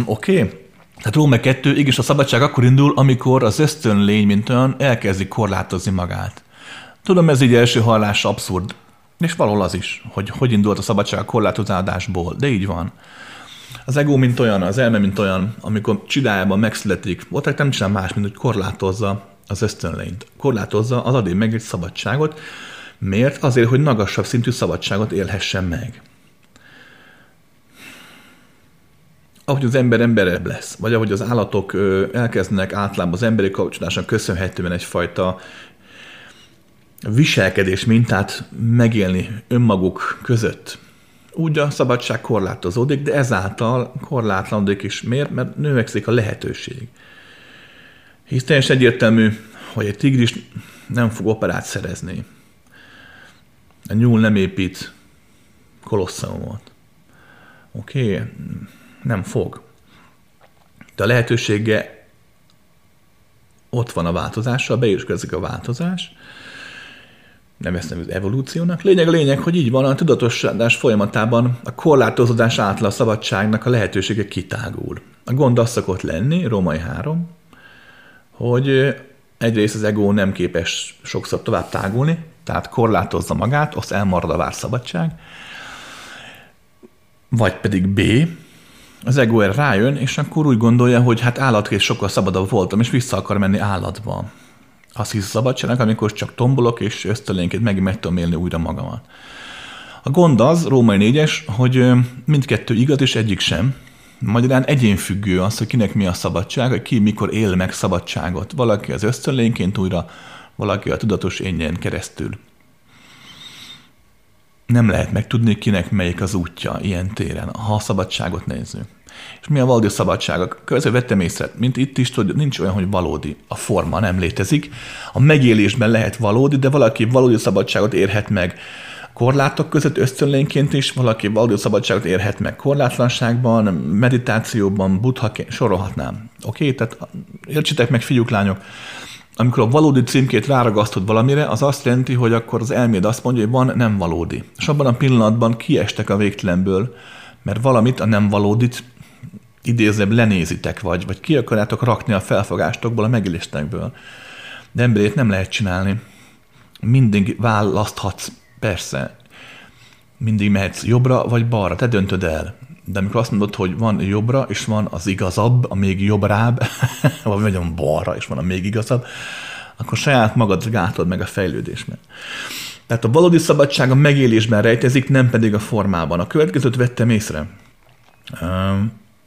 Oké. Tehát Róma 2, igenis a szabadság akkor indul, amikor az ösztönlény, mint olyan, elkezdi korlátozni magát. Tudom, ez így első hallásra abszurd, és valahol az is, hogy indult a szabadság a korlátozásból, de így van. Az ego, mint olyan, az elme, mint olyan, amikor csidájában megszületik, ott nem csinál más, mint hogy korlátozza az ösztönlényt. Korlátozza az addig meg egy szabadságot. Miért? Azért, hogy magasabb szintű szabadságot élhessen meg. Ahogy az ember emberebb lesz, vagy ahogy az állatok elkezdenek általában az emberi kapcsolódásnak köszönhetően egyfajta viselkedés mintát megélni önmaguk között, úgy a szabadság korlátozódik, de ezáltal korlátlanodik is. Miért? Mert növekszik a lehetőség. Hisz teljesen egyértelmű, hogy egy tigris nem fog operát szerezni. A nyúl nem épít kolosszeumot. Oké? Nem fog. De a lehetősége ott van a változással, be is kezdik a változás. Nem ezt nevezzük evolúciónak. Lényeg, hogy így van, a tudatosodás folyamatában a korlátozódás által a szabadságnak a lehetősége kitágul. A gond az szokott lenni, Római 3, hogy egyrészt az ego nem képes sokszor tovább tágulni, tehát korlátozza magát, azt elmarad a várt szabadság. Vagy pedig B, az ego rájön, és akkor úgy gondolja, hogy hát állatként sokkal szabadabb voltam, és vissza akar menni állatba. Azt hisz szabadságnak, amikor csak tombolok, és ösztönlénként megint meg tudom élni újra magamat. A gond az, Római 4-es, hogy mindkettő igaz, és egyik sem. Magyarán egyénfüggő az, hogy kinek mi a szabadság, hogy ki mikor él meg szabadságot. Valaki az ösztönlénként újra, valaki a tudatos énjén keresztül. Nem lehet megtudni, kinek melyik az útja ilyen téren, ha a szabadságot nézzük. És mi a valódi szabadságok? Közben vettem észre, mint itt is, hogy nincs olyan, hogy valódi. A forma nem létezik. A megélésben lehet valódi, de valaki valódi szabadságot érhet meg korlátok között, ösztönlényként is, valaki valódi szabadságot érhet meg korlátlanságban, meditációban, buddhaként, sorolhatnám. Oké? Tehát értsétek meg, fiúk, lányok, amikor a valódi címkét ráragasztod valamire, az azt jelenti, hogy akkor az elméd azt mondja, hogy van nem valódi. És abban a pillanatban kiestek a végtelenből, mert valamit, a nem valódit idézőbb lenézitek vagy ki akarjátok rakni a felfogástokból, a megélésekből. De emberét nem lehet csinálni. Mindig választhatsz, persze. Mindig mehetsz jobbra vagy balra, te döntöd el. De amikor azt mondod, hogy van jobbra, és van az igazabb, a még jobbrább, vagy nagyon balra, és van a még igazabb, akkor saját magad gátolod meg a fejlődésben. Tehát a valódi szabadság a megélésben rejtezik, nem pedig a formában. A következőt vettem észre.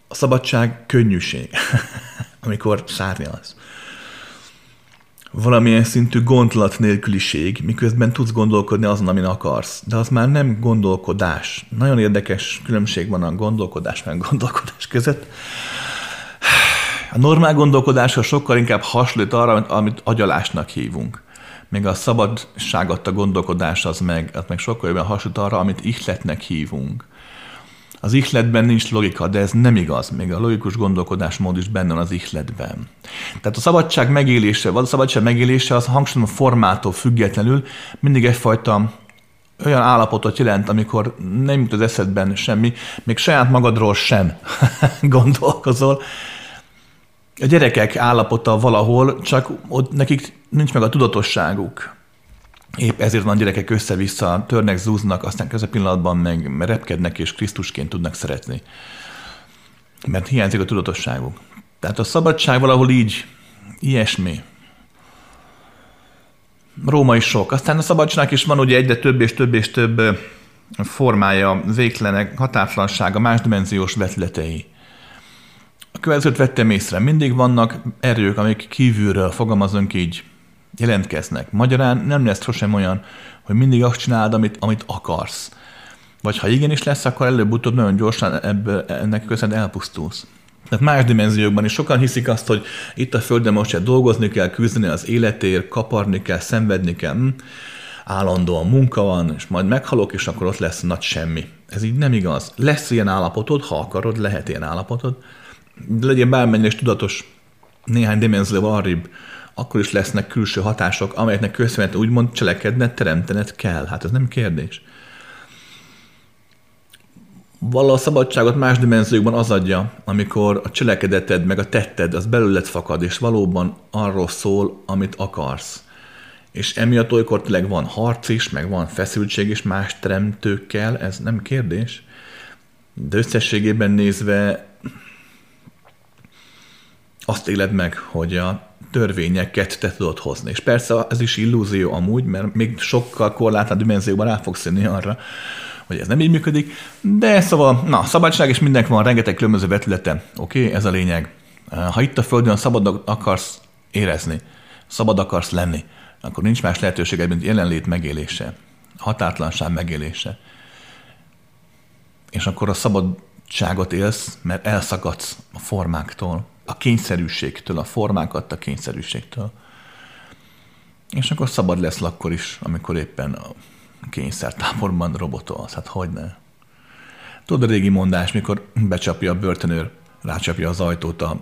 A szabadság könnyűség, amikor szárnyalsz. Valamilyen szintű gondolat nélküliség, miközben tudsz gondolkodni azon, amin akarsz. De az már nem gondolkodás. Nagyon érdekes különbség van a gondolkodás meg gondolkodás között. A normál gondolkodáshoz sokkal inkább hasonlít arra, amit agyalásnak hívunk. Még a szabadság adta gondolkodás az meg sokkal jobban hasonlít arra, amit ihletnek hívunk. Az ihletben nincs logika, de ez nem igaz. Még a logikus gondolkodásmód is benne van az ihletben. Tehát a szabadság megélése, vagy a szabadság megélése az hangsúlyom a formától függetlenül mindig egyfajta olyan állapotot jelent, amikor nem jut az eszedben semmi, még saját magadról sem gondolkozol. A gyerekek állapota valahol, csak ott nekik nincs meg a tudatosságuk. Épp ezért van, gyerekek össze-vissza törnek, zúznak, aztán közben pillanatban meg repkednek, és Krisztusként tudnak szeretni. Mert hiányzik a tudatosságuk. Tehát a szabadság valahol így, ilyesmi. Római sok. Aztán a szabadság is van ugye egyre több és több és több formája, végtelenek, határtlansága, másdimenziós vetületei. A következőt vettem észre. Mindig vannak erők, amik kívülről, fogalmazunk így, jelentkeznek. Magyarán nem lesz sosem olyan, hogy mindig azt csináld, amit akarsz. Vagy ha igenis lesz, akkor előbb-utóbb nagyon gyorsan ennek köszönhetően elpusztulsz. Tehát más dimenziókban is sokan hiszik azt, hogy itt a Földön most se dolgozni kell, küzdeni az életért, kaparni kell, szenvedni kell, állandóan munka van, és majd meghalok, és akkor ott lesz nagy semmi. Ez így nem igaz. Lesz ilyen állapotod, ha akarod, lehet ilyen állapotod. De legyen bármennyire is tudatos, néhány dimenzióval arrébb, akkor is lesznek külső hatások, amelyeknek köszönhetően úgymond cselekedned, teremtened kell. Hát ez nem kérdés. Valahol a szabadságot más dimenziókban az adja, amikor a cselekedeted meg a tetted, az belőled fakad, és valóban arról szól, amit akarsz. És emiatt olykor tényleg van harc is, meg van feszültség is más teremtőkkel, ez nem kérdés. De összességében nézve azt éled meg, hogy a törvényeket te tudod hozni. És persze ez is illúzió amúgy, mert még sokkal korlátlan dimenzióban rá fogsz jönni arra, hogy ez nem így működik, de szóval, na, szabadság és mindenki van, rengeteg különböző vetülete. Oké, ez a lényeg. Ha itt a Földön szabad akarsz érezni, szabad akarsz lenni, akkor nincs más lehetőséged, mint jelenlét megélése, határtlanság megélése. És akkor a szabadságot élsz, mert elszakadsz a formáktól, a kényszerűségtől, a formákat a kényszerűségtől. És akkor szabad lesz akkor is, amikor éppen a kényszertáborban robotolsz. Hát hogyne? Tudod a régi mondás, mikor becsapja a börtönőr, rácsapja az ajtót a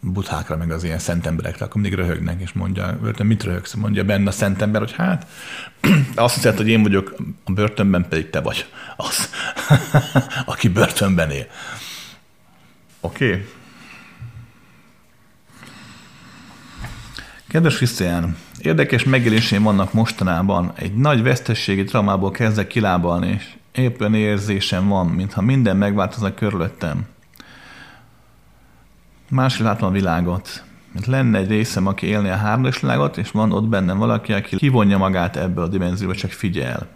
buthákra, meg az ilyen szent emberekre, akkor mindig röhögnek, és mondja, börtön, mit röhögsz? Mondja benne a szent ember, hogy hát, azt hiszed, hogy én vagyok, a börtönben pedig te vagy az, aki börtönben él. Oké. Kedves Krisztián, érdekes megélésén vannak mostanában, egy nagy vesztességi traumából kezdek kilábalni, és éppen érzésem van, mintha minden megváltozna körülöttem. Máshogy látom a világot, mint lenne egy részem, aki élné a hármas világot, és van ott bennem valaki, aki kivonja magát ebből a dimenzióba, csak figyel.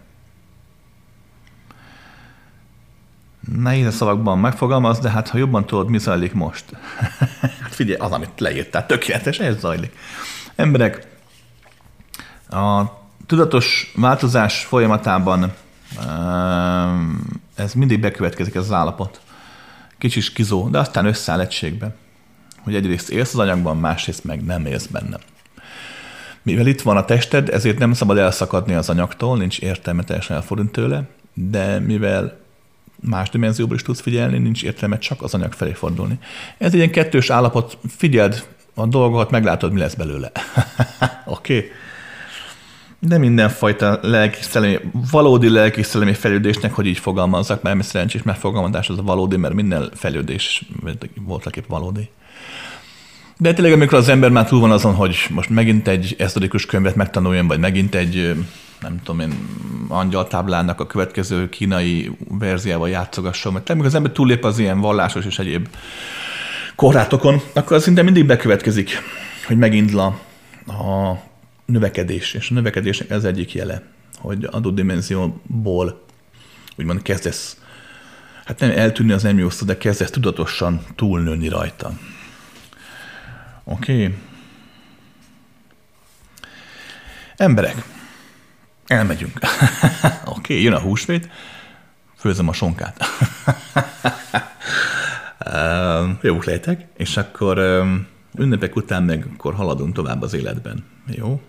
Nehéz a szavakban megfogalmaz, de hát ha jobban tudod, mi zajlik most? Figyelj, az, amit leírtál, tökéletes, ez zajlik. Emberek, a tudatos változás folyamatában ez mindig bekövetkezik, ez az állapot. Kicsi skizó, de aztán összeáll egységbe. Hogy egyrészt élsz az anyagban, másrészt meg nem élsz benne. Mivel itt van a tested, ezért nem szabad elszakadni az anyagtól, nincs értelme teljesen elfordulni tőle, de mivel más dimenzióból is tudsz figyelni, nincs értelme csak az anyag felé fordulni. Ez egy ilyen kettős állapot, figyeld a dolgokat, meglátod, mi lesz belőle. Oké? De mindenfajta valódi lelki-szellemi fejlődésnek, hogy így fogalmazzak, mert szerencsés megfogalmazás az a valódi, mert minden fejlődés voltaképp valódi. De tényleg, amikor az ember már túl van azon, hogy most megint egy eszterikus könyvet megtanuljon, vagy megint egy, nem tudom én, angyaltáblának a következő kínai verziával játszogasson, mert amikor az ember túllép az ilyen vallásos és egyéb korlátokon, akkor az szinte mindig bekövetkezik, hogy megindul a növekedés, és a növekedésnek ez egyik jele, hogy adott dimenzióból úgymond kezdesz, hát nem eltűnni az nem jó szó, de kezdesz tudatosan túlnőni rajta. Oké. Emberek, elmegyünk. Oké, jön a húsvét, főzöm a sonkát. Jók lehetek, és akkor ünnepek után meg akkor haladunk tovább az életben. Jó?